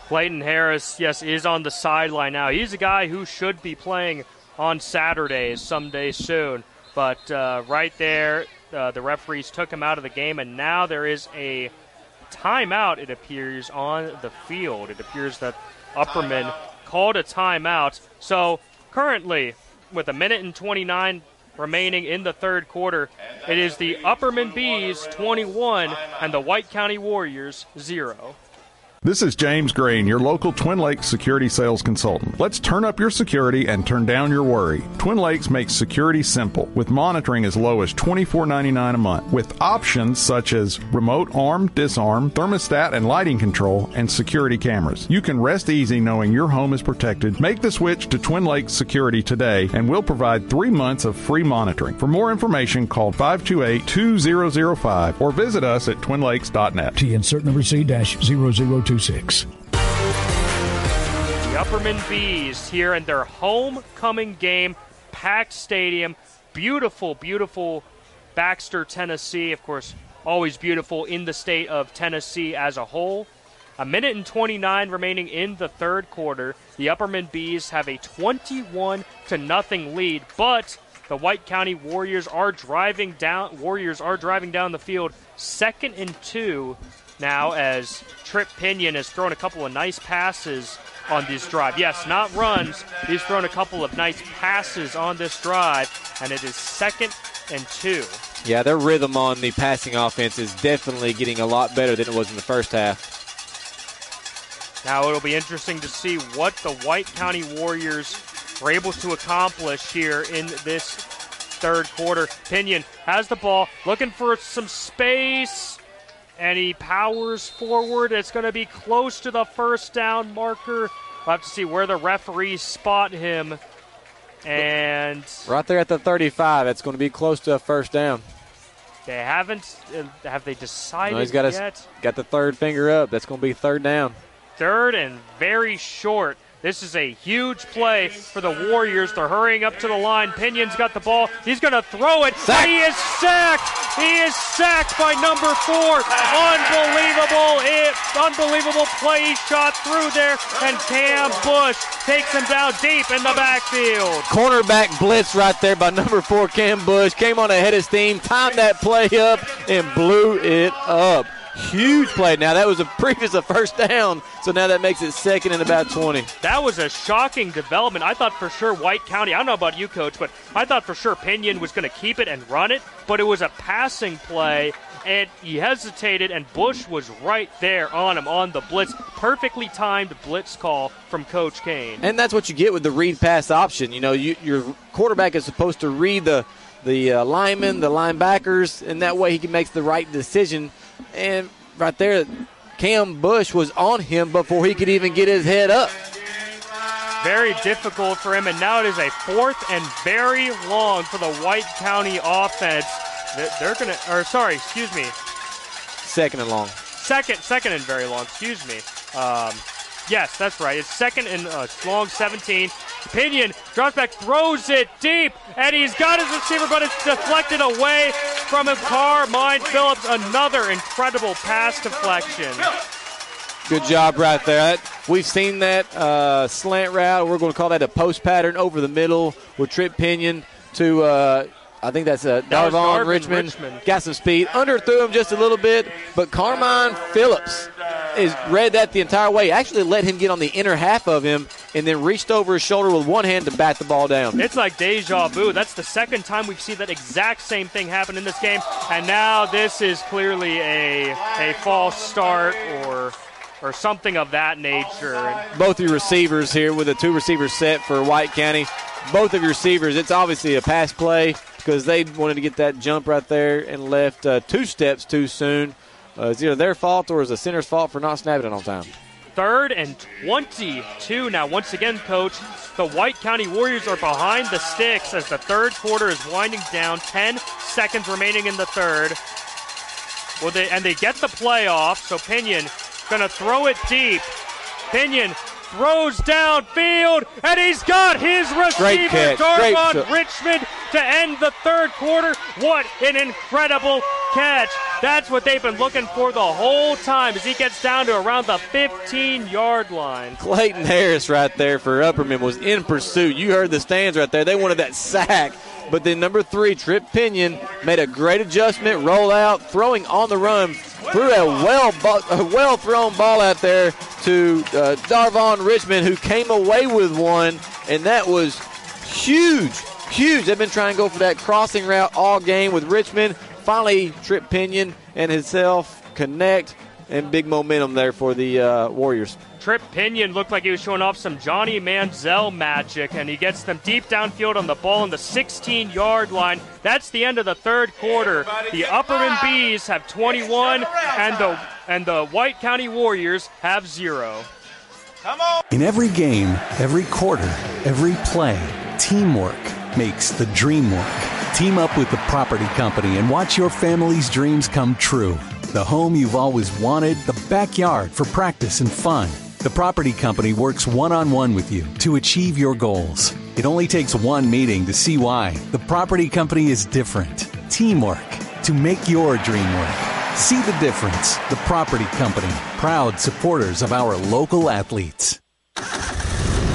Clayton Harris, yes, is on the sideline now. He's a guy who should be playing on Saturdays someday soon. But right there, the referees took him out of the game, and now there is a timeout, it appears, on the field. It appears that Upperman called a timeout. So currently, with 1:29 remaining in the third quarter, it is the Upperman Bees 21 and the White County Warriors 0. This is James Green, your local Twin Lakes security sales consultant. Let's turn up your security and turn down your worry. Twin Lakes makes security simple, with monitoring as low as $24.99 a month, with options such as remote arm, disarm, thermostat and lighting control, and security cameras. You can rest easy knowing your home is protected. Make the switch to Twin Lakes Security today, and we'll provide 3 months of free monitoring. For more information, call 528-2005 or visit us at twinlakes.net. T insert number C-002. The Upperman Bees here in their homecoming game, packed stadium, beautiful, beautiful Baxter, Tennessee. Of course, always beautiful in the state of Tennessee as a whole. 1:29 remaining in the third quarter. The Upperman Bees have a 21-0 lead, but the White County Warriors are driving down. The field, 2nd and 2. Now as Tripp Pinion has thrown a couple of nice passes on this drive. Yes, not runs. He's thrown a couple of nice passes on this drive, and it is 2nd and 2. Yeah, their rhythm on the passing offense is definitely getting a lot better than it was in the first half. Now it'll be interesting to see what the White County Warriors were able to accomplish here in this third quarter. Pinion has the ball, looking for some space. And he powers forward. It's going to be close to the first down marker. We'll have to see where the referees spot him. And right there at the 35, it's going to be close to a first down. They haven't. Have they decided he's got yet? Got the third finger up. That's going to be third down. Third and very short. This is a huge play for the Warriors. They're hurrying up to the line. Pinion's got the ball. He's going to throw it. Sack. He is sacked. He is sacked by number 4. Unbelievable. Unbelievable play. He shot through there, and Cam Bush takes him down deep in the backfield. Cornerback blitz right there by number 4, Cam Bush. Came on ahead of steam, timed that play up, and blew it up. Huge play. Now, that was a first down, so now that makes it 2nd and about 20. That was a shocking development. I thought for sure White County, I don't know about you, Coach, but I thought for sure Pinion was going to keep it and run it, but it was a passing play and he hesitated, and Bush was right there on him on the blitz. Perfectly timed blitz call from Coach Kane. And that's what you get with the read pass option. You know, your quarterback is supposed to read the linemen, the linebackers, and that way he can make the right decision. And right there, Cam Bush was on him before he could even get his head up. Very difficult for him, and now it is a fourth and very long for the White County offense. They're going to, or sorry, excuse me. Second and long. Second and very long, excuse me. Yes, that's right. It's second and long, 17. Pinion drops back, throws it deep, and he's got his receiver, but it's deflected away from him. Carmine Phillips, another incredible pass deflection. Good job right there. We've seen that slant route. We're going to call that a post pattern over the middle with Tripp Pinion to, I think that's Darvon Richmond. Got some speed. Underthrew him just a little bit, but Carmine Phillips is read that the entire way. Actually let him get on the inner half of him and then reached over his shoulder with one hand to bat the ball down. It's like deja vu. That's the second time we've seen that exact same thing happen in this game, and now this is clearly a false start or something of that nature. Both your receivers here with a two-receiver set for White County. Both of your receivers, it's obviously a pass play because they wanted to get that jump right there and left two steps too soon. It's either their fault or it's the center's fault for not snapping it on time. Third and 22. Now, once again, Coach, the White County Warriors are behind the sticks as the third quarter is winding down. 10 seconds remaining in the third. Well, they get the playoff, so Pinion going to throw it deep. Pinion throws downfield, and he's got his receiver, Darvon Richmond, to end the third quarter. What an incredible catch. That's what they've been looking for the whole time as he gets down to around the 15-yard line. Clayton Harris right there for Upperman was in pursuit. You heard the stands right there. They wanted that sack. But then number 3, Tripp Pinion, made a great adjustment, roll out, throwing on the run, threw a well-thrown ball out there to Darvon Richmond, who came away with one, and that was huge. They've been trying to go for that crossing route all game with Richmond. Finally, Tripp Pinion and himself connect, and big momentum there for the Warriors. Tripp Pinion looked like he was showing off some Johnny Manziel magic, and he gets them deep downfield on the ball on the 16-yard line. That's the end of the third quarter. The Upperman Bees have 21, and the White County Warriors have 0. Come on. In every game, every quarter, every play, teamwork makes the dream work. Team up with The Property Company and watch your family's dreams come true. The home you've always wanted, the backyard for practice and fun. The Property Company works one-on-one with you to achieve your goals. It only takes one meeting to see why. The Property Company is different. Teamwork to make your dream work. See the difference. The Property Company. Proud supporters of our local athletes.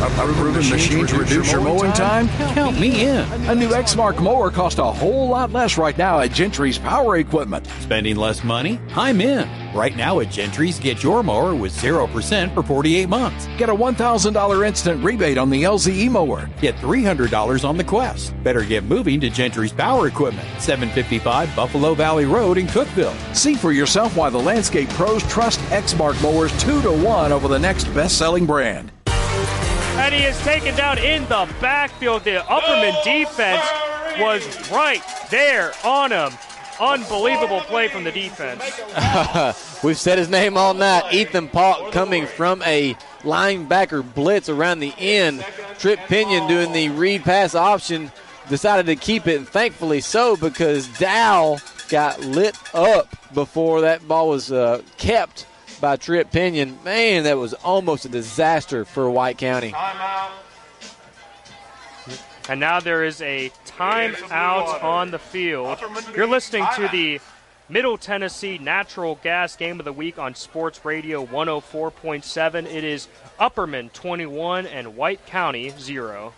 A proven machine to reduce your mowing time? Count me in. A new Exmark mower costs a whole lot less right now at Gentry's Power Equipment. Spending less money? I'm in. Right now at Gentry's, get your mower with 0% for 48 months. Get a $1,000 instant rebate on the LZE mower. Get $300 on the Quest. Better get moving to Gentry's Power Equipment, 755 Buffalo Valley Road in Cookeville. See for yourself why the landscape pros trust Exmark mowers 2-to-1 over the next best-selling brand. And he is taken down in the backfield. The Upperman defense was right there on him. Unbelievable play from the defense. We've said his name all night. Ethan Polk coming from a linebacker blitz around the end. Tripp Pinion doing the read pass option. Decided to keep it, and thankfully so, because Dowell got lit up before that ball was kept by Tripp Pinion. Man, that was almost a disaster for White County. And now there is a timeout on the field. You're listening to the Middle Tennessee Natural Gas Game of the Week on Sports Radio 104.7. It is Upperman 21 and White County 0.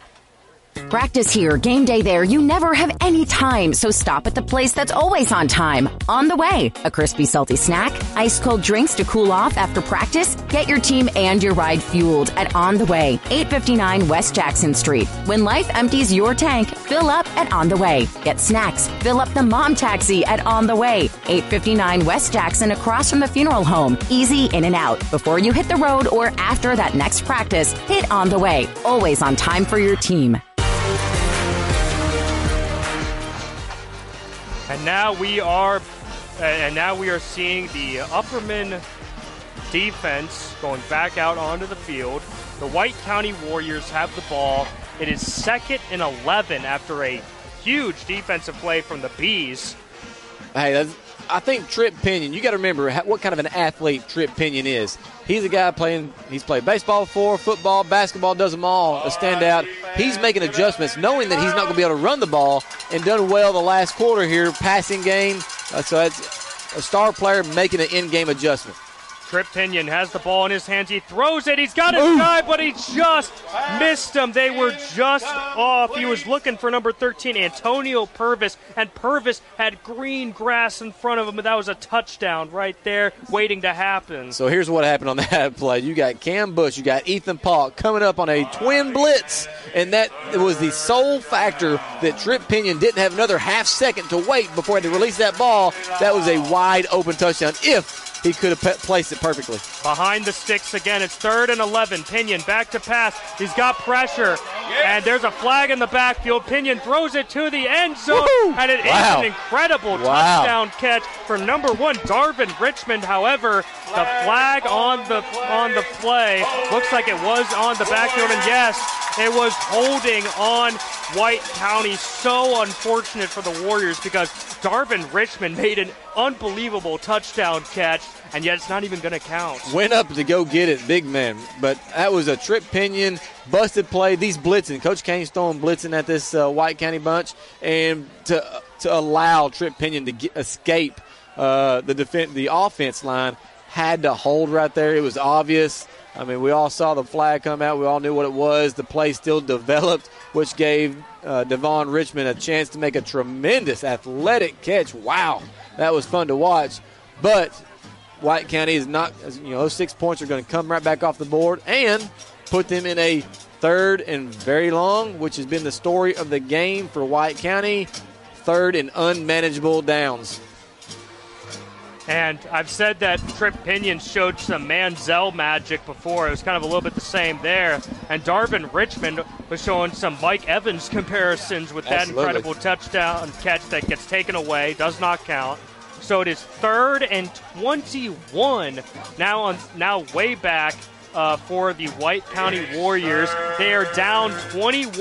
Practice here, game day there, you never have any time, so stop at the place that's always on time. On the Way, a crispy, salty snack, ice-cold drinks to cool off after practice. Get your team and your ride fueled at On the Way, 859 West Jackson Street. When life empties your tank, fill up at On the Way. Get snacks, fill up the mom taxi at On the Way, 859 West Jackson, across from the funeral home. Easy in and out. Before you hit the road or after that next practice, hit On the Way. Always on time for your team. And now we are seeing the Upperman defense going back out onto the field. The White County Warriors have the ball. It is 2nd and 11 after a huge defensive play from the Bees. Hey, I think Tripp Pinion, you got to remember what kind of an athlete Tripp Pinion is. He's a guy he's played baseball before, football, basketball, does them all, a standout. He's making adjustments knowing that he's not going to be able to run the ball, and done well the last quarter here, passing game. So it's a star player making an in-game adjustment. Tripp Pinion has the ball in his hands. He throws it. He's got his guy, but he just missed him. They were just off. He was looking for number 13, Antonio Purvis, and Purvis had green grass in front of him, and that was a touchdown right there waiting to happen. So here's what happened on that play. You got Cam Bush, you got Ethan Polk coming up on a twin blitz, and that was the sole factor that Tripp Pinion didn't have another half second to wait before he had to release that ball. That was a wide-open touchdown if he could have placed it perfectly. Behind the sticks again. It's 3rd and 11. Pinion back to pass. He's got pressure. And there's a flag in the backfield. Pinion throws it to the end zone. Woo-hoo! And it is an incredible touchdown catch for number 1, Darvon Richmond. However, the flag on the play looks like it was on the backfield. And yes, it was holding on White County. So unfortunate for the Warriors because Darvon Richmond made an unbelievable touchdown catch, and yet it's not even going to count. Went up to go get it, big man. But that was a Tripp Pinion busted play. These blitzing, Coach Kane's throwing blitzing at this White County bunch, and to allow Tripp Pinion to escape the offense line, had to hold right there. It was obvious. I mean, we all saw the flag come out. We all knew what it was. The play still developed, which gave Devon Richmond a chance to make a tremendous athletic catch. Wow. That was fun to watch, but White County is not, those 6 points are going to come right back off the board and put them in a 3rd and very long, which has been the story of the game for White County, 3rd and unmanageable downs. And I've said that Tripp Pinion showed some Manziel magic before. It was kind of a little bit the same there. And Darvon Richmond was showing some Mike Evans comparisons with that incredible touchdown catch that gets taken away, does not count. So it is 3rd and 21 now way back for the White County Warriors. They are down 21-0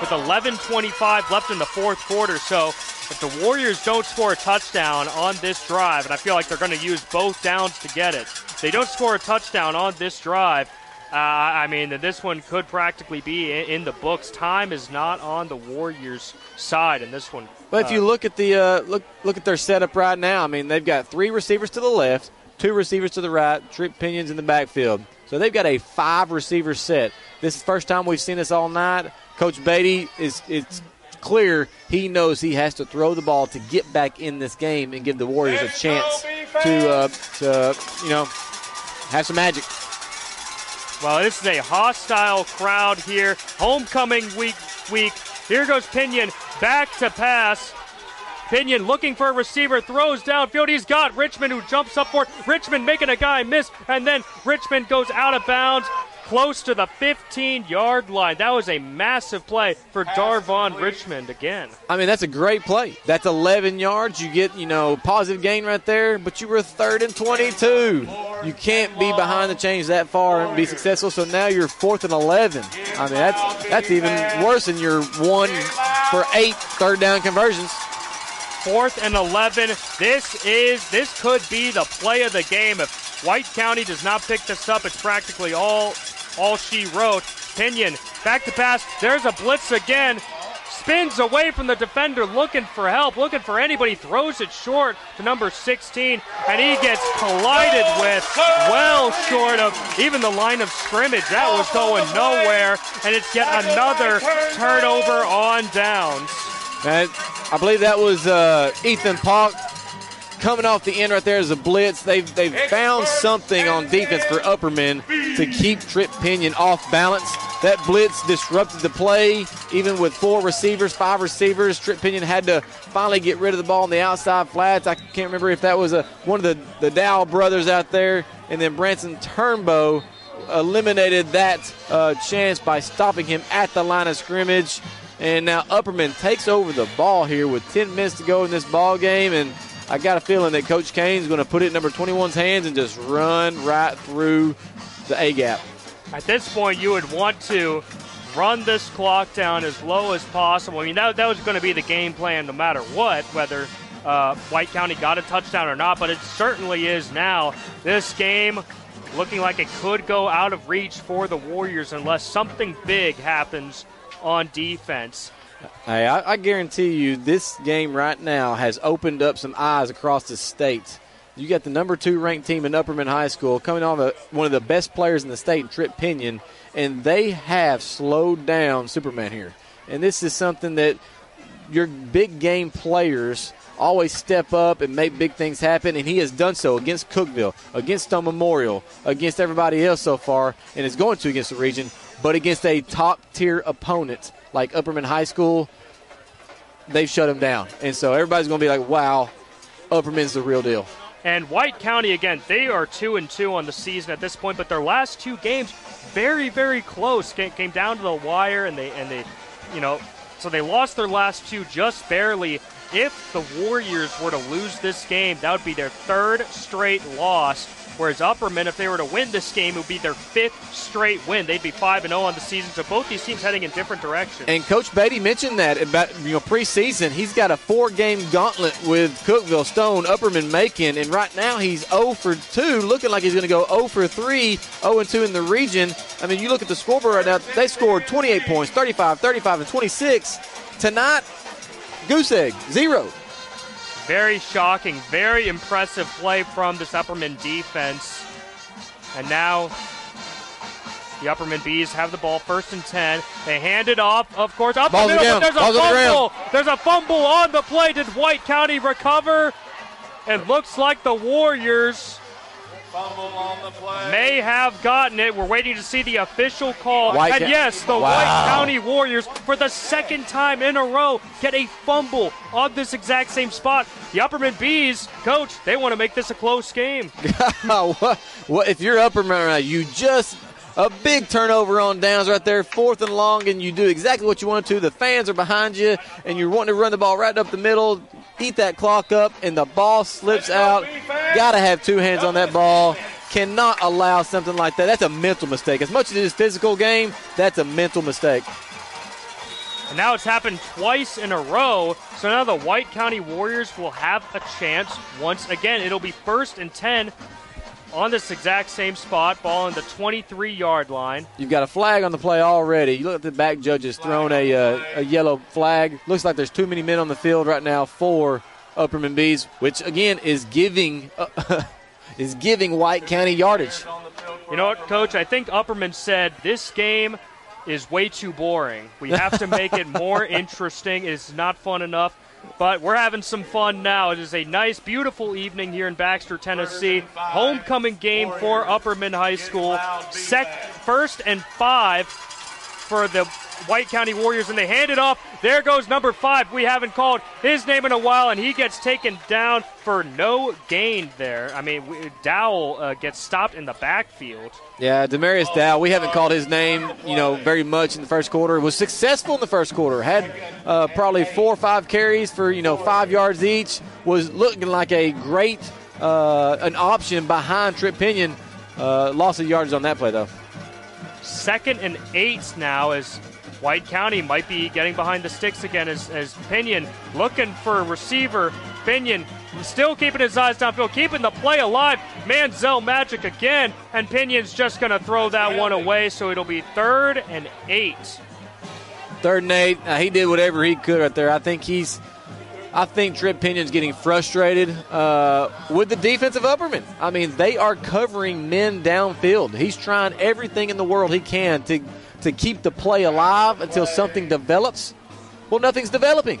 with 11:25 left in the fourth quarter. So if the Warriors don't score a touchdown on this drive, and I feel like they're going to use both downs to get it, if they don't score a touchdown on this drive, this one could practically be in the books. Time is not on the Warriors' side in this one. But if you look at the look at their setup right now, I mean, they've got 3 receivers to the left, 2 receivers to the right, Tripp Pinion's in the backfield. So they've got a 5-receiver set. This is the first time we've seen this all night. Coach Beatty is clear. He knows he has to throw the ball to get back in this game and give the Warriors a chance to have some magic. Well, this is a hostile crowd here. Homecoming week. Here goes Pinion back to pass. Pinion looking for a receiver, throws downfield. He's got Richmond, who jumps up for it. Richmond making a guy miss, and then Richmond goes out of bounds close to the 15-yard line. That was a massive play for Darvon Richmond again. I mean, that's a great play. That's 11 yards. You get, positive gain right there, but you were 3rd and 22. You can't be behind the chains that far and be successful, so now you're 4th and 11. I mean, that's even worse than your 1 for 8 third-down conversions. 4th and 11. This could be the play of the game. If White County does not pick this up, it's practically all she wrote. Pinion back to pass. There's a blitz again. spins away from the defender, looking for help, looking for anybody, throws it short to number 16, and he gets collided with, well short of even the line of scrimmage. That was going nowhere, and it's yet another turnover on downs. And I believe that was Ethan Polk coming off the end right there as a blitz. They've found something on defense for Upperman to keep Tripp Pinion off balance. That blitz disrupted the play, even with five receivers. Tripp Pinion had to finally get rid of the ball on the outside flats. I can't remember if that was one of the Dowell brothers out there. And then Bronson Turnbow eliminated that chance by stopping him at the line of scrimmage. And now Upperman takes over the ball here with 10 minutes to go in this ball game. And I got a feeling that Coach Kane's going to put it in number 21's hands and just run right through the A-gap. At this point, you would want to run this clock down as low as possible. I mean, that was going to be the game plan no matter what, whether White County got a touchdown or not, but it certainly is now. This game looking like it could go out of reach for the Warriors unless something big happens on defense. Hey, I guarantee you this game right now has opened up some eyes across the state. You got the number 2 ranked team in Upperman High School coming off one of the best players in the state, Tripp Pinion, and they have slowed down Superman here. And this is something that your big game players always step up and make big things happen, and he has done so against Cookeville, against Stone Memorial, against everybody else so far, and is going to against the region, but against a top-tier opponent like Upperman High School, they've shut him down. And so everybody's going to be like, wow, Upperman's the real deal. And White County, again, they are 2-2 on the season at this point, but their last two games, very, very close, came down to the wire, and they, you know, so they lost their last two just barely. If the Warriors were to lose this game, that would be their third straight loss, whereas Upperman, if they were to win this game, it would be their fifth straight win. They'd be 5-0 on the season, so both these teams heading in different directions. And Coach Beatty mentioned that about preseason. He's got a 4-game gauntlet with Cookeville, Stone, Upperman, Macon, and right now he's 0-2, looking like he's going to go 0-3, 0-2 in the region. I mean, you look at the scoreboard right now, they scored 28 points, 35, 35, and 26. Tonight, goose egg, 0. Very shocking, very impressive play from this Upperman defense. And now the Upperman Bees have the ball, 1st and 10. They hand it off, of course, up the middle, but there's a fumble. There's a fumble on the play. Did White County recover? It looks like the Warriors may have gotten it. We're waiting to see the official call. White County Warriors, for the second time in a row, get a fumble on this exact same spot. The Upperman Bees, Coach, they want to make this a close game. What if you're Upperman right now, you just a big turnover on downs right there, 4th and long, and you do exactly what you want to. The fans are behind you, and you're wanting to run the ball right up the middle, eat that clock up, and the ball slips out. Got to have two hands on that ball. Cannot allow something like that. That's a mental mistake. As much as it is a physical game, that's a mental mistake. And now it's happened twice in a row, so now the White County Warriors will have a chance once again. It'll be 1st and 10. On this exact same spot, ball in the 23-yard line. You've got a flag on the play already. You look at the back judges throwing a yellow flag. Looks like there's too many men on the field right now for Upperman Bees, which, again, is giving White County yardage. You know what, Coach? I think Upperman said this game is way too boring. We have to make it more interesting. It's not fun enough. But we're having some fun now. It is a nice, beautiful evening here in Baxter, Tennessee. Homecoming game for Upperman High School. 1st and 5 for the White County Warriors, and they hand it off. There goes number 5. We haven't called his name in a while, and he gets taken down for no gain there. I mean, Dowell gets stopped in the backfield. Yeah, Demarius Dowell, we haven't called his name, you know, very much in the first quarter. Was successful in the first quarter. Had probably 4 or 5 carries for, 5 yards each. Was looking like a great an option behind Tripp Pinion. Loss of yards on that play, though. 2nd and 8 now as White County might be getting behind the sticks again as Pinion looking for a receiver. Pinion still keeping his eyes downfield, keeping the play alive. Manziel magic again, and Pinion's just going to throw that one away, so it'll be 3rd and 8. 3rd and 8. He did whatever he could right there. I think Tripp Pinion's getting frustrated with the defensive Upperman. I mean, they are covering men downfield. He's trying everything in the world he can to keep the play alive until something develops. Well, nothing's developing.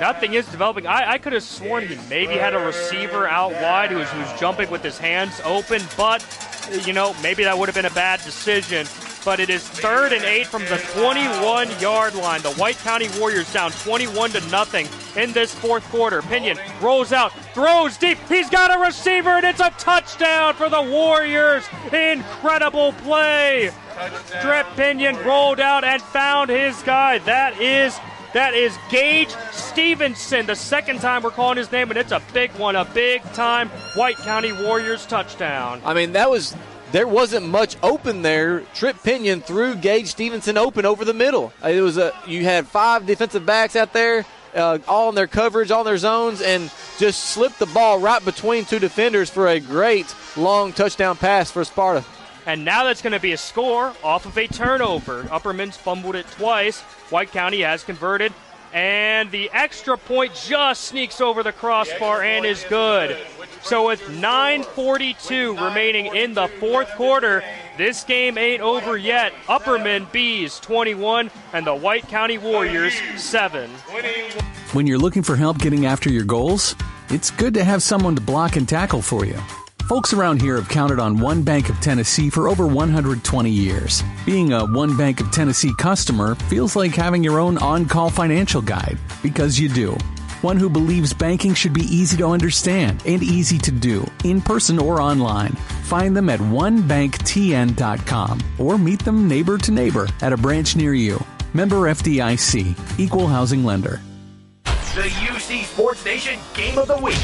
Nothing is developing. I could have sworn he maybe had a receiver out wide who was jumping with his hands open, but, you know, maybe that would have been a bad decision. But it is 3rd and 8 from the 21-yard line. The White County Warriors down 21-0 in this 4th quarter. Pinion rolls out, throws deep. He's got a receiver, and it's a touchdown for the Warriors. Incredible play. Tripp Pinion rolled out and found his guy. That is Gage Stevenson, the second time we're calling his name, and it's a big one, a big-time White County Warriors touchdown. I mean, that was... There wasn't much open there. Tripp Pinion threw Gage Stevenson open over the middle. It was you had 5 defensive backs out there, all in their coverage, all in their zones, and just slipped the ball right between 2 defenders for a great long touchdown pass for Sparta. And now that's going to be a score off of a turnover. Upperman's fumbled it twice. White County has converted. And the extra point just sneaks over the crossbar and is good. So with 9:42 remaining in the 4th quarter, this game ain't over yet. Upperman Bees 21 and the White County Warriors 7. When you're looking for help getting after your goals, it's good to have someone to block and tackle for you. Folks around here have counted on One Bank of Tennessee for over 120 years. Being a One Bank of Tennessee customer feels like having your own on-call financial guide, because you do. One who believes banking should be easy to understand and easy to do, in person or online. Find them at onebanktn.com or meet them neighbor to neighbor at a branch near you. Member FDIC, Equal Housing Lender. The UC Sports Nation Game of the Week.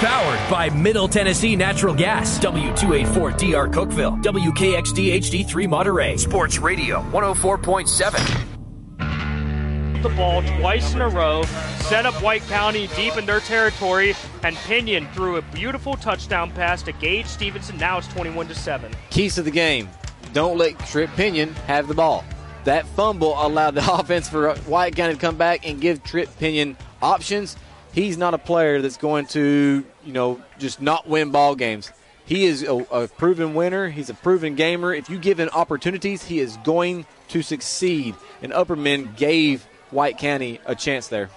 Powered by Middle Tennessee Natural Gas. W284DR Cookeville. WKXD HD3 Monterey. Sports Radio 104.7. The ball twice in a row. Set up White County deep in their territory. And Pinion threw a beautiful touchdown pass to Gage Stevenson. Now it's 21-7. Keys to the game. Don't let Tripp Pinion have the ball. That fumble allowed the offense for White County to come back and give Tripp Pinion options. He's not a player that's going to, you know, just not win ball games. He is a proven winner. He's a proven gamer. If you give him opportunities, he is going to succeed. And Upperman gave White County a chance there.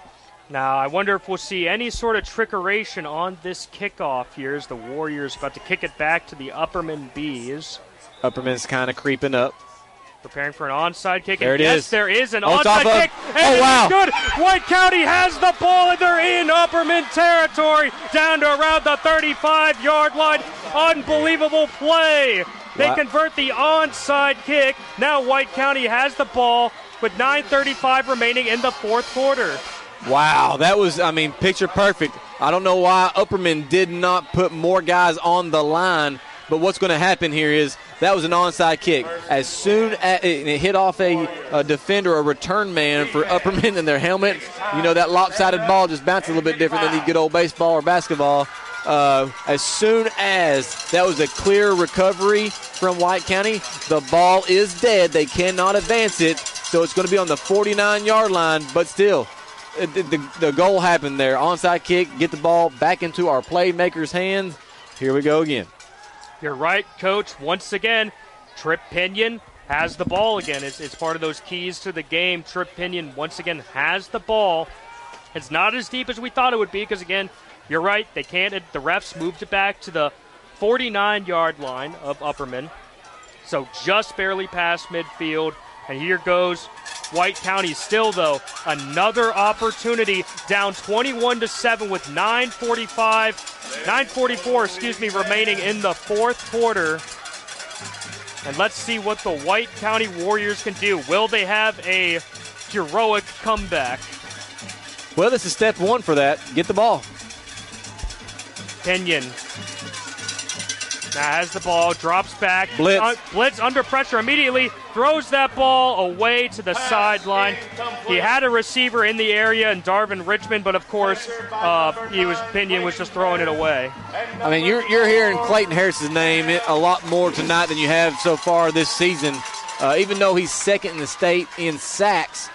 Now, I wonder if we'll see any sort of trickeration on this kickoff here as the Warriors about to kick it back to the Upperman Bees. Upperman's kind of creeping up. Preparing for an onside kick. There it is. Yes, there is an onside kick. And oh, wow. It's good. White County has the ball, and they're in Upperman territory, down to around the 35-yard line. Unbelievable play. They convert the onside kick. Now White County has the ball with 9:35 remaining in the 4th quarter. Wow, that was, I mean, picture perfect. I don't know why Upperman did not put more guys on the line. But what's going to happen here is that was an onside kick. As soon as it hit off a defender, a return man for Upperman in their helmet, you know, that lopsided ball just bounced a little bit different than the good old baseball or basketball. As soon as that was a clear recovery from White County, the ball is dead. They cannot advance it, so it's going to be on the 49-yard line. But still, the goal happened there. Onside kick, get the ball back into our playmakers' hands. Here we go again. You're right, Coach. Once again, Tripp Pinion has the ball again. It's part of those keys to the game. Tripp Pinion once again has the ball. It's not as deep as we thought it would be because, again, you're right. They can't. The refs moved it back to the 49-yard line of Upperman. So just barely past midfield. And here goes White County still, though. Another opportunity down 21-7 with 9:44 remaining in the 4th quarter. And let's see what the White County Warriors can do. Will they have a heroic comeback? Well, this is step one for that. Get the ball. Pinion. Now has the ball, drops back. Blitz. Blitz under pressure immediately, throws that ball away to the sideline. He had a receiver in the area in Darvon Richmond, but of course Pinion was just throwing it away. I mean, you're hearing Clayton Harris's name a lot more tonight than you have so far this season. Even though he's second in the state in sacks,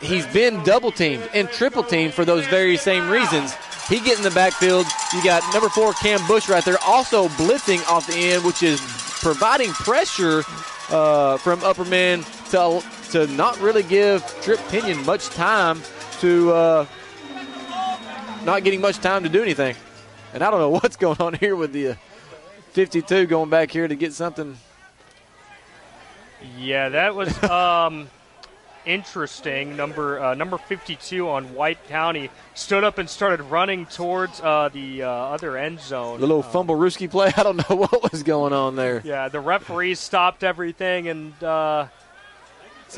he's been double-teamed and triple-teamed for those very same reasons. He gets in the backfield. You got number 4, Cam Bush, right there, also blitzing off the end, which is providing pressure from Upperman to not really give Tripp Pinion much time to not getting much time to do anything. And I don't know what's going on here with the 52 going back here to get something. Yeah, that was interesting. Number 52 on White County stood up and started running towards the other end zone. The little fumble-rooski play. I don't know what was going on there. Yeah, the referees stopped everything. And some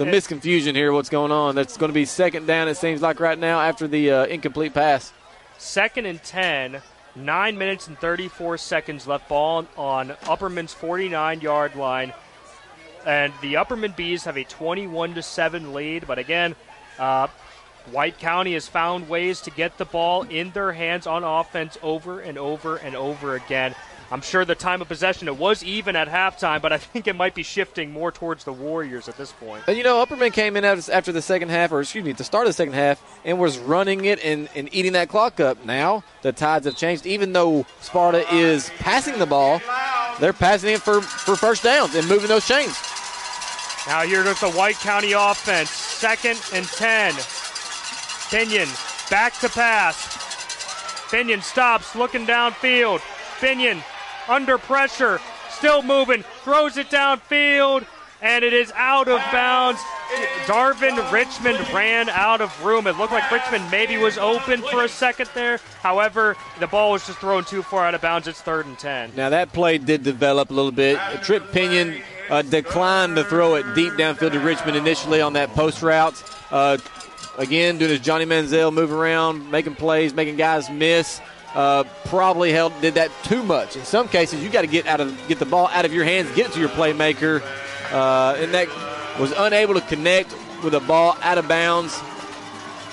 misconfusion here, what's going on. That's going to be second down, it seems like, right now after the incomplete pass. 2nd and 10. 9 minutes and 34 seconds left. Ball on Upperman's 49-yard line. And the Upperman Bees have a 21-7 lead. But again, White County has found ways to get the ball in their hands on offense over and over and over again. I'm sure the time of possession, it was even at halftime, but I think it might be shifting more towards the Warriors at this point. And, you know, Upperman came in after the second half, or excuse me, at the start of the second half, and was running it and eating that clock up. Now the tides have changed. Even though Sparta is passing the ball, they're passing it for first downs and moving those chains. Now here goes the White County offense. 2nd and 10. Pinion back to pass. Pinion stops, looking downfield. Pinion under pressure, still moving, throws it downfield, and it is out of bounds. Darvon Richmond ran out of room. It looked like Richmond maybe was open for a second there. However, the ball was just thrown too far out of bounds. It's 3rd and 10. Now that play did develop a little bit. Tripp Pinion declined to throw it deep downfield to Richmond initially on that post route. Again, doing his Johnny Manziel move around, making plays, making guys miss. Probably did that too much. In some cases, you got to get the ball out of your hands, get it to your playmaker, and that was unable to connect with a ball out of bounds.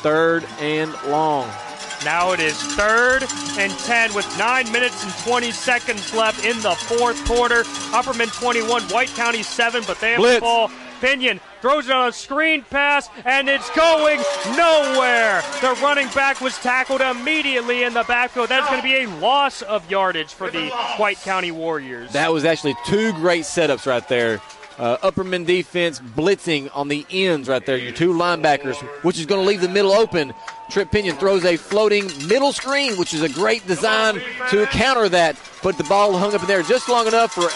3rd and long. Now it is 3rd and 10 with 9 minutes and 20 seconds left in the fourth quarter. Upperman 21, White County 7, but they have blitz. The ball. Pinion throws it on a screen pass, and it's going nowhere. The running back was tackled immediately in the backfield. That's going to be a loss of yardage for the White County Warriors. That was actually two great setups right there. Upperman defense blitzing on the ends right there. Your two linebackers, which is going to leave the middle open. Tripp Pinion throws a floating middle screen, which is a great design to counter that. But the ball hung up in there just long enough for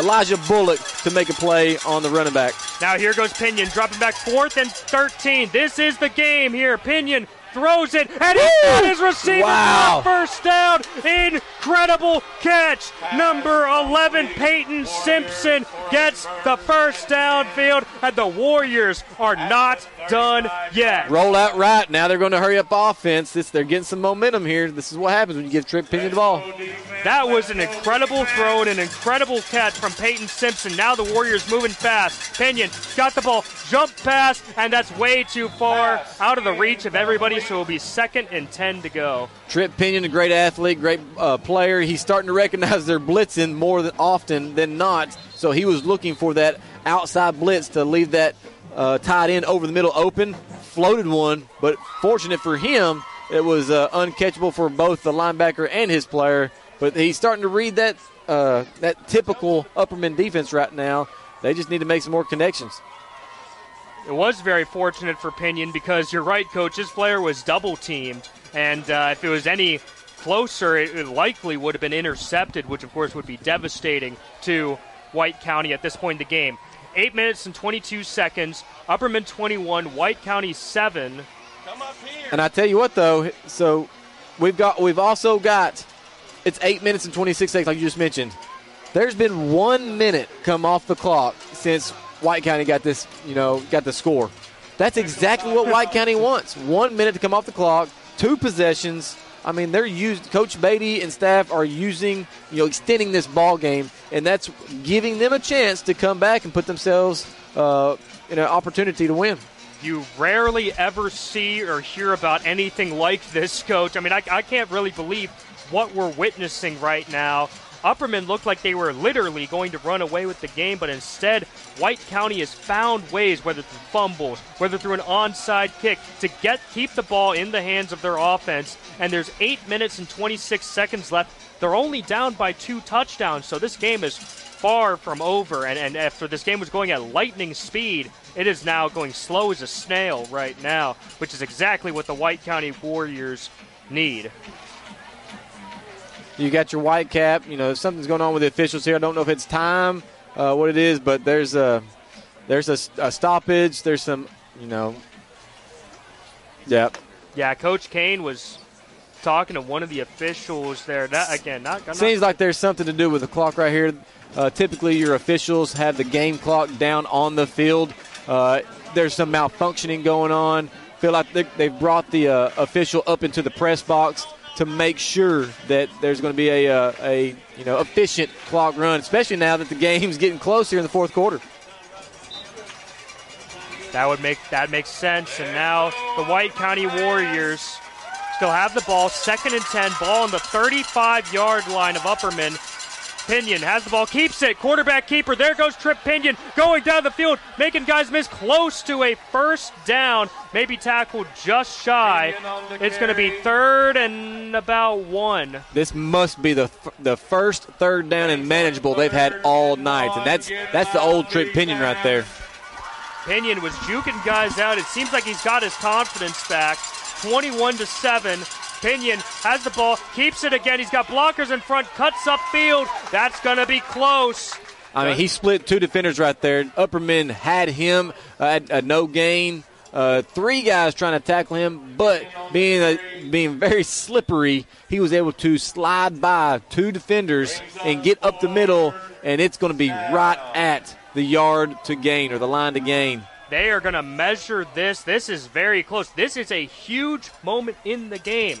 Elijah Bullock to make a play on the running back. Now here goes Pinion, dropping back 4th and 13. This is the game here. Pinion throws it, and he's got his receiver for first down. Incredible catch. Number 11, Peyton Simpson, gets the first downfield, and the Warriors are not done yet. Roll out right. Now they're going to hurry up offense. They're getting some momentum here. This is what happens when you give Tripp Pinion the ball. That was an incredible throw and an incredible catch from Peyton Simpson. Now the Warriors moving fast. Pinion got the ball, jump pass, and that's way too far out of the reach of everybody. So it will be 2nd and 10 to go. Tripp Pinion, a great athlete, great player. He's starting to recognize they're blitzing more often than not. So he was looking for that outside blitz to leave that tight end over the middle open. Floated one, but fortunate for him, it was uncatchable for both the linebacker and his player. But he's starting to read that typical Upperman defense right now. They just need to make some more connections. It was very fortunate for Pinion because you're right, Coach. His player was double-teamed, and if it was any closer, it likely would have been intercepted, which, of course, would be devastating to White County at this point in the game. 8 minutes and 22 seconds, Upperman 21, White County 7. Come up here. And I tell you what, though, so we've also got it's 8 minutes and 26 seconds, like you just mentioned. There's been 1 minute come off the clock since White County got the score. That's exactly what White County wants. 1 minute to come off the clock, two possessions. I mean, they're used. Coach Beatty and staff are using, extending this ball game, and that's giving them a chance to come back and put themselves in an opportunity to win. You rarely ever see or hear about anything like this, Coach. I mean, I can't really believe what we're witnessing right now. Upperman looked like they were literally going to run away with the game, but instead, White County has found ways, whether through fumbles, whether through an onside kick, to keep the ball in the hands of their offense, and there's 8 minutes and 26 seconds left. They're only down by 2 touchdowns, so this game is far from over, and after this game was going at lightning speed, it is now going slow as a snail right now, which is exactly what the White County Warriors need. You got your white cap. You know, something's going on with the officials here. I don't know if it's time, what it is, but there's a stoppage. There's some, you know. Yep. Yeah, Coach Kane was talking to one of the officials there. That, again, not seems like there's something to do with the clock right here. Typically, your officials have the game clock down on the field. There's some malfunctioning going on. Feel like they've brought the official up into the press box to make sure that there's going to be a efficient clock run, especially now that the game's getting close here in the fourth quarter. That makes sense. And now the White County Warriors still have the ball, 2nd and 10, ball on the 35-yard line of Upperman. Pinion has the ball, keeps it, quarterback keeper. There goes Tripp Pinion going down the field, making guys miss, close to a first down, maybe tackled just shy. It's going to be 3rd and about 1. This must be the first third down and manageable they've had all night, and that's the old Tripp Pinion right there. Pinion was juking guys out. It seems like he's got his confidence back. 21-7. Pinion has the ball, keeps it again. He's got blockers in front, cuts upfield. That's going to be close. I mean, he split 2 defenders right there. Upperman had him at no gain. 3 guys trying to tackle him, but being very slippery, he was able to slide by 2 defenders and get up the middle, and it's going to be right at the yard to gain or the line to gain. They are going to measure this. This is very close. This is a huge moment in the game.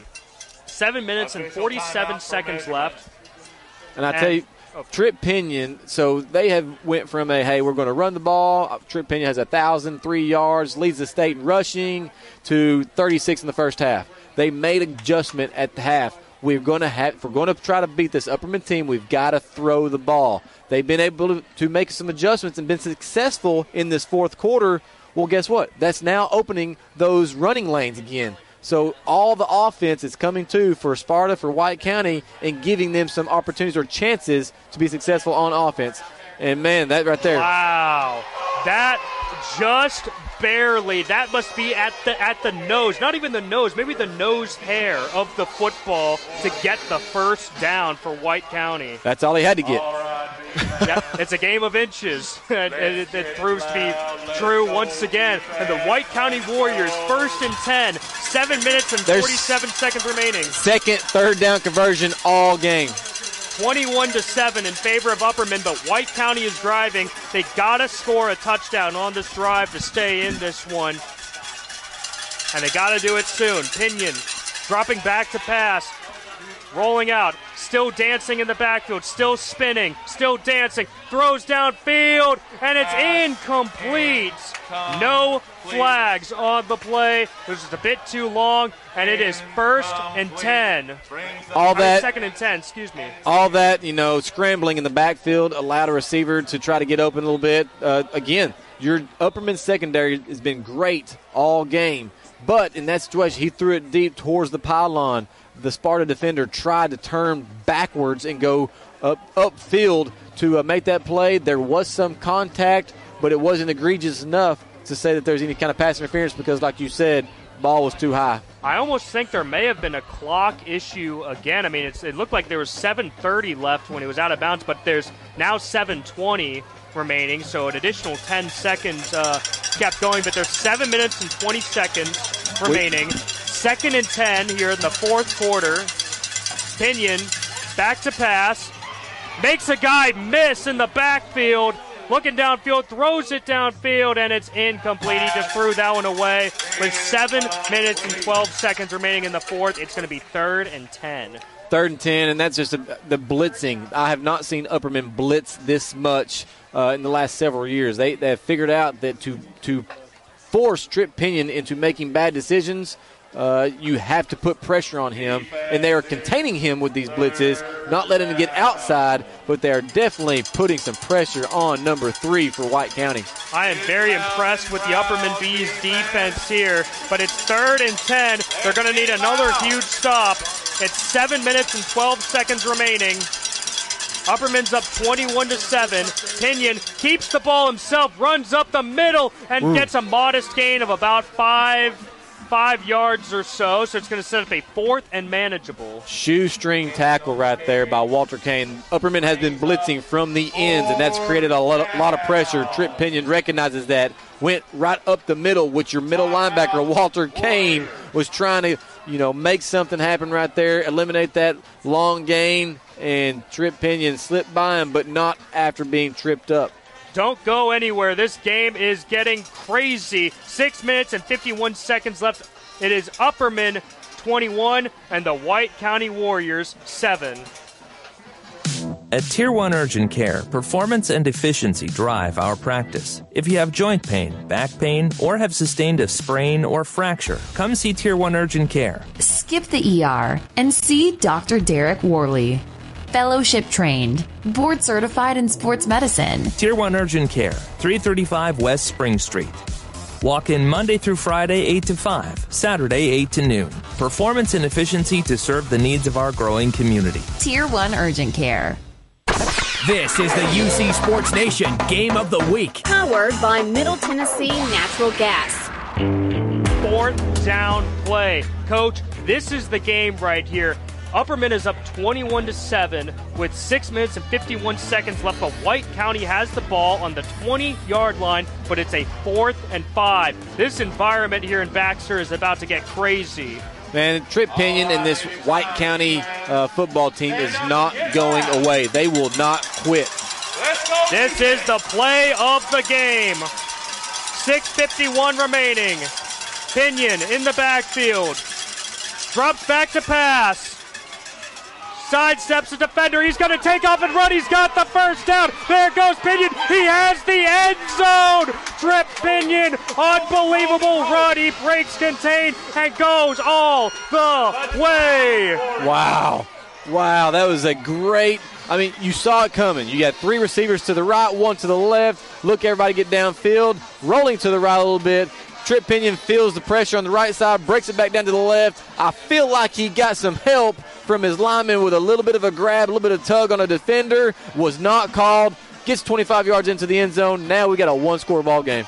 7 minutes and 47 seconds left. And I tell you, Tripp Pinion, so they have went from we're going to run the ball. Tripp Pinion has 1,003 yards, leads the state in rushing, to 36 in the first half. They made adjustment at the half. If we're going to try to beat this Upperman team, we've got to throw the ball. They've been able to make some adjustments and been successful in this fourth quarter. Well, guess what? That's now opening those running lanes again. So all the offense is coming to for Sparta, for White County, and giving them some opportunities or chances to be successful on offense. And, man, that right there. Wow. That just barely. That must be at the nose. Not even the nose. Maybe the nose hair of the football to get the first down for White County. That's all he had to get. Right, yeah, it's a game of inches. It proves to be true once again. And the White County Warriors, 1st and 10, 7 minutes and 47 seconds remaining. Second, third down conversion all game. 21-7 in favor of Upperman, but White County is driving. They gotta score a touchdown on this drive to stay in this one, and they gotta do it soon. Pinion dropping back to pass, rolling out, still dancing in the backfield, still spinning, still dancing, throws downfield, and it's incomplete. No flags on the play. This is a bit too long, and it is 1st and 10. All that 2nd and 10, excuse me. All that, you know, scrambling in the backfield allowed a receiver to try to get open a little bit. Again, your Upperman secondary has been great all game, but in that situation, he threw it deep towards the pylon. The Sparta defender tried to turn backwards and go upfield to make that play. There was some contact, but it wasn't egregious enough to say that there's any kind of pass interference because, like you said, ball was too high. I almost think there may have been a clock issue again. I mean, it looked like there was 7:30 left when it was out of bounds, but there's now 7:20 remaining, so an additional 10 seconds kept going, but there's 7 minutes and 20 seconds remaining. 2nd and 10 here in the fourth quarter. Pinion back to pass. Makes a guy miss in the backfield. Looking downfield, throws it downfield, and it's incomplete. He just threw that one away with 7 minutes and 12 seconds remaining in the fourth. It's going to be 3rd and 10. 3rd and 10, and that's just the blitzing. I have not seen Upperman blitz this much in the last several years. They have figured out that to force Tripp Pinion into making bad decisions, you have to put pressure on him, and they are containing him with these blitzes, not letting him get outside, but they are definitely putting some pressure on number 3 for White County. I am very impressed with the Upperman Bees defense here, but it's 3rd and 10. They're going to need another huge stop. It's 7 minutes and 12 seconds remaining. Upperman's up 21-7. Pinion keeps the ball himself, runs up the middle, and gets a modest gain of about five yards or so, so it's going to set up a 4th and manageable. Shoestring tackle right there by Walter Kane. Upperman has been blitzing from the ends, and that's created a lot of pressure. Tripp Pinion recognizes that, went right up the middle, which your middle linebacker, Walter Kane, was trying to, make something happen right there, eliminate that long gain, and Tripp Pinion slipped by him, but not after being tripped up. Don't go anywhere. This game is getting crazy. 6 minutes and 51 seconds left. It is Upperman 21 and the White County Warriors 7. At Tier 1 Urgent Care, performance and efficiency drive our practice. If you have joint pain, back pain, or have sustained a sprain or fracture, come see Tier 1 Urgent Care. Skip the ER and see Dr. Derek Worley. Fellowship trained, board certified in sports medicine. Tier 1 Urgent Care, 335 West Spring Street. Walk in Monday through Friday, 8 to 5, Saturday, 8 to noon. Performance and efficiency to serve the needs of our growing community. Tier 1 Urgent Care. This is the UC Sports Nation Game of the Week. Powered by Middle Tennessee Natural Gas. 4th down play. Coach, this is the game right here. Upperman is up 21-7 with 6 minutes and 51 seconds left, but White County has the ball on the 20-yard line, but it's a 4th and 5. This environment here in Baxter is about to get crazy. Man, Tripp Pinion and this White County football team is not going away. They will not quit. This is the play of the game. 6:51 remaining. Pinion in the backfield. Drops back to pass. Sidesteps a defender. He's going to take off and run. He's got the first down. There goes Pinion. He has the end zone. Tripp Pinion, unbelievable run. He breaks contain and goes all the way. Wow, that was a great, you saw it coming. You got 3 receivers to the right, 1 to the left. Look, everybody get downfield. Rolling to the right a little bit. Tripp Pinion feels the pressure on the right side, breaks it back down to the left. I feel like he got some help from his lineman with a little bit of a grab, a little bit of tug on a defender. Was not called. Gets 25 yards into the end zone. Now we got a 1-score ball game.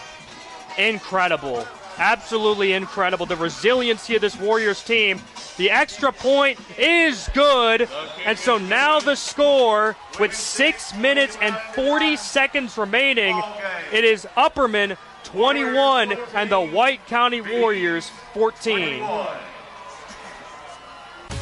Incredible. Absolutely incredible. The resiliency of this Warriors team. The extra point is good. And so now the score with 6 minutes and 40 seconds remaining. It is Upperman 21 and the White County Warriors 14.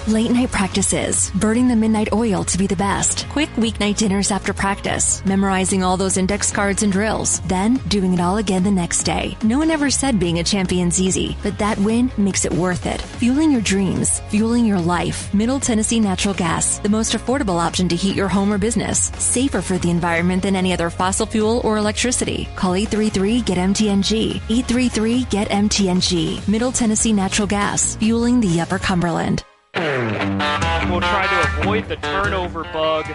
Late night practices, burning the midnight oil to be the best, quick weeknight dinners after practice, memorizing all those index cards and drills, then doing it all again the next day. No one ever said being a champion's easy, but that win makes it worth it. Fueling your dreams, fueling your life. Middle Tennessee Natural Gas, the most affordable option to heat your home or business. Safer for the environment than any other fossil fuel or electricity. Call 833-GET-MTNG. 833-GET-MTNG. Middle Tennessee Natural Gas, fueling the Upper Cumberland. We'll try to avoid the turnover bug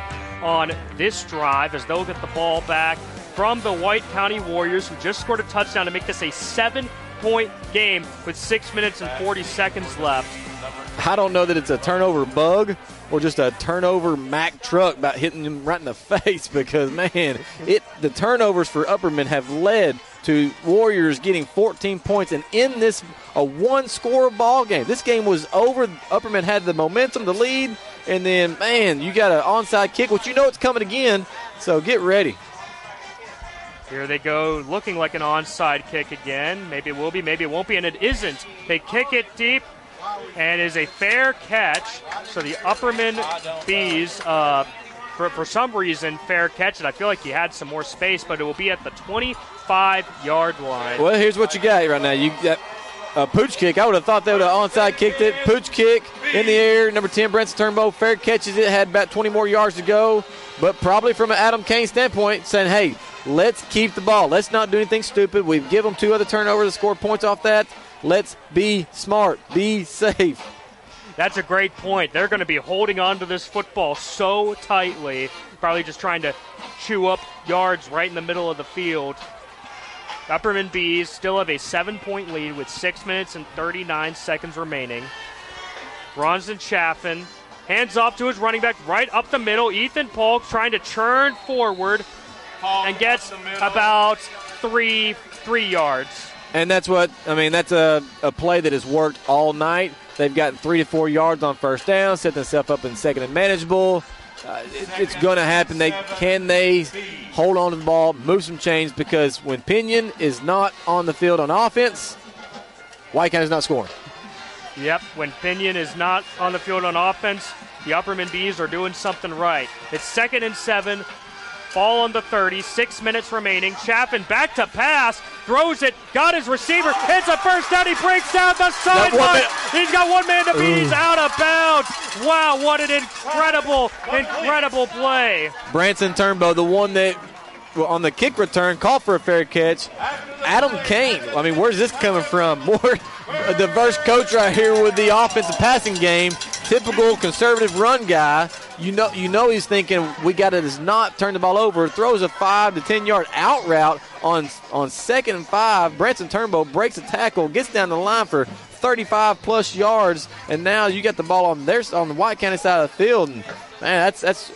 on this drive as they'll get the ball back from the White County Warriors, who just scored a touchdown to make this a 7-point game with 6 minutes and 40 seconds left. I don't know that it's a turnover bug or just a turnover Mack truck about hitting him right in the face, because, man, the turnovers for Upperman have led to Warriors getting 14 points and in this a 1-score ball game. This game was over. Upperman had the momentum, the lead, and then, man, you got an onside kick, which it's coming again, so get ready. Here they go, looking like an onside kick again. Maybe it will be, maybe it won't be, and it isn't. They kick it deep. And is a fair catch. So the Upperman Bees, for some reason, fair catch. And I feel like he had some more space, but it will be at the 25-yard line. Well, here's what you got right now. You got a pooch kick. I would have thought they would have onside kicked it. Pooch kick in the air. Number 10, Bronson Turnbow, fair catches it. Had about 20 more yards to go. But probably from an Adam Kane standpoint, saying, hey, let's keep the ball. Let's not do anything stupid. We've given them 2 other turnovers to score points off that. Let's be smart. Be safe. That's a great point. They're going to be holding on to this football so tightly, probably just trying to chew up yards right in the middle of the field. Upperman Bees still have a 7-point lead with 6 minutes and 39 seconds remaining. Bronson Chaffin hands off to his running back right up the middle. Ethan Polk trying to churn forward and gets about three yards. And that's what, I mean, that's a play that has worked all night. They've gotten 3 to 4 yards on first down, set themselves up in second and manageable. It's going to happen. Can they hold on to the ball, move some chains, because when Pinion is not on the field on offense, White County's not scoring. Yep, when Pinion is not on the field on offense, the Upperman Bees are doing something right. It's 2nd and 7, ball on the 30, 6 minutes remaining. Chaffin back to pass, throws it, got his receiver, hits a first down, he breaks down the sideline. He's got one man to beat, he's out of bounds. Wow, what an incredible play. Bronson Turnbow, the one that on the kick return called for a fair catch. Adam Kane, I mean, where's this coming from? More diverse coach right here with the offensive passing game. Typical conservative run guy. You know he's thinking, we got to just not turn the ball over. Throws a 5- to 10-yard out route on 2nd and 5. Bronson Turnbow breaks a tackle, gets down the line for 35-plus yards, and now you got the ball on the White County side of the field. And, man, that's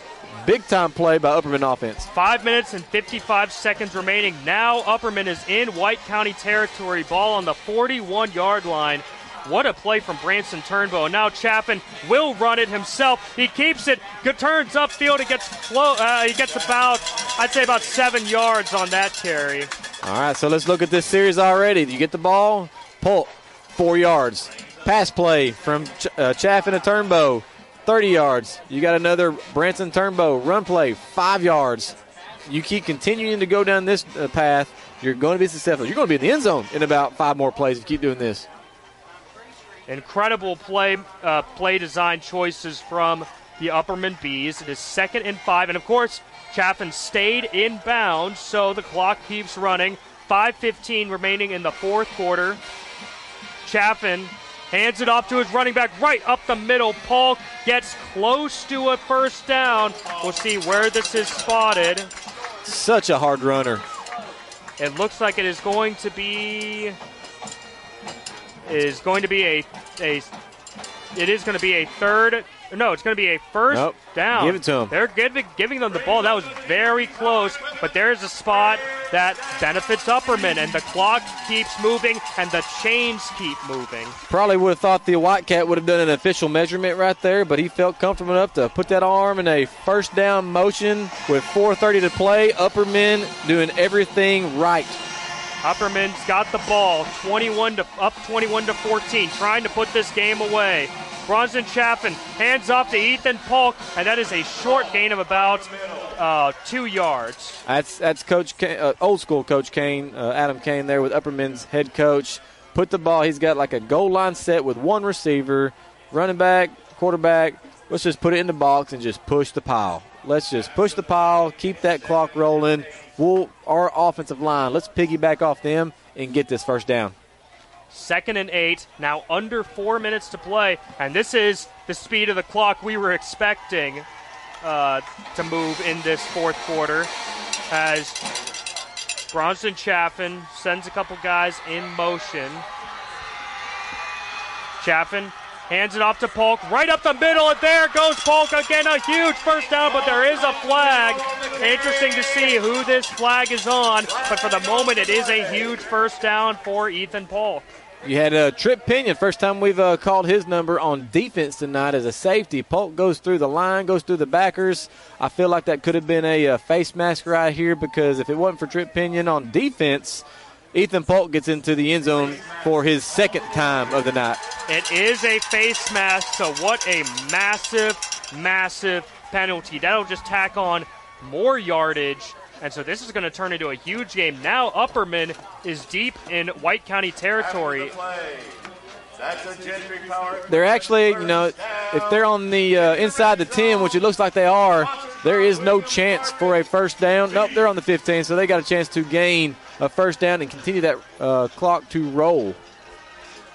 big-time play by Upperman offense. 5 minutes and 55 seconds remaining. Now Upperman is in White County territory. Ball on the 41-yard line. What a play from Bronson Turnbow. Now Chaffin will run it himself. He keeps it, turns upfield. It gets about 7 yards on that carry. All right, so let's look at this series already. You get the ball, pull, 4 yards. Pass play from Chaffin to Turnbow. 30 yards. You got another Bronson Turnbow run play, 5 yards. You keep continuing to go down this path, you're going to be successful. You're going to be in the end zone in about 5 more plays if you keep doing this. Incredible play design choices from the Upperman Bees. It is 2nd and 5. And, of course, Chaffin stayed in bounds, so the clock keeps running. 5:15 remaining in the fourth quarter. Chaffin hands it off to his running back right up the middle. Polk gets close to a first down. We'll see where this is spotted. Such a hard runner. It looks like it is going to be a first nope. down. Give it to them. They're giving them the ball. That was very close, but there is a spot that benefits Upperman, and the clock keeps moving and the chains keep moving. Probably would have thought the White Cat would have done an official measurement right there, but he felt comfortable enough to put that arm in a first down motion with 4:30 to play. Upperman doing everything right. Upperman's got the ball, 21 to 14, trying to put this game away. Bronson Chaffin hands off to Ethan Polk, and that is a short gain of about 2 yards. That's Coach Kane, old school Coach Kane, Adam Kane there with Upperman's head coach. Put the ball. He's got like a goal line set with one receiver, running back, quarterback. Let's just put it in the box and just push the pile. Let's just push the pile, keep that clock rolling. Our offensive line, let's piggyback off them and get this first down. 2nd and 8, now under 4 minutes to play, and this is the speed of the clock we were expecting to move in this fourth quarter, as Bronson Chaffin sends a couple guys in motion. Chaffin hands it off to Polk, right up the middle, and there goes Polk again. A huge first down, but there is a flag. Interesting to see who this flag is on, but for the moment it is a huge first down for Ethan Polk. You had Tripp Pinion, first time we've called his number on defense tonight as a safety. Polk goes through the line, goes through the backers. I feel like that could have been a face mask right here, because if it wasn't for Tripp Pinion on defense, Ethan Polk gets into the end zone for his second time of the night. It is a face mask, so what a massive, massive penalty. That'll just tack on more yardage, and so this is going to turn into a huge game. Now Upperman is deep in White County territory. They're actually, you know, if they're on the inside the 10, which it looks like they are, there is no chance for a first down. Nope, they're on the 15, so they got a chance to gain a first down and continue that clock to roll.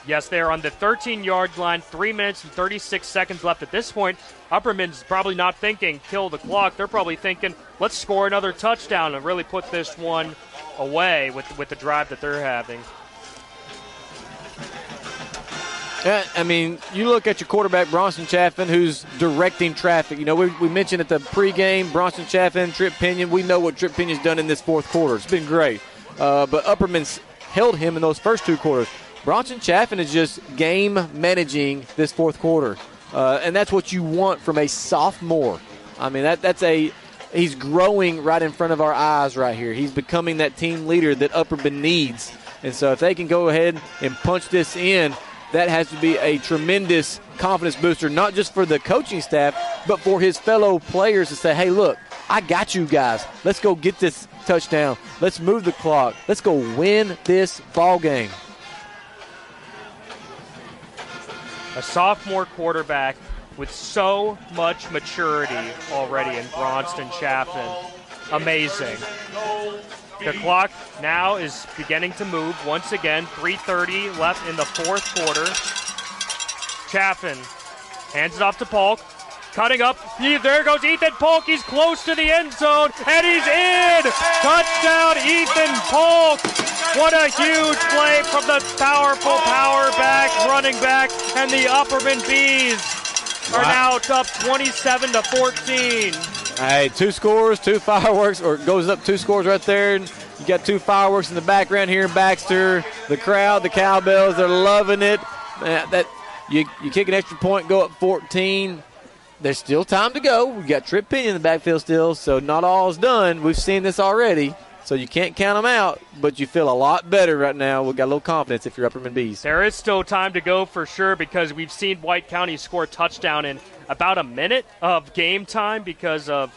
Yes, they are on the 13-yard line, 3 minutes and 36 seconds left at this point. Upperman's probably not thinking kill the clock. They're probably thinking, let's score another touchdown and really put this one away with the drive that they're having. Yeah, I mean, you look at your quarterback, Bronson Chaffin, who's directing traffic. You know, we mentioned at the pregame, Bronson Chaffin, Tripp Pinion. We know what Tripp Pinion's done in this fourth quarter. It's been great. But Upperman's held him in those first two quarters. Bronson Chaffin is just game managing this fourth quarter. And that's what you want from a sophomore. I mean, he's growing right in front of our eyes right here. He's becoming that team leader that Upperman needs. And so if they can go ahead and punch this in, that has to be a tremendous confidence booster, not just for the coaching staff, but for his fellow players to say, hey, look, I got you guys. Let's go get this touchdown. Let's move the clock. Let's go win this ball game. A sophomore quarterback with so much maturity already in Bronson Chaffin. Amazing. The clock now is beginning to move. Once again, 3:30 left in the fourth quarter. Chaffin hands it off to Polk. Cutting up. There goes Ethan Polk. He's close to the end zone, and he's in. Touchdown, Ethan Polk. What a huge play from the powerful running back, and the Upperman Bees are now up 27-14. Hey, two scores, two fireworks, or goes up two scores right there. You got two fireworks in the background here in Baxter. The crowd, the cowbells, they're loving it. You kick an extra point, go up 14. There's still time to go. We got Tripp Pinion in the backfield still, so not all is done. We've seen this already, so you can't count them out, but you feel a lot better right now. We've got a little confidence if you're Upperman Bees. There is still time to go for sure, because we've seen White County score a touchdown in about a minute of game time because of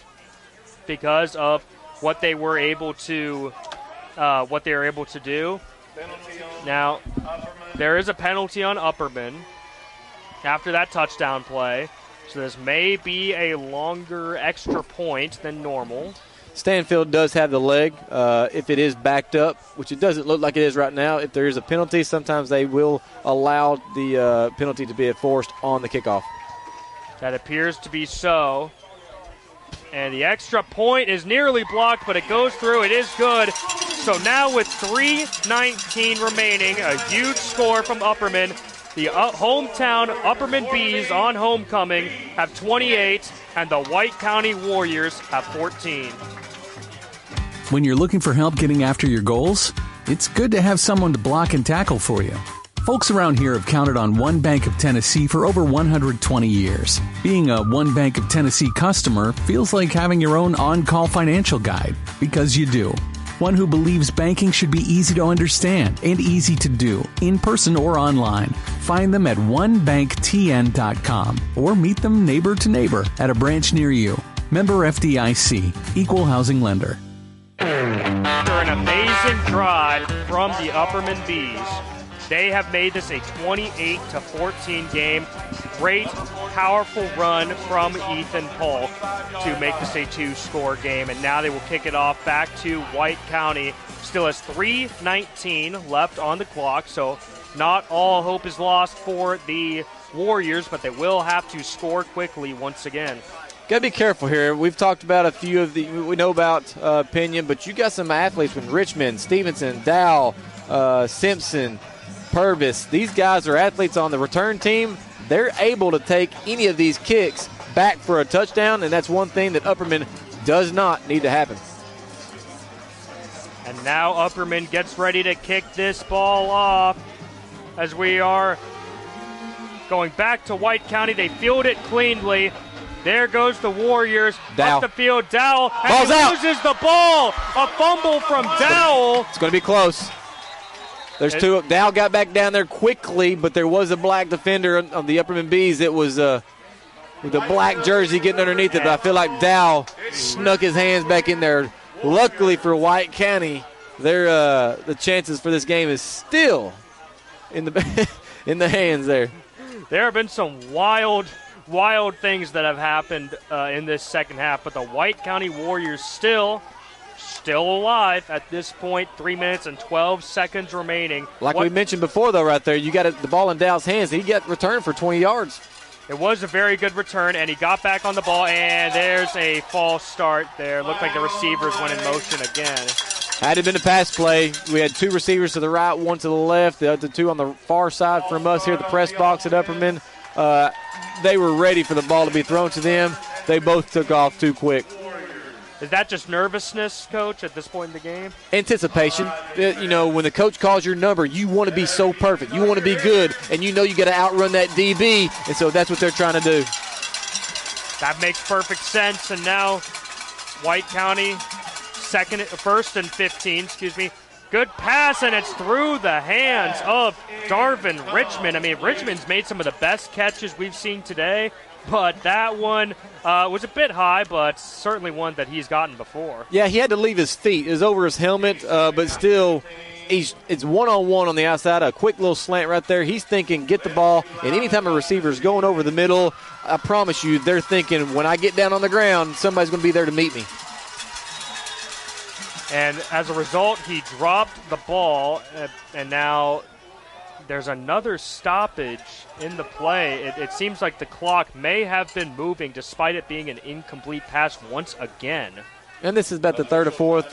what they were able to do. Now there is a penalty on Upperman after that touchdown play, so this may be a longer extra point than normal. Stanfield does have the leg if it is backed up, which it doesn't look like it is right now. If there is a penalty, sometimes they will allow the penalty to be enforced on the kickoff. That appears to be so. And the extra point is nearly blocked, but it goes through. It is good. So now with 3:19 remaining, a huge score from Upperman. The hometown Upperman Bees on homecoming have 28, and the White County Warriors have 14. When you're looking for help getting after your goals, it's good to have someone to block and tackle for you. Folks around here have counted on One Bank of Tennessee for over 120 years. Being a One Bank of Tennessee customer feels like having your own on-call financial guide, because you do. One who believes banking should be easy to understand and easy to do, in person or online. Find them at onebanktn.com or meet them neighbor to neighbor at a branch near you. Member FDIC, Equal Housing Lender. After an amazing drive from the Upperman Bees, they have made this a 28-14 game. Great, powerful run from Ethan Polk to make this a two-score game. And now they will kick it off back to White County. Still has 3:19 left on the clock, so not all hope is lost for the Warriors, but they will have to score quickly once again. Got to be careful here. We've talked about a few of the – we know about Pinion, but you got some athletes with Richmond, Stevenson, Dowell, Simpson, Purvis. These guys are athletes on the return team. They're able to take any of these kicks back for a touchdown, and that's one thing that Upperman does not need to happen. And now Upperman gets ready to kick this ball off as we are going back to White County. They field it cleanly. There goes the Warriors. Up the field, Dowell. And he loses the ball. A fumble from Dowell. It's going to be close. There's two. Dow got back down there quickly, but there was a black defender of the Upperman Bees. It was with a black jersey getting underneath it, but I feel like Dow snuck his hands back in there. Luckily for White County, the chances for this game is still in the in the hands there. There have been some wild things that have happened in this second half, but the White County Warriors still still alive at this point. 3 minutes and 12 seconds remaining. Like we mentioned before, though, right there, you got the ball in Dow's hands. He got returned for 20 yards. It was a very good return, and he got back on the ball, and there's a false start there. Looked like the receivers went in motion again. Had it been a pass play, we had two receivers to the right, one to the left, the other two on the far side from us here at the press box at Upperman. They were ready for the ball to be thrown to them. They both took off too quick. Is that just nervousness, Coach, at this point in the game? Anticipation. You know, when the coach calls your number, you want to be so perfect. You want to be good, and you know you got to outrun that DB, and so that's what they're trying to do. That makes perfect sense, and now White County first and 15, Good pass, and it's through the hands of Darvon Richmond. I mean, Richmond's made some of the best catches we've seen today, but that one was a bit high, but certainly one that he's gotten before. Yeah, he had to leave his feet. It was over his helmet, but still, it's one-on-one on the outside. A quick little slant right there. He's thinking, get the ball, and anytime a receiver's going over the middle, I promise you, they're thinking, when I get down on the ground, somebody's going to be there to meet me. And as a result, he dropped the ball, and now there's another stoppage in the play. It seems like the clock may have been moving despite it being an incomplete pass once again. And this is about the third or fourth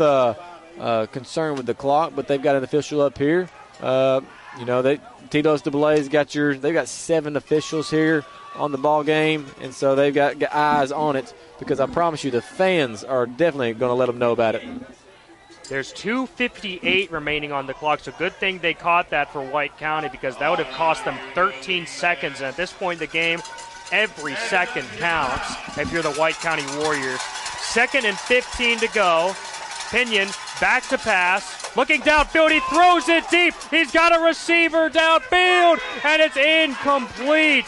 concern with the clock, but they've got an official up here. Tito's Double-A's they've got seven officials here on the ball game, and so they've got eyes on it because I promise you the fans are definitely going to let them know about it. There's 2:58 remaining on the clock, so good thing they caught that for White County because that would have cost them 13 seconds. And at this point in the game, every second counts if you're the White County Warriors. Second and 15 to go. Pinion back to pass. Looking downfield, he throws it deep. He's got a receiver downfield, and it's incomplete.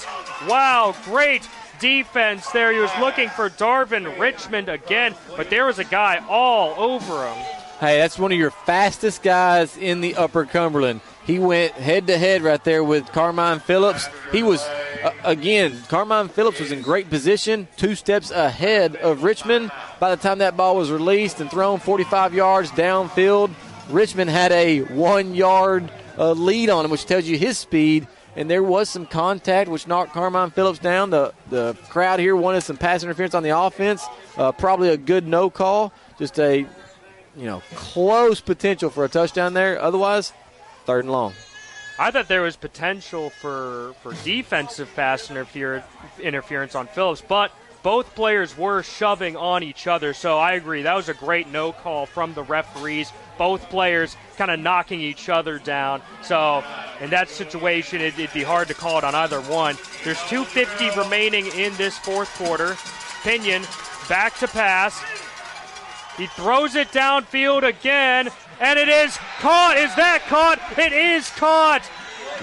Wow, great defense there. He was looking for Darvon Richmond again, but there was a guy all over him. Hey, that's one of your fastest guys in the Upper Cumberland. He went head-to-head right there with Carmine Phillips. He was, Carmine Phillips was in great position, two steps ahead of Richmond. By the time that ball was released and thrown 45 yards downfield, Richmond had a one-yard lead on him, which tells you his speed. And there was some contact, which knocked Carmine Phillips down. The crowd here wanted some pass interference on the offense. Probably a good no call, just a close potential for a touchdown there. Otherwise, third and long. I thought there was potential for defensive pass interference on Phillips, but both players were shoving on each other, so I agree. That was a great no call from the referees. Both players kind of knocking each other down. So in that situation, it'd be hard to call it on either one. There's 2:50 remaining in this fourth quarter. Pinion back to pass. He throws it downfield again, and it is caught. Is that caught? It is caught.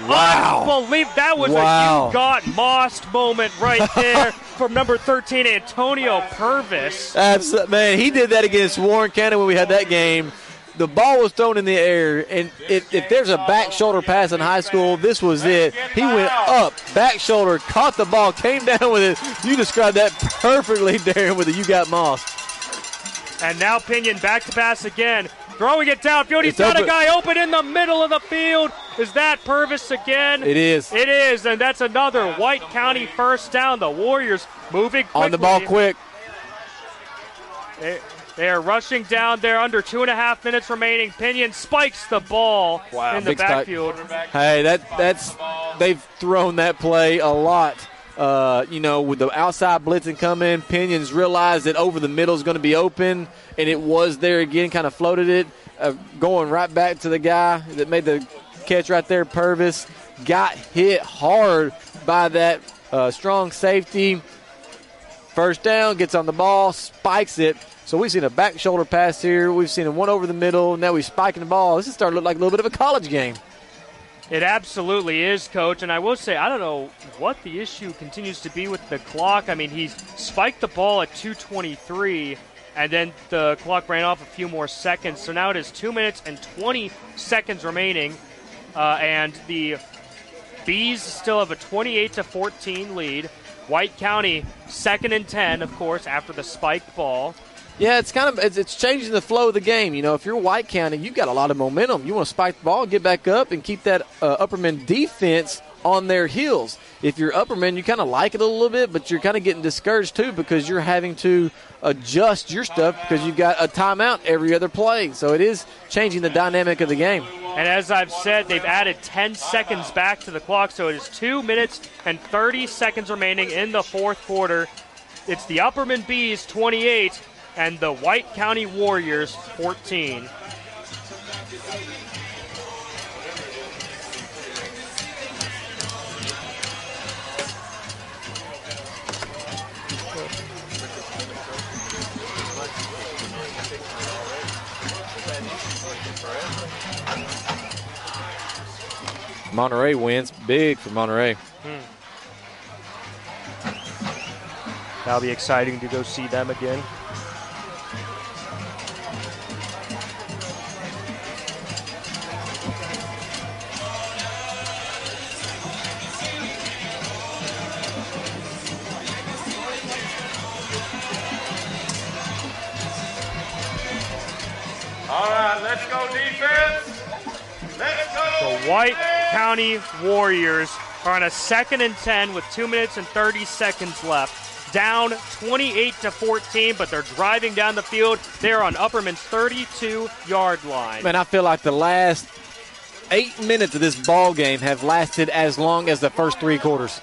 Wow. Unbelievable. That was a you got mossed moment right there from number 13, Antonio Purvis. Absolutely. Man, he did that against Warren County when we had that game. The ball was thrown in the air, and if there's a back shoulder pass in high school, this was it. He went up, back shoulder, caught the ball, came down with it. You described that perfectly, Darren, with a you got mossed. And now Pinion back to pass again. Throwing it downfield. He's got a guy open in the middle of the field. Is that Purvis again? It is. It is, and that's another White County first down. The Warriors moving quickly. On the ball quick. They are rushing down there. Under 2.5 minutes remaining. Pinion spikes the ball in the backfield. Hey, they've thrown that play a lot. With the outside blitzing come in, Pinion's realized that over the middle is going to be open, and it was there again, kind of floated it, going right back to the guy that made the catch right there, Purvis. Got hit hard by that strong safety. First down, gets on the ball, spikes it. So we've seen a back shoulder pass here. We've seen one over the middle. Now he's spiking the ball. This is starting to look like a little bit of a college game. It absolutely is, Coach, and I will say I don't know what the issue continues to be with the clock. I mean, he spiked the ball at 2:23, and then the clock ran off a few more seconds. So now it is 2 minutes and 20 seconds remaining, and the Bees still have a 28-14 lead. White County, second and 10, of course, after the spiked ball. Yeah, it's kind of it's changing the flow of the game. You know, if you're White County, you've got a lot of momentum. You want to spike the ball, get back up, and keep that Upperman defense on their heels. If you're Upperman, you kind of like it a little bit, but you're kind of getting discouraged too because you're having to adjust your stuff because you've got a timeout every other play. So it is changing the dynamic of the game. And as I've said, they've added 10 seconds back to the clock, so it is 2 minutes and 30 seconds remaining in the fourth quarter. It's the Upperman Bees 28 and the White County Warriors 14. Monterey wins. Big for Monterey. That'll be exciting to go see them again. All right, let's go defense. Let's go. The White County Warriors are on a 2nd and 10 with 2 minutes and 30 seconds left. Down 28-14, but they're driving down the field. They're on Upperman's 32-yard line. Man, I feel like the last 8 minutes of this ball game have lasted as long as the first three quarters.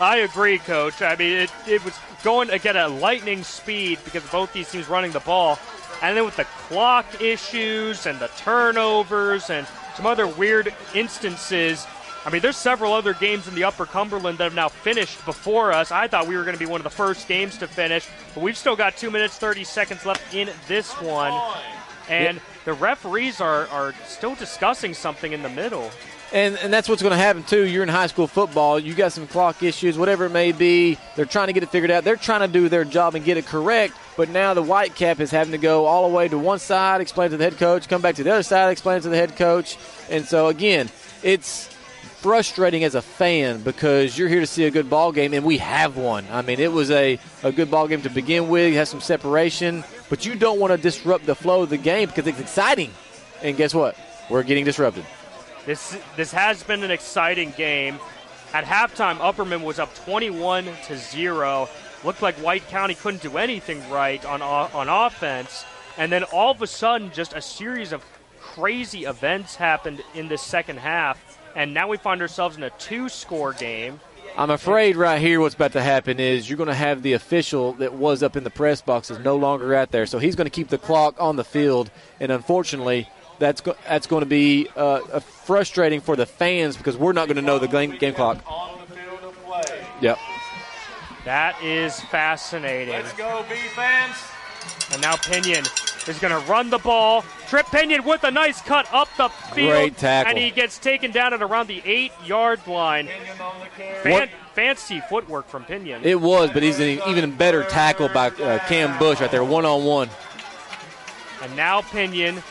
I agree, Coach. I mean, it was going again at lightning speed because both these teams running the ball. And then with the clock issues and the turnovers and some other weird instances, I mean, there's several other games in the Upper Cumberland that have now finished before us. I thought we were going to be one of the first games to finish, but we've still got 2 minutes, 30 seconds left in this one. And the referees are still discussing something in the middle. And that's what's going to happen, too. You're in high school football. You got some clock issues, whatever it may be. They're trying to get it figured out. They're trying to do their job and get it correct. But now the Whitecap is having to go all the way to one side, explain to the head coach, come back to the other side, explain to the head coach. And so, again, it's frustrating as a fan because you're here to see a good ball game, and we have one. I mean, it was a good ball game to begin with. You have some separation. But you don't want to disrupt the flow of the game because it's exciting. And guess what? We're getting disrupted. This has been an exciting game. At halftime, Upperman was up 21-0. Looked like White County couldn't do anything right on offense. And then all of a sudden, just a series of crazy events happened in the second half. And now we find ourselves in a 2-score game. I'm afraid right here what's about to happen is you're going to have the official that was up in the press box is no longer out there. So he's going to keep the clock on the field. And unfortunately, that's going to be frustrating for the fans because we're not going to know the game clock. Yep. That is fascinating. Let's go, B-fans. And now Pinion is going to run the ball. Tripp Pinion with a nice cut up the field. Great tackle. And he gets taken down at around the 8-yard line. Fancy footwork from Pinion. It was, but he's an even better tackle by Cam Bush right there, one-on-one. And now Pinion.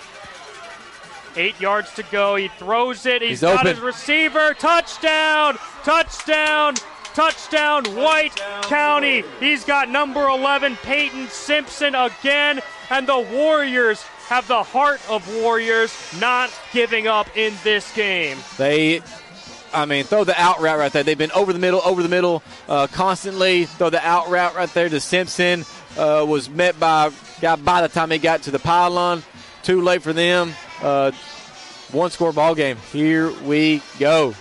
8 yards to go. He throws it. He's got open. His receiver. Touchdown! Touchdown! Touchdown! White County. He's got number 11, Peyton Simpson again. And the Warriors have the heart of Warriors, not giving up in this game. Throw the out route right there. They've been over the middle constantly. Throw the out route right there to Simpson. Was met by the time he got to the pylon. Too late for them. 1-score ball game. Here we go.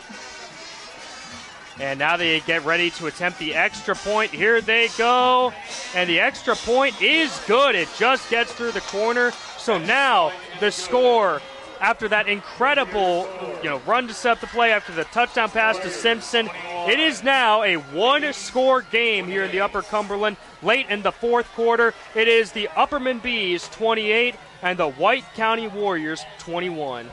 And now they get ready to attempt the extra point. Here they go. And the extra point is good. It just gets through the corner. So now the score after that incredible run to set up the play after the touchdown pass to Simpson. It is now a 1-score game here in the Upper Cumberland. Late in the fourth quarter, it is the Upperman Bees 28 and the White County Warriors 21.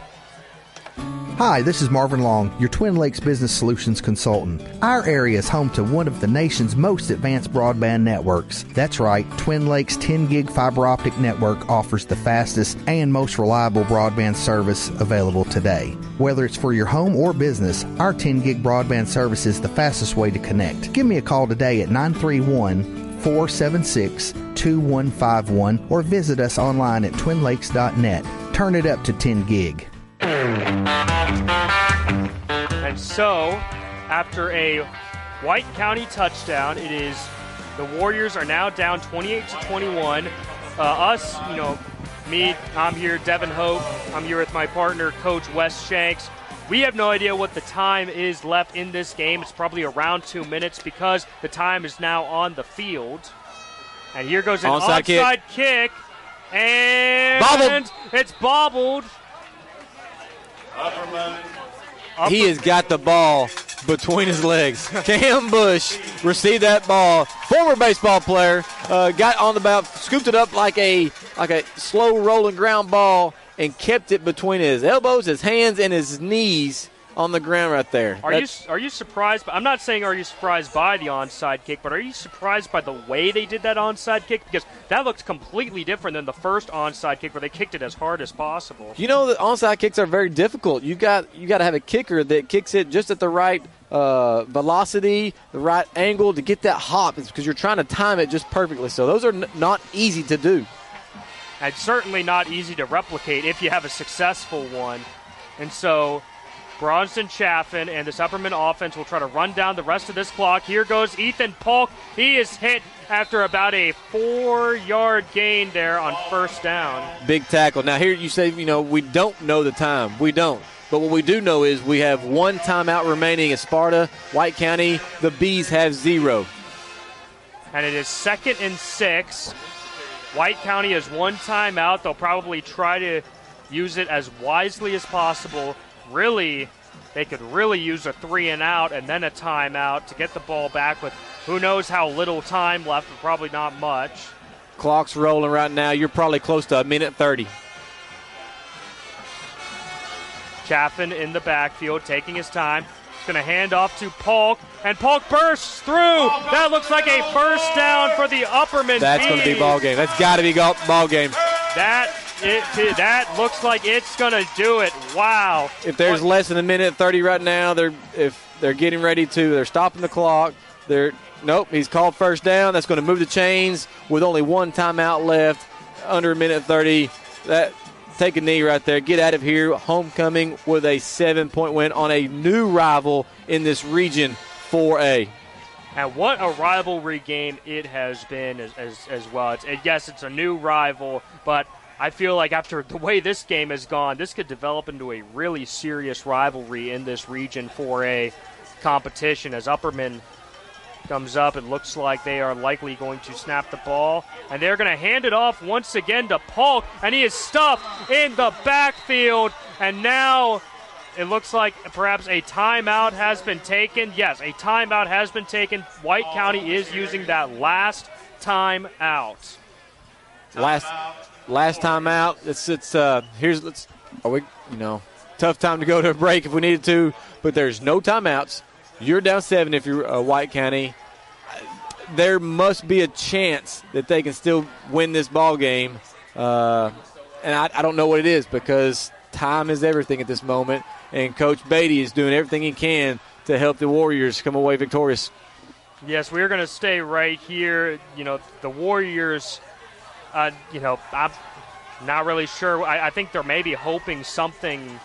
Hi, this is Marvin Long, your Twin Lakes Business Solutions Consultant. Our area is home to one of the nation's most advanced broadband networks. That's right, Twin Lakes 10-gig fiber optic network offers the fastest and most reliable broadband service available today. Whether it's for your home or business, our 10-gig broadband service is the fastest way to connect. Give me a call today at 931 476-2151 or visit us online at twinlakes.net. Turn it up to 10 gig. And so, after a White County touchdown, it is the Warriors are now down 28-21. Us, you know, me, I'm here, Devin Hope. I'm here with my partner, Coach Wes Shanks. We have no idea what the time is left in this game. It's probably around 2 minutes because the time is now on the field. And here goes an onside kick. And bobbled. It's bobbled. Upperman. He has got the ball between his legs. Cam Bush received that ball. Former baseball player, got on the bat, scooped it up like a slow rolling ground ball and kept it between his elbows, his hands, and his knees on the ground right there. Are you surprised? I'm not saying are you surprised by the onside kick, but are you surprised by the way they did that onside kick? Because that looks completely different than the first onside kick where they kicked it as hard as possible. You know, the onside kicks are very difficult. You got to have a kicker that kicks it just at the right velocity, the right angle to get that hop. It's because you're trying to time it just perfectly. So those are not easy to do. And certainly not easy to replicate if you have a successful one. And so Bronson Chaffin and this Upperman offense will try to run down the rest of this clock. Here goes Ethan Polk. He is hit after about a 4-yard gain there on first down. Big tackle. Now here you say, you know, we don't know the time. We don't. But what we do know is we have one timeout remaining at Sparta, White County. The Bees have zero. And it is 2nd and 6. White County has one timeout. They'll probably try to use it as wisely as possible. Really, they could really use a 3-and-out and then a timeout to get the ball back with who knows how little time left, but probably not much. Clock's rolling right now. You're probably close to a minute 30. Chaffin in the backfield taking his time. He's going to hand off to Polk, and Polk bursts through. That looks like a first down for the Upperman. That's going to be ball game. That's got to be ball game. That looks like it's going to do it. Wow. If there's less than a minute 30 right now, they're getting ready to. They're stopping the clock. He's called first down. That's going to move the chains with only one timeout left, under a minute 30. Take a knee right there. Get out of here. Homecoming with a 7-point win on a new rival in this region, 4A. And what a rivalry game it has been as well. It's a new rival, but I feel like after the way this game has gone, this could develop into a really serious rivalry in this region 4A competition as Upperman comes up. It looks like they are likely going to snap the ball, and they're going to hand it off once again to Polk, and he is stuffed in the backfield, and now it looks like perhaps a timeout has been taken. Yes, a timeout has been taken. White County is using that last timeout. Last timeout. Tough time to go to a break if we needed to, but there's no timeouts. You're down 7 if you're White County. There must be a chance that they can still win this ball game. And I don't know what it is because time is everything at this moment. And Coach Beatty is doing everything he can to help the Warriors come away victorious. Yes, we're going to stay right here. You know, the Warriors, I'm not really sure. I think they're maybe hoping something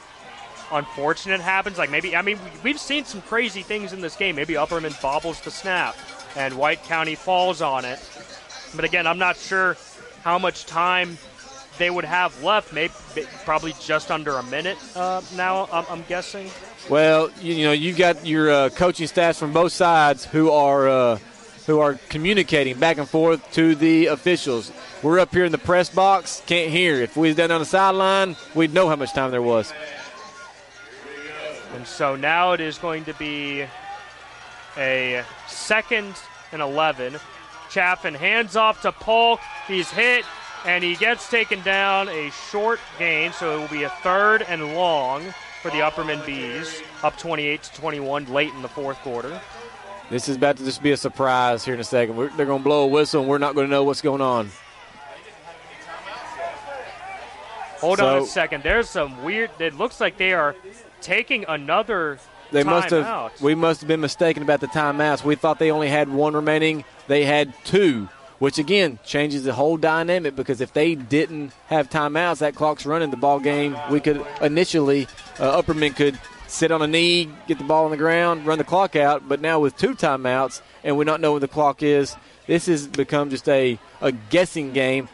unfortunate happens. Like maybe, we've seen some crazy things in this game. Maybe Upperman bobbles the snap and White County falls on it. But again, I'm not sure how much time they would have left. Maybe probably just under a minute now, I'm guessing. Well, you've got your coaching staffs from both sides who are communicating back and forth to the officials. We're up here in the press box, can't hear. If we was down on the sideline, we'd know how much time there was. And so now it is going to be a 2nd and 11. Chaffin hands off to Polk. He's hit, and he gets taken down, a short gain. So it will be a 3rd and long for the Upperman Bees, up 28-21 late in the fourth quarter. This is about to just be a surprise here in a second. They're going to blow a whistle, and we're not going to know what's going on. Hold on a second. There's some weird – it looks like they are – taking another We must have been mistaken about the timeouts. We thought they only had one remaining. They had two, which, again, changes the whole dynamic because if they didn't have timeouts, that clock's running the ball game. We could initially, Upperman could sit on a knee, get the ball on the ground, run the clock out. But now with two timeouts and we not know what the clock is, this has become just a guessing game.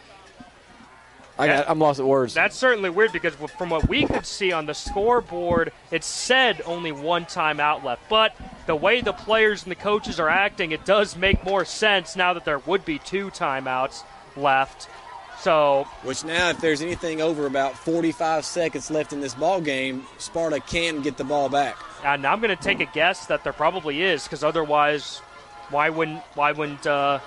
I'm lost at words. That's certainly weird because from what we could see on the scoreboard, it said only one timeout left. But the way the players and the coaches are acting, it does make more sense now that there would be two timeouts left. So, which now, if there's anything over about 45 seconds left in this ball game, Sparta can get the ball back. And I'm going to take a guess that there probably is, because otherwise, why wouldn't Upperman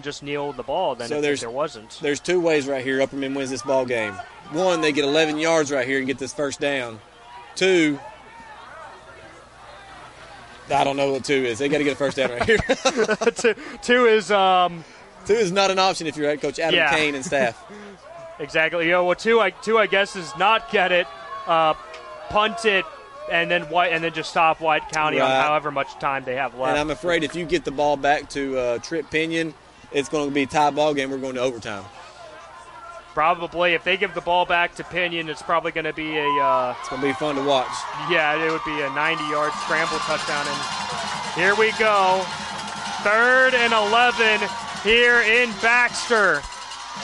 just kneel the ball then if there wasn't? There's two ways right here Upperman wins this ball game. One, they get 11 yards right here and get this first down. Two, I don't know what two is. They got to get a first down right here. Two is not an option if you're head coach Adam Kane and staff. Exactly. Two I guess is not get it, punt it, and then just stop White County on however much time they have left. And I'm afraid if you get the ball back to Tripp Pinion, it's going to be a tie ball game. We're going to overtime. Probably. If they give the ball back to Pinion, it's probably going to be a... it's going to be fun to watch. Yeah, it would be a 90-yard scramble touchdown. And here we go. 3rd and 11 here in Baxter.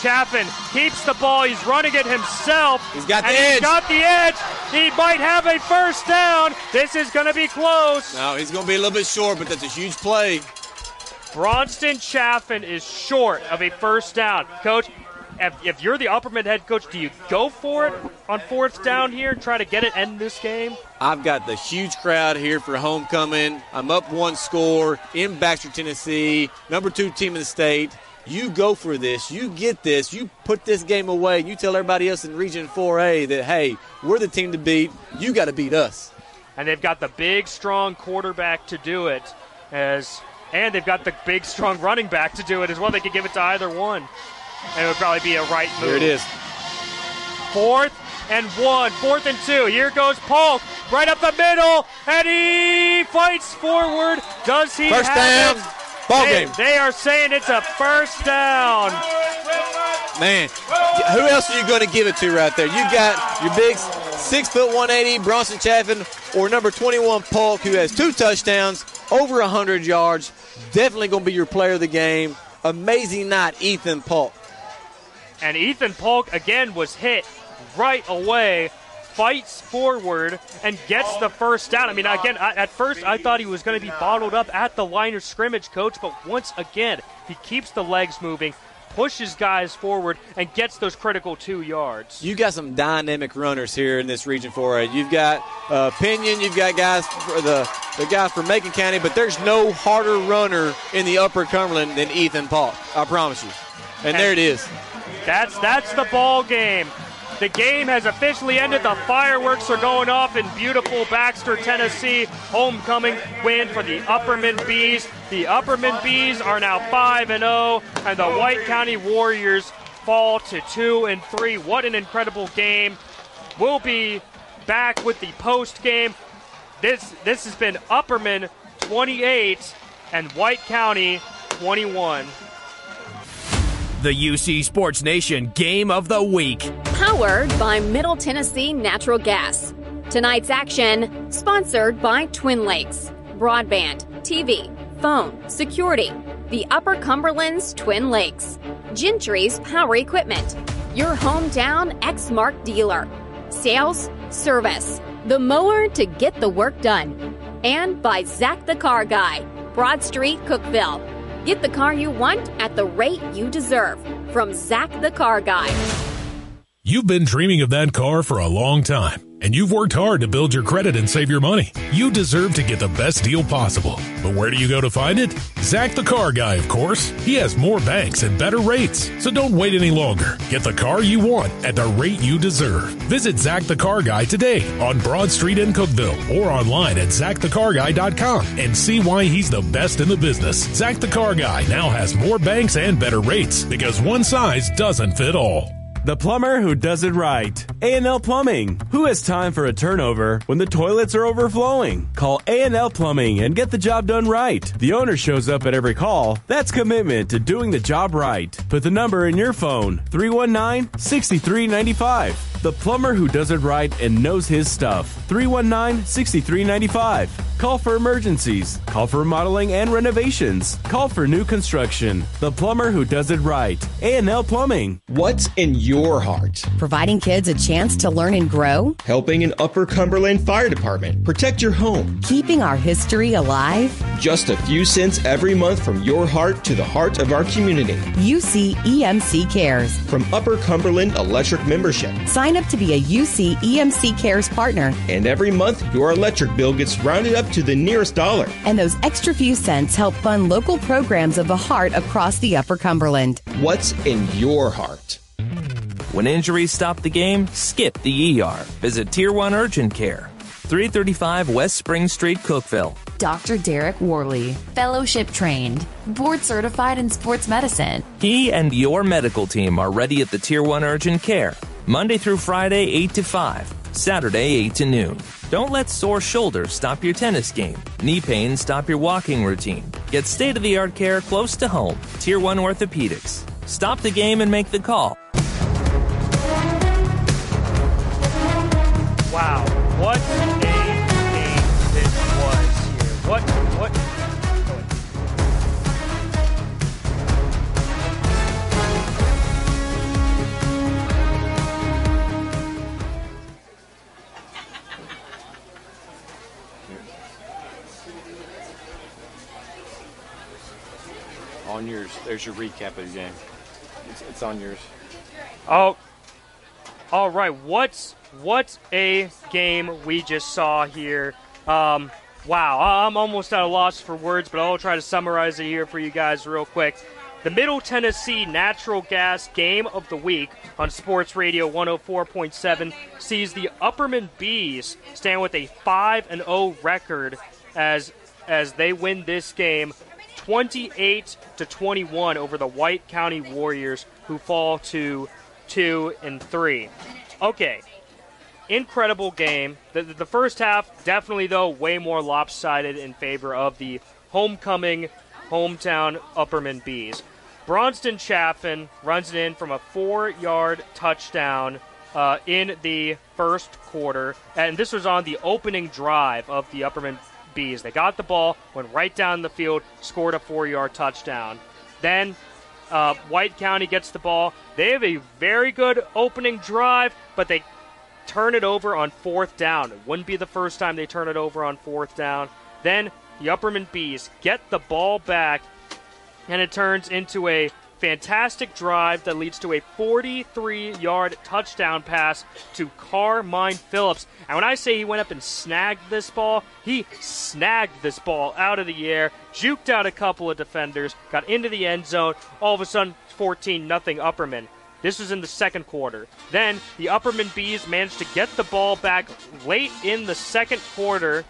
Chaffin keeps the ball. He's running it himself. He's got the edge. He might have a first down. This is going to be close. No, he's going to be a little bit short, but that's a huge play. Bronson Chaffin is short of a first down. Coach, if you're the Upperman head coach, do you go for it on 4th down here and try to get it end this game? I've got the huge crowd here for homecoming. I'm up one score in Baxter, Tennessee, number 2 team in the state. You go for this, you get this, you put this game away, and you tell everybody else in Region 4A that, hey, we're the team to beat, you got to beat us. And they've got the big, strong quarterback to do it, and they've got the big, strong running back to do it as well. They could give it to either one, and it would probably be a right move. Here it is. 4th and 1, 4th and 2. Here goes Polk, right up the middle, and he fights forward. Does he have it? First down. They are saying it's a first down. Man, who else are you going to give it to right there? You got your big 6 foot 180 Bronson Chaffin or number 21 Polk, who has 2 touchdowns, over 100 yards. Definitely going to be your player of the game. Amazing night, Ethan Polk. And Ethan Polk again was hit right away. Fights forward and gets the first down. I mean, again, at first I thought he was going to be bottled up at the line of scrimmage, Coach, but once again, he keeps the legs moving, pushes guys forward, and gets those critical 2 yards. You got some dynamic runners here in this Region 4A. You've got Pinion, you've got guys for the guy from Macon County, but there's no harder runner in the Upper Cumberland than Ethan Polk, I promise you. And there it is. That's the ball game. The game has officially ended. The fireworks are going off in beautiful Baxter, Tennessee. Homecoming win for the Upperman Bees. The Upperman Bees are now 5-0, and the White County Warriors fall to 2-3. What an incredible game. We'll be back with the post game. This has been Upperman 28 and White County 21. The UC Sports Nation Game of the Week. Powered by Middle Tennessee Natural Gas. Tonight's action, sponsored by Twin Lakes. Broadband, TV, phone, security. The Upper Cumberland's Twin Lakes. Gentry's Power Equipment. Your hometown Exmark dealer. Sales, service. The mower to get the work done. And by Zach the Car Guy. Broad Street, Cookeville. Get the car you want at the rate you deserve from Zach the Car Guy. You've been dreaming of that car for a long time, and you've worked hard to build your credit and save your money. You deserve to get the best deal possible. But where do you go to find it? Zach the Car Guy, of course. He has more banks and better rates, so don't wait any longer. Get the car you want at the rate you deserve. Visit Zach the Car Guy today on Broad Street in Cookeville or online at ZachTheCarGuy.com and see why he's the best in the business. Zach the Car Guy now has more banks and better rates because one size doesn't fit all. the plumber who does it right. A&L Plumbing. Who has time for a turnover when the toilets are overflowing? Call A&L Plumbing and get the job done right. The owner shows up at every call. That's commitment to doing the job right. Put the number in your phone, 319-6395. The plumber who does it right and knows his stuff, 319-6395. Call for emergencies. Call for remodeling and renovations. Call for new construction. The plumber who does it right. A&L Plumbing. What's in your heart? Providing kids a chance to learn and grow. Helping an Upper Cumberland Fire Department protect your home. Keeping our history alive. Just a few cents every month from your heart to the heart of our community. UC EMC Cares. From Upper Cumberland Electric Membership. Sign up to be a UC EMC Cares partner. And every month, your electric bill gets rounded up to the nearest dollar. And those extra few cents help fund local programs of the heart across the Upper Cumberland. What's in your heart? When injuries stop the game, skip the ER. Visit Tier 1 Urgent Care. 335 West Spring Street, Cookeville. Dr. Derek Worley, fellowship trained, board certified in sports medicine. He and your medical team are ready at the Tier 1 Urgent Care. Monday through Friday, 8 to 5. Saturday, 8 to noon. Don't let sore shoulders stop your tennis game. Knee pain stop your walking routine. Get state-of-the-art care close to home. Tier 1 Orthopedics. Stop the game and make the call. Wow, what a game this was here. What? On yours. There's your recap of the game. It's on yours. Oh, all right. What a game we just saw here. Wow, I'm almost at a loss for words, but I'll try to summarize it here for you guys real quick. The Middle Tennessee Natural Gas Game of the Week on Sports Radio 104.7 sees the Upperman Bees stand with a 5-0 record as they win this game 28-21 over the White County Warriors, who fall to 2-3. Okay, incredible game. The first half, definitely though, way more lopsided in favor of the homecoming, hometown Upperman Bees. Bronson Chaffin runs it in from a 4-yard touchdown in the first quarter, and this was on the opening drive of the Upperman Bees. They got the ball, went right down the field, scored a 4-yard touchdown. Then White County gets the ball. They have a very good opening drive, but they turn it over on fourth down. It wouldn't be the first time they turn it over on fourth down. Then the Upperman Bees get the ball back, and it turns into a fantastic drive that leads to a 43-yard touchdown pass to Carmine Phillips. And when I say he went up and snagged this ball, he snagged this ball out of the air, juked out a couple of defenders, got into the end zone. All of a sudden, 14-0 Upperman. This was in the second quarter. Then the Upperman Bees managed to get the ball back late in the second quarter,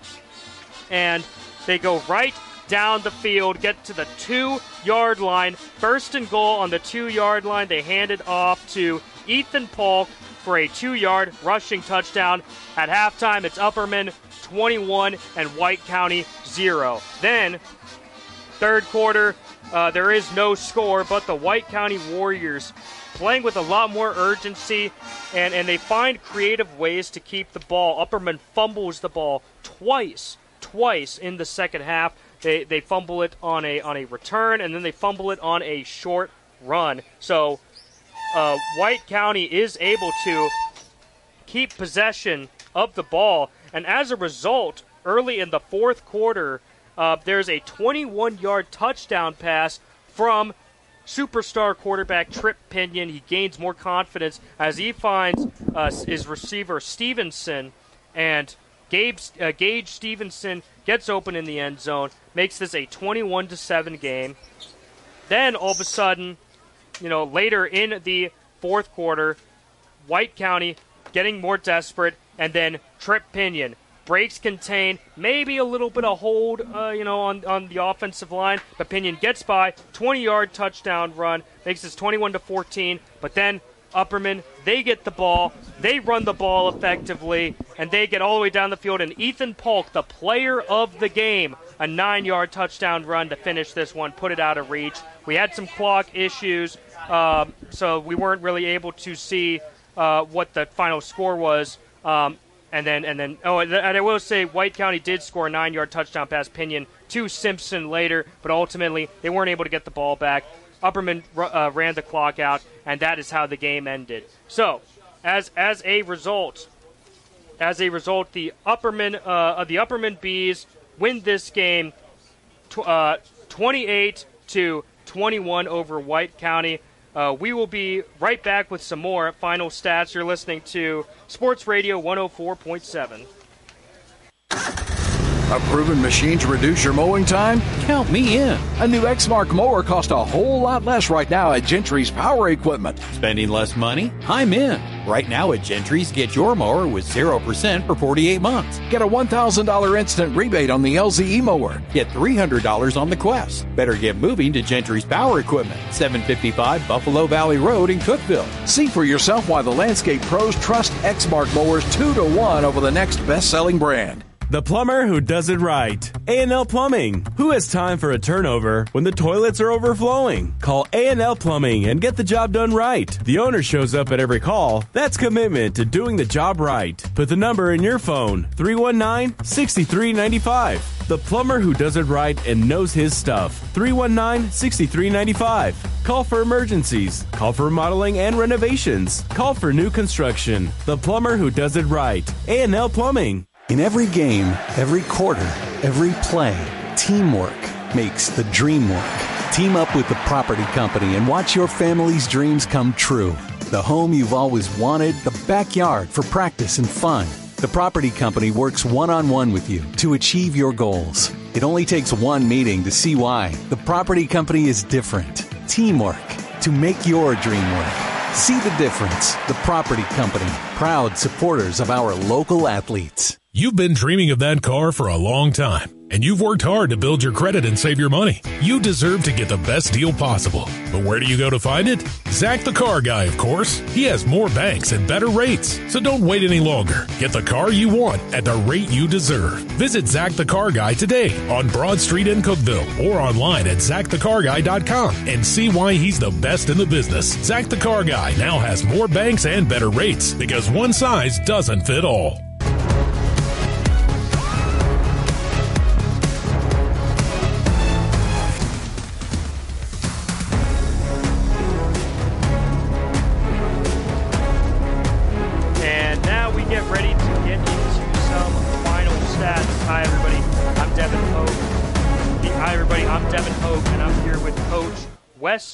and they go right down the field, get to the 2-yard line, first and goal on the 2-yard line. They hand it off to Ethan Polk for a 2-yard rushing touchdown. At halftime, it's Upperman 21 and White County 0. Then, third quarter, there is no score, but the White County Warriors playing with a lot more urgency, and they find creative ways to keep the ball. Upperman fumbles the ball twice in the second half. They fumble it on a return, and then they fumble it on a short run. So White County is able to keep possession of the ball. And as a result, early in the fourth quarter, there's a 21-yard touchdown pass from superstar quarterback Tripp Pinion. He gains more confidence as he finds his receiver Stevenson, and Gage Stevenson gets open in the end zone, makes this a 21-7 game. Then all of a sudden, later in the fourth quarter, White County getting more desperate, and then Tripp Pinion breaks contain, maybe a little bit of hold, on the offensive line, but Pinion gets by, 20-yard touchdown run, makes this 21-14, but then Upperman. They get the ball. They run the ball effectively, and they get all the way down the field. And Ethan Polk, the player of the game, a 9-yard touchdown run to finish this one, put it out of reach. We had some clock issues, so we weren't really able to see what the final score was. And I will say White County did score a 9-yard touchdown pass Pinion to Simpson later, but ultimately they weren't able to get the ball back. Upperman ran the clock out, and that is how the game ended. So, as a result, the Upperman Bees win this game 28-21 over White County. We will be right back with some more final stats. You're listening to Sports Radio 104.7. A proven machine to reduce your mowing time? Count me in. A new Exmark mower costs a whole lot less right now at Gentry's Power Equipment. Spending less money? I'm in. Right now at Gentry's, get your mower with 0% for 48 months. Get a $1,000 instant rebate on the LZE mower. Get $300 on the Quest. Better get moving to Gentry's Power Equipment, 755 Buffalo Valley Road in Cookeville. See for yourself why the landscape pros trust Exmark mowers 2-to-1 over the next best-selling brand. The plumber who does it right. A&L Plumbing. Who has time for a turnover when the toilets are overflowing? Call A&L Plumbing and get the job done right. The owner shows up at every call. That's commitment to doing the job right. Put the number in your phone, 319-6395. The plumber who does it right and knows his stuff, 319-6395. Call for emergencies. Call for remodeling and renovations. Call for new construction. The plumber who does it right. A&L Plumbing. In every game, every quarter, every play, teamwork makes the dream work. Team up with The Property Company and watch your family's dreams come true. The home you've always wanted, the backyard for practice and fun. The Property Company works one-on-one with you to achieve your goals. It only takes one meeting to see why. The Property Company is different. Teamwork to make your dream work. See the difference. The Property Company, proud supporters of our local athletes. You've been dreaming of that car for a long time, and you've worked hard to build your credit and save your money. You deserve to get the best deal possible. But where do you go to find it? Zach the Car Guy, of course. He has more banks and better rates. So don't wait any longer. Get the car you want at the rate you deserve. Visit Zach the Car Guy today on Broad Street in Cookeville or online at ZachTheCarGuy.com and see why he's the best in the business. Zach the Car Guy now has more banks and better rates because one size doesn't fit all.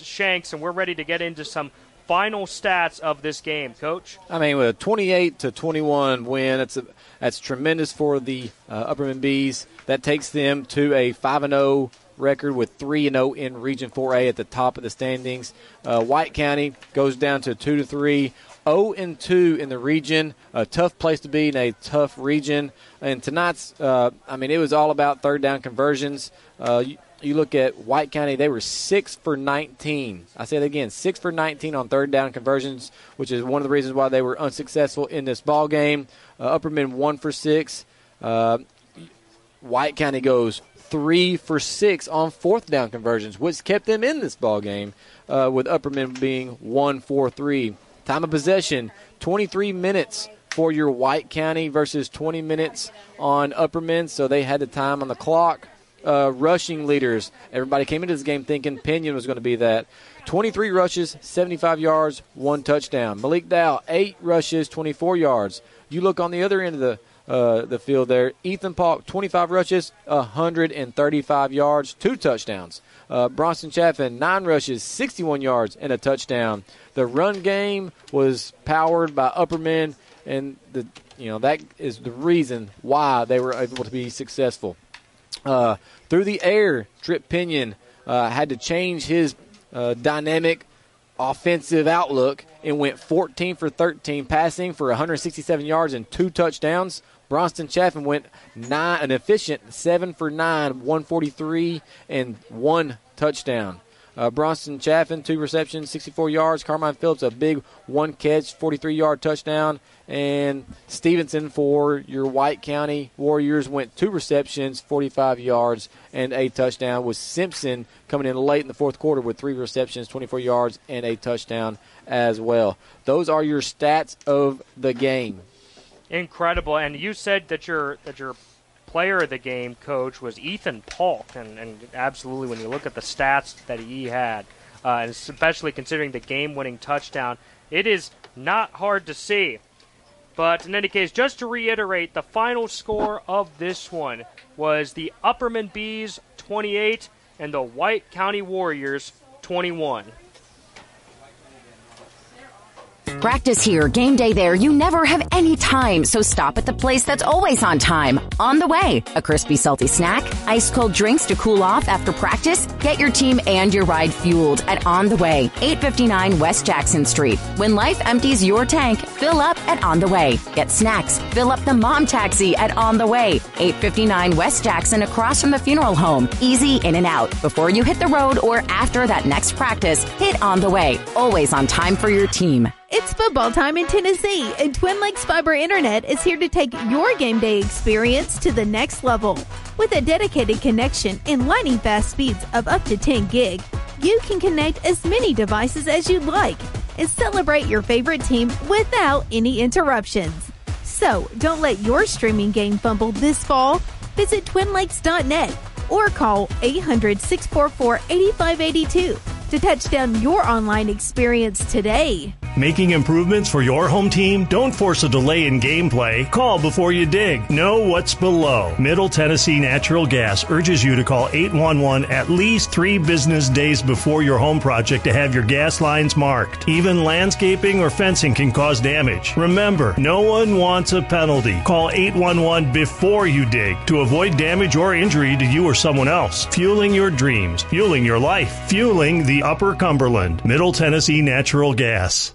Shanks, and we're ready to get into some final stats of this game, Coach. I mean, with a 28-21 win, that's tremendous for the Upperman Bees. That takes them to a 5-0 record with 3-0 in Region 4A at the top of the standings. White County goes down to 2-3, 0-2 in the region. A tough place to be in a tough region. And tonight's, it was all about third down conversions. You look at White County, they were 6 for 19. I said again, 6 for 19 on third down conversions, which is one of the reasons why they were unsuccessful in this ball game. Upperman 1 for 6. White County goes 3 for 6 on fourth down conversions, which kept them in this ball game, with Upperman being 1-4-3. Time of possession, 23 minutes for your White County versus 20 minutes on Upperman, so they had the time on the clock. Rushing leaders. Everybody came into this game thinking Pinion was going to be that. 23 rushes, 75 yards, 1 touchdown. Malik Dow, 8 rushes, 24 yards. You look on the other end of the field there. Ethan Polk, 25 rushes, 135 yards, 2 touchdowns. Bronson Chaffin, 9 rushes, 61 yards, and a touchdown. The run game was powered by Upperman, and that is the reason why they were able to be successful. Through the air, Tripp Pinion had to change his dynamic offensive outlook and went 14 for 13, passing for 167 yards and 2 touchdowns. Bronson Chaffin went an efficient 7 for 9, 143 and 1 touchdown. Bronson Chaffin, 2 receptions, 64 yards. Carmine Phillips, a big 1 catch, 43-yard touchdown. And Stevenson for your White County Warriors went 2 receptions, 45 yards, and a touchdown, with Simpson coming in late in the fourth quarter with 3 receptions, 24 yards, and a touchdown as well. Those are your stats of the game. Incredible. And you said that your player of the game, coach, was Ethan Polk, and absolutely when you look at the stats that he had, and especially considering the game-winning touchdown, it is not hard to see. But in any case, just to reiterate, the final score of this one was the Upperman Bees 28 and the White County Warriors 21. Practice here, game day there. You never have any time, so stop at the place that's always on time. On the Way, a crispy, salty snack, ice-cold drinks to cool off after practice. Get your team and your ride fueled at On the Way, 859 West Jackson Street. When life empties your tank, fill up at On the Way. Get snacks. Fill up the mom taxi at On the Way, 859 West Jackson, across from the funeral home. Easy in and out. Before you hit the road or after that next practice, hit On the Way. Always on time for your team. It's football time in Tennessee, and Twin Lakes Fiber Internet is here to take your game day experience to the next level. With a dedicated connection and lightning-fast speeds of up to 10 gig, you can connect as many devices as you'd like and celebrate your favorite team without any interruptions. So, don't let your streaming game fumble this fall. Visit twinlakes.net or call 800-644-8582 to touch down your online experience today. Making improvements for your home team? Don't force a delay in gameplay. Call before you dig. Know what's below. Middle Tennessee Natural Gas urges you to call 811 at least 3 business days before your home project to have your gas lines marked. Even landscaping or fencing can cause damage. Remember, no one wants a penalty. Call 811 before you dig to avoid damage or injury to you or someone else. Fueling your dreams. Fueling your life. Fueling the Upper Cumberland. Middle Tennessee Natural Gas.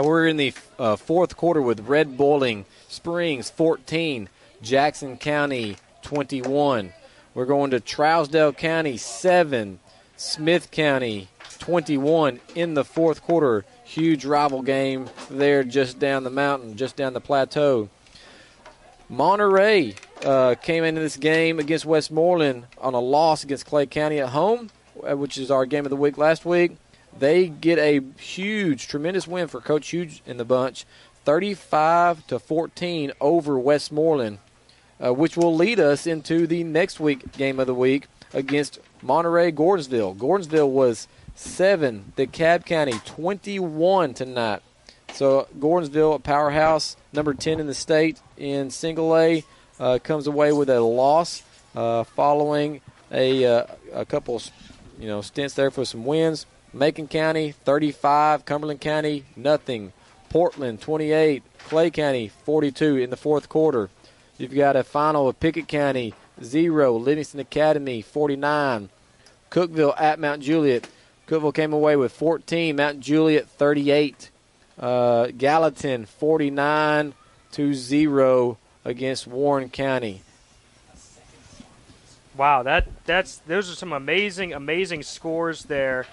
We're in the fourth quarter with Red Bowling Springs 14, Jackson County 21. We're going to Trousdale County 7, Smith County 21 in the fourth quarter. Huge rival game there just down the mountain, just down the plateau. Monterey came into this game against Westmoreland on a loss against Clay County at home, which is our game of the week last week. They get a huge, tremendous win for Coach Hughes and the bunch, 35-14 over Westmoreland, which will lead us into the next week game of the week against Monterey Gordonsville. Gordonsville was 7, DeKalb County 21 tonight. So Gordonsville, a powerhouse, number 10 in the state in single A, comes away with a loss following a couple, stints there for some wins. Macon County, 35. Cumberland County, nothing. Portland, 28. Clay County, 42 in the fourth quarter. You've got a final of Pickett County, 0. Livingston Academy, 49. Cookeville at Mount Juliet. Cookeville came away with 14. Mount Juliet, 38. Gallatin, 49 to 0 against Warren County. Wow, those are some amazing, amazing scores there.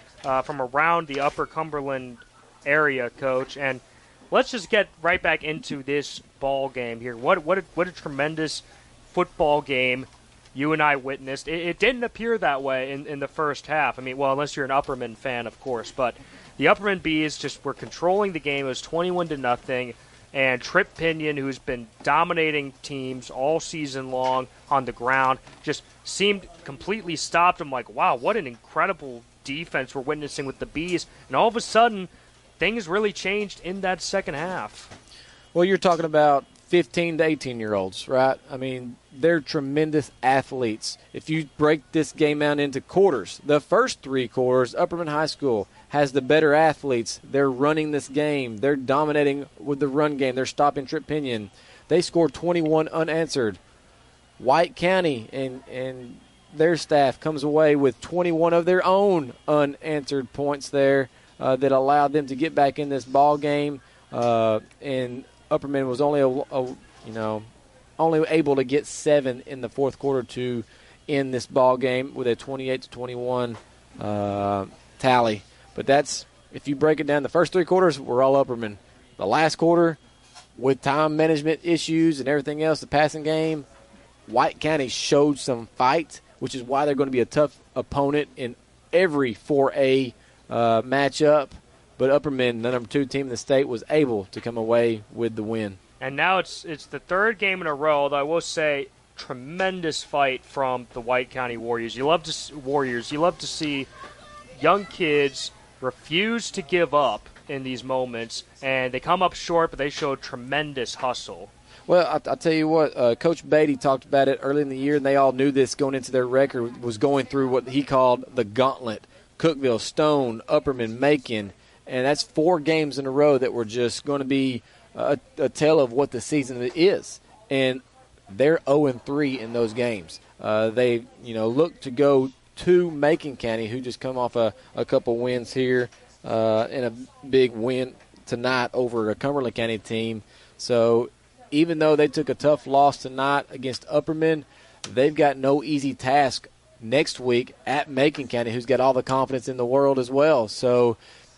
From around the Upper Cumberland area, Coach. And let's just get right back into this ball game here. What a tremendous football game you and I witnessed. It didn't appear that way in the first half. I mean, well, unless you're an Upperman fan, of course. But the Upperman Bees just were controlling the game. It was 21-0. and Tripp Pinion, who's been dominating teams all season long on the ground, just seemed completely stopped. I'm like, wow, what an incredible defense we're witnessing with the Bees. And all of a sudden, things really changed in that second half. Well, you're talking about 15 to 18-year-olds, right? I mean, they're tremendous athletes. If you break this game out into quarters, the first three quarters, Upperman High School has the better athletes. They're running this game. They're dominating with the run game. They're stopping Tripp Pinion. They scored 21 unanswered. White County and their staff comes away with 21 of their own unanswered points there that allowed them to get back in this ball game. And Upperman was only only able to get 7 in the fourth quarter to end this ball game with a 28-21 tally. But that's, if you break it down, the first three quarters were all Upperman. The last quarter, with time management issues and everything else, the passing game, White County showed some fight, which is why they're going to be a tough opponent in every 4A matchup. But Upperman, the number 2 team in the state, was able to come away with the win. And now it's the third game in a row, although I will say tremendous fight from the White County Warriors. You love to see young kids refuse to give up in these moments, and they come up short, but they show tremendous hustle. Well, I'll tell you what, Coach Beatty talked about it early in the year, and they all knew this going into their record, was going through what he called the gauntlet. Cookeville, Stone, Upperman, Macon, and that's 4 games in a row that were just going to be a tell of what the season is. And they're 0-3 in those games. They look to go to Macon County, who just come off a couple wins here and a big win tonight over a Cumberland County team. So even though they took a tough loss tonight against Upperman, they've got no easy task next week at Macon County, who's got all the confidence in the world as well. So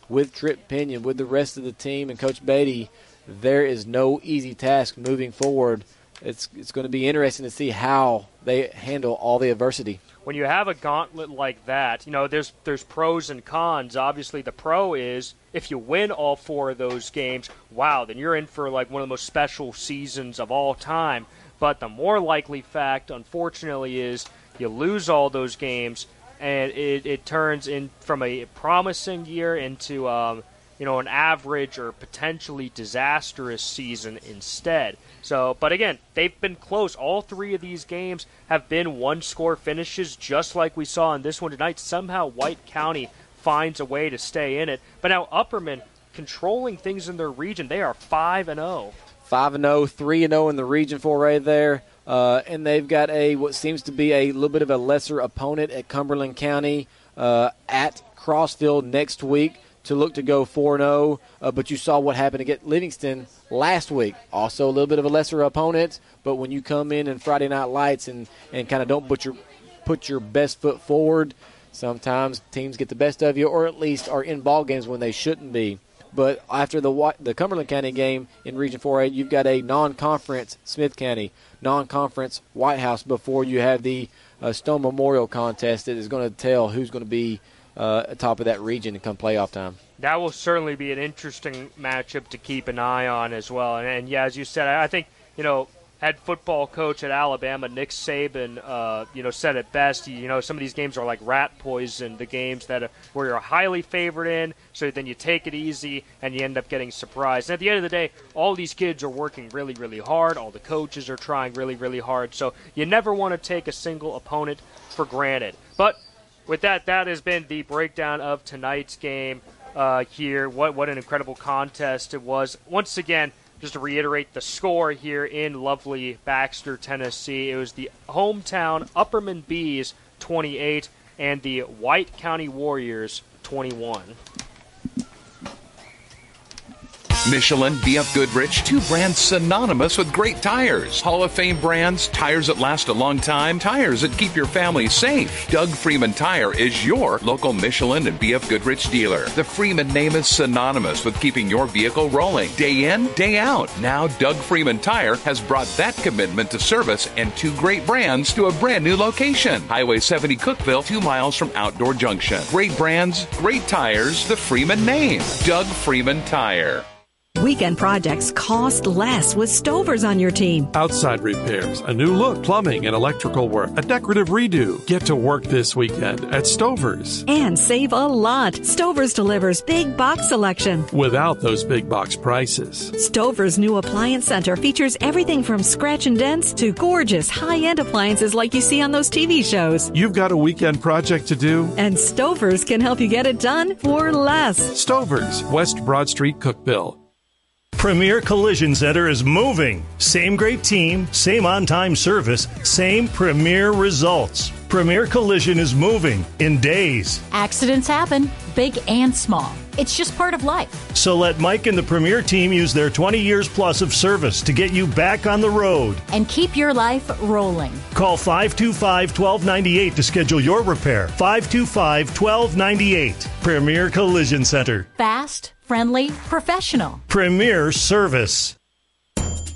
with Tripp Pinion, with the rest of the team and Coach Beatty, there is no easy task moving forward. It's going to be interesting to see how they handle all the adversity. When you have a gauntlet like that, there's pros and cons. Obviously, the pro is if you win all 4 of those games, wow, then you're in for like one of the most special seasons of all time. But the more likely fact, unfortunately, is you lose all those games, and it turns in from a promising year into an average or potentially disastrous season instead. So, but again, they've been close. All 3 of these games have been one-score finishes, just like we saw in this one tonight. Somehow White County finds a way to stay in it. But now Upperman controlling things in their region. They are 5-0. 5-0, 3-0 in the region 4A there. And they've got what seems to be a little bit of a lesser opponent at Cumberland County at Crossville next week to look to go 4-0. But you saw what happened to get Livingston last week. Also a little bit of a lesser opponent. But when you come in Friday Night Lights and kind of don't put your best foot forward, sometimes teams get the best of you, or at least are in ball games when they shouldn't be. But after the Cumberland County game in Region 4A, you've got a non-conference Smith County, non-conference White House before you have the Stone Memorial contest that is going to tell who's going to be top of that region come playoff time. That will certainly be an interesting matchup to keep an eye on as well. And yeah, as you said, I think, head football coach at Alabama, Nick Saban, said it best. Some of these games are like rat poison, the games that where you're highly favored in, so then you take it easy and you end up getting surprised. And at the end of the day, all these kids are working really, really hard. All the coaches are trying really, really hard. So you never want to take a single opponent for granted. But with that has been the breakdown of tonight's game here. What an incredible contest it was. Once again, just to reiterate the score here in lovely Baxter, Tennessee, it was the hometown Upperman Bees 28 and the White County Warriors 21. Michelin, BF Goodrich, 2 brands synonymous with great tires. Hall of Fame brands, tires that last a long time, tires that keep your family safe. Doug Freeman Tire is your local Michelin and BF Goodrich dealer. The Freeman name is synonymous with keeping your vehicle rolling day in, day out. Now Doug Freeman Tire has brought that commitment to service and 2 great brands to a brand new location. Highway 70 Cookeville, 2 miles from Outdoor Junction. Great brands, great tires, the Freeman name. Doug Freeman Tire. Weekend projects cost less with Stover's on your team. Outside repairs, a new look, plumbing and electrical work, a decorative redo. Get to work this weekend at Stover's. And save a lot. Stover's delivers big box selection without those big box prices. Stover's new appliance center features everything from scratch and dents to gorgeous high-end appliances like you see on those TV shows. You've got a weekend project to do, and Stover's can help you get it done for less. Stover's, West Broad Street, Cookeville. Premier Collision Center is moving. Same great team, same on-time service, same premier results. Premier Collision is moving in days. Accidents happen, big and small. It's just part of life. So let Mike and the Premier team use their 20 years plus of service to get you back on the road. And keep your life rolling. Call 525-1298 to schedule your repair. 525-1298. Premier Collision Center. Fast, friendly, professional. Premier service.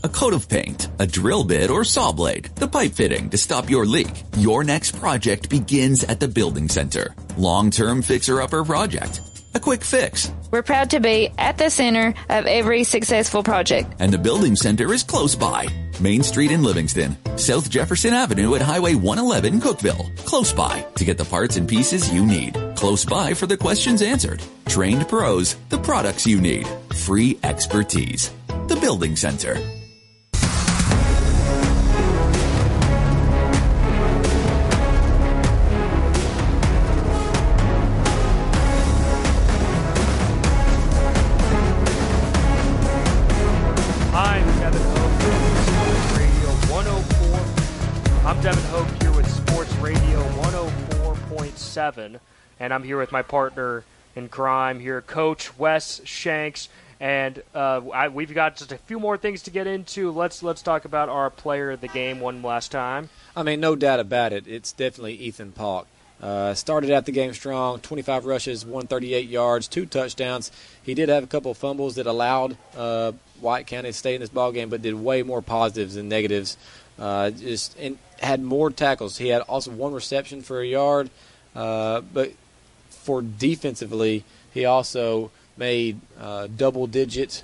A coat of paint, a drill bit or saw blade, the pipe fitting to stop your leak. Your next project begins at the building center. Long-term fixer-upper project. A quick fix. We're proud to be at the center of every successful project. And the building center is close by. Main Street in Livingston, South Jefferson Avenue at Highway 111 Cookeville. Close by to get the parts and pieces you need. Close by for the questions answered. Trained pros, the products you need. Free expertise. The building center. And I'm here with my partner in crime here, Coach Wes Shanks, and we've got just a few more things to get into. Let's talk about our player of the game one last time. I mean, no doubt about it. It's definitely Ethan Polk. Started out the game strong, 25 rushes, 138 yards, 2 touchdowns. He did have a couple of fumbles that allowed White County to stay in this ballgame, but did way more positives than negatives. Had more tackles. He had also one reception for a yard. But for defensively, he also made double-digit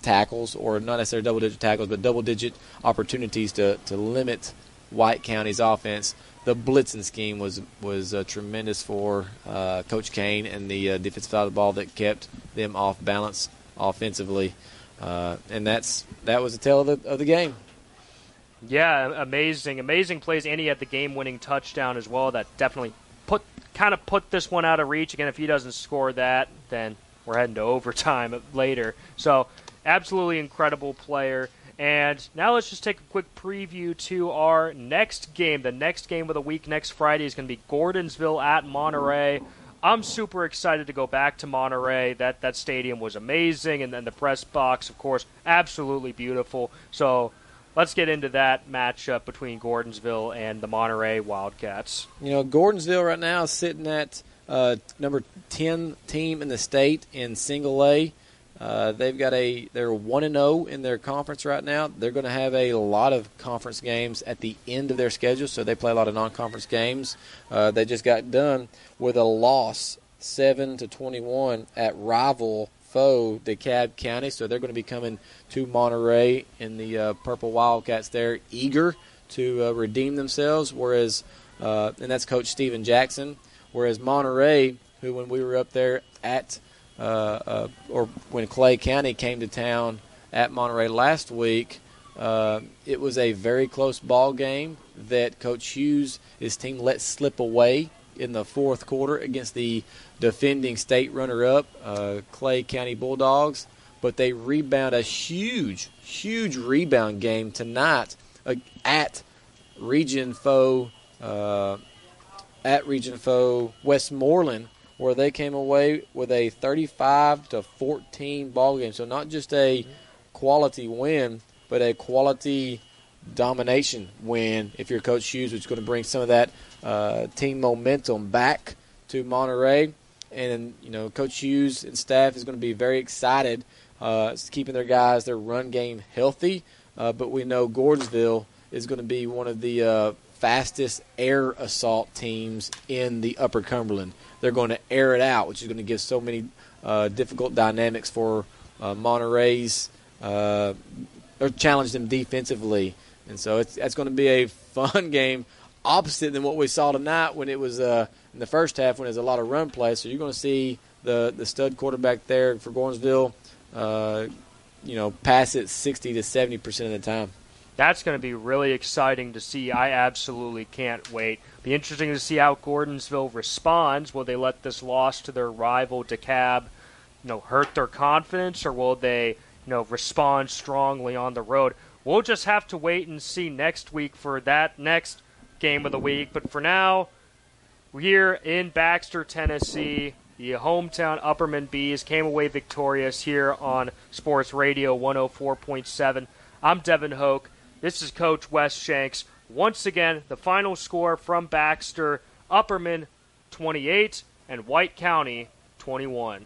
tackles, or not necessarily double-digit tackles, but double-digit opportunities to limit White County's offense. The blitzing scheme was tremendous for Coach Kane and the defensive side of the ball that kept them off balance offensively. And that was the tale of the game. Yeah, amazing plays, and he had the game-winning touchdown as well. That definitely put this one out of reach. Again, if he doesn't score that, then we're heading to overtime later. So, absolutely incredible player. And now let's just take a quick preview to our next game. The next game of the week next Friday is going to be Gordonsville at Monterey. I'm super excited to go back to Monterey. That stadium was amazing, and then the press box, of course, absolutely beautiful. So, let's get into that matchup between Gordonsville and the Monterey Wildcats. You know, Gordonsville right now is sitting at number 10 team in the state in Single A. They're 1-0 in their conference right now. They're going to have a lot of conference games at the end of their schedule, so they play a lot of non-conference games. They just got done with a loss, 7-21 at rival DeKalb County, so they're going to be coming to Monterey, and the Purple Wildcats there eager to redeem themselves, whereas and that's Coach Steven Jackson, whereas Monterey, who when we were up there at or when Clay County came to town at Monterey last week, it was a very close ball game that Coach Hughes, his team, let slip away in the fourth quarter against the defending state runner-up, Clay County Bulldogs, but they rebound a huge rebound game tonight at Region Foe Westmoreland, where they came away with a 35-14 ball game. So not just a quality win, but a quality domination win. If you're Coach Hughes, it's going to bring some of that team momentum back to Monterey. And, you know, Coach Hughes and staff is going to be very excited keeping their guys, their run game healthy. But we know Gordonsville is going to be one of the fastest air assault teams in the Upper Cumberland. They're going to air it out, which is going to give so many difficult dynamics for Monterey's or challenge them defensively. And so that's going to be a fun game, opposite than what we saw tonight when it was in the first half when there's a lot of run play. So you're going to see the stud quarterback there for Gordonsville, pass it 60 to 70% of the time. That's going to be really exciting to see. I absolutely can't wait. Be interesting to see how Gordonsville responds. Will they let this loss to their rival DeKalb, hurt their confidence, or will they, respond strongly on the road? We'll just have to wait and see next week for that next game of the week. But for now, we're here in Baxter, Tennessee. The hometown Upperman Bees came away victorious here on Sports Radio 104.7. I'm Devin Hoke. This is Coach Wes Shanks. Once again, the final score from Baxter, Upperman 28 and White County 21.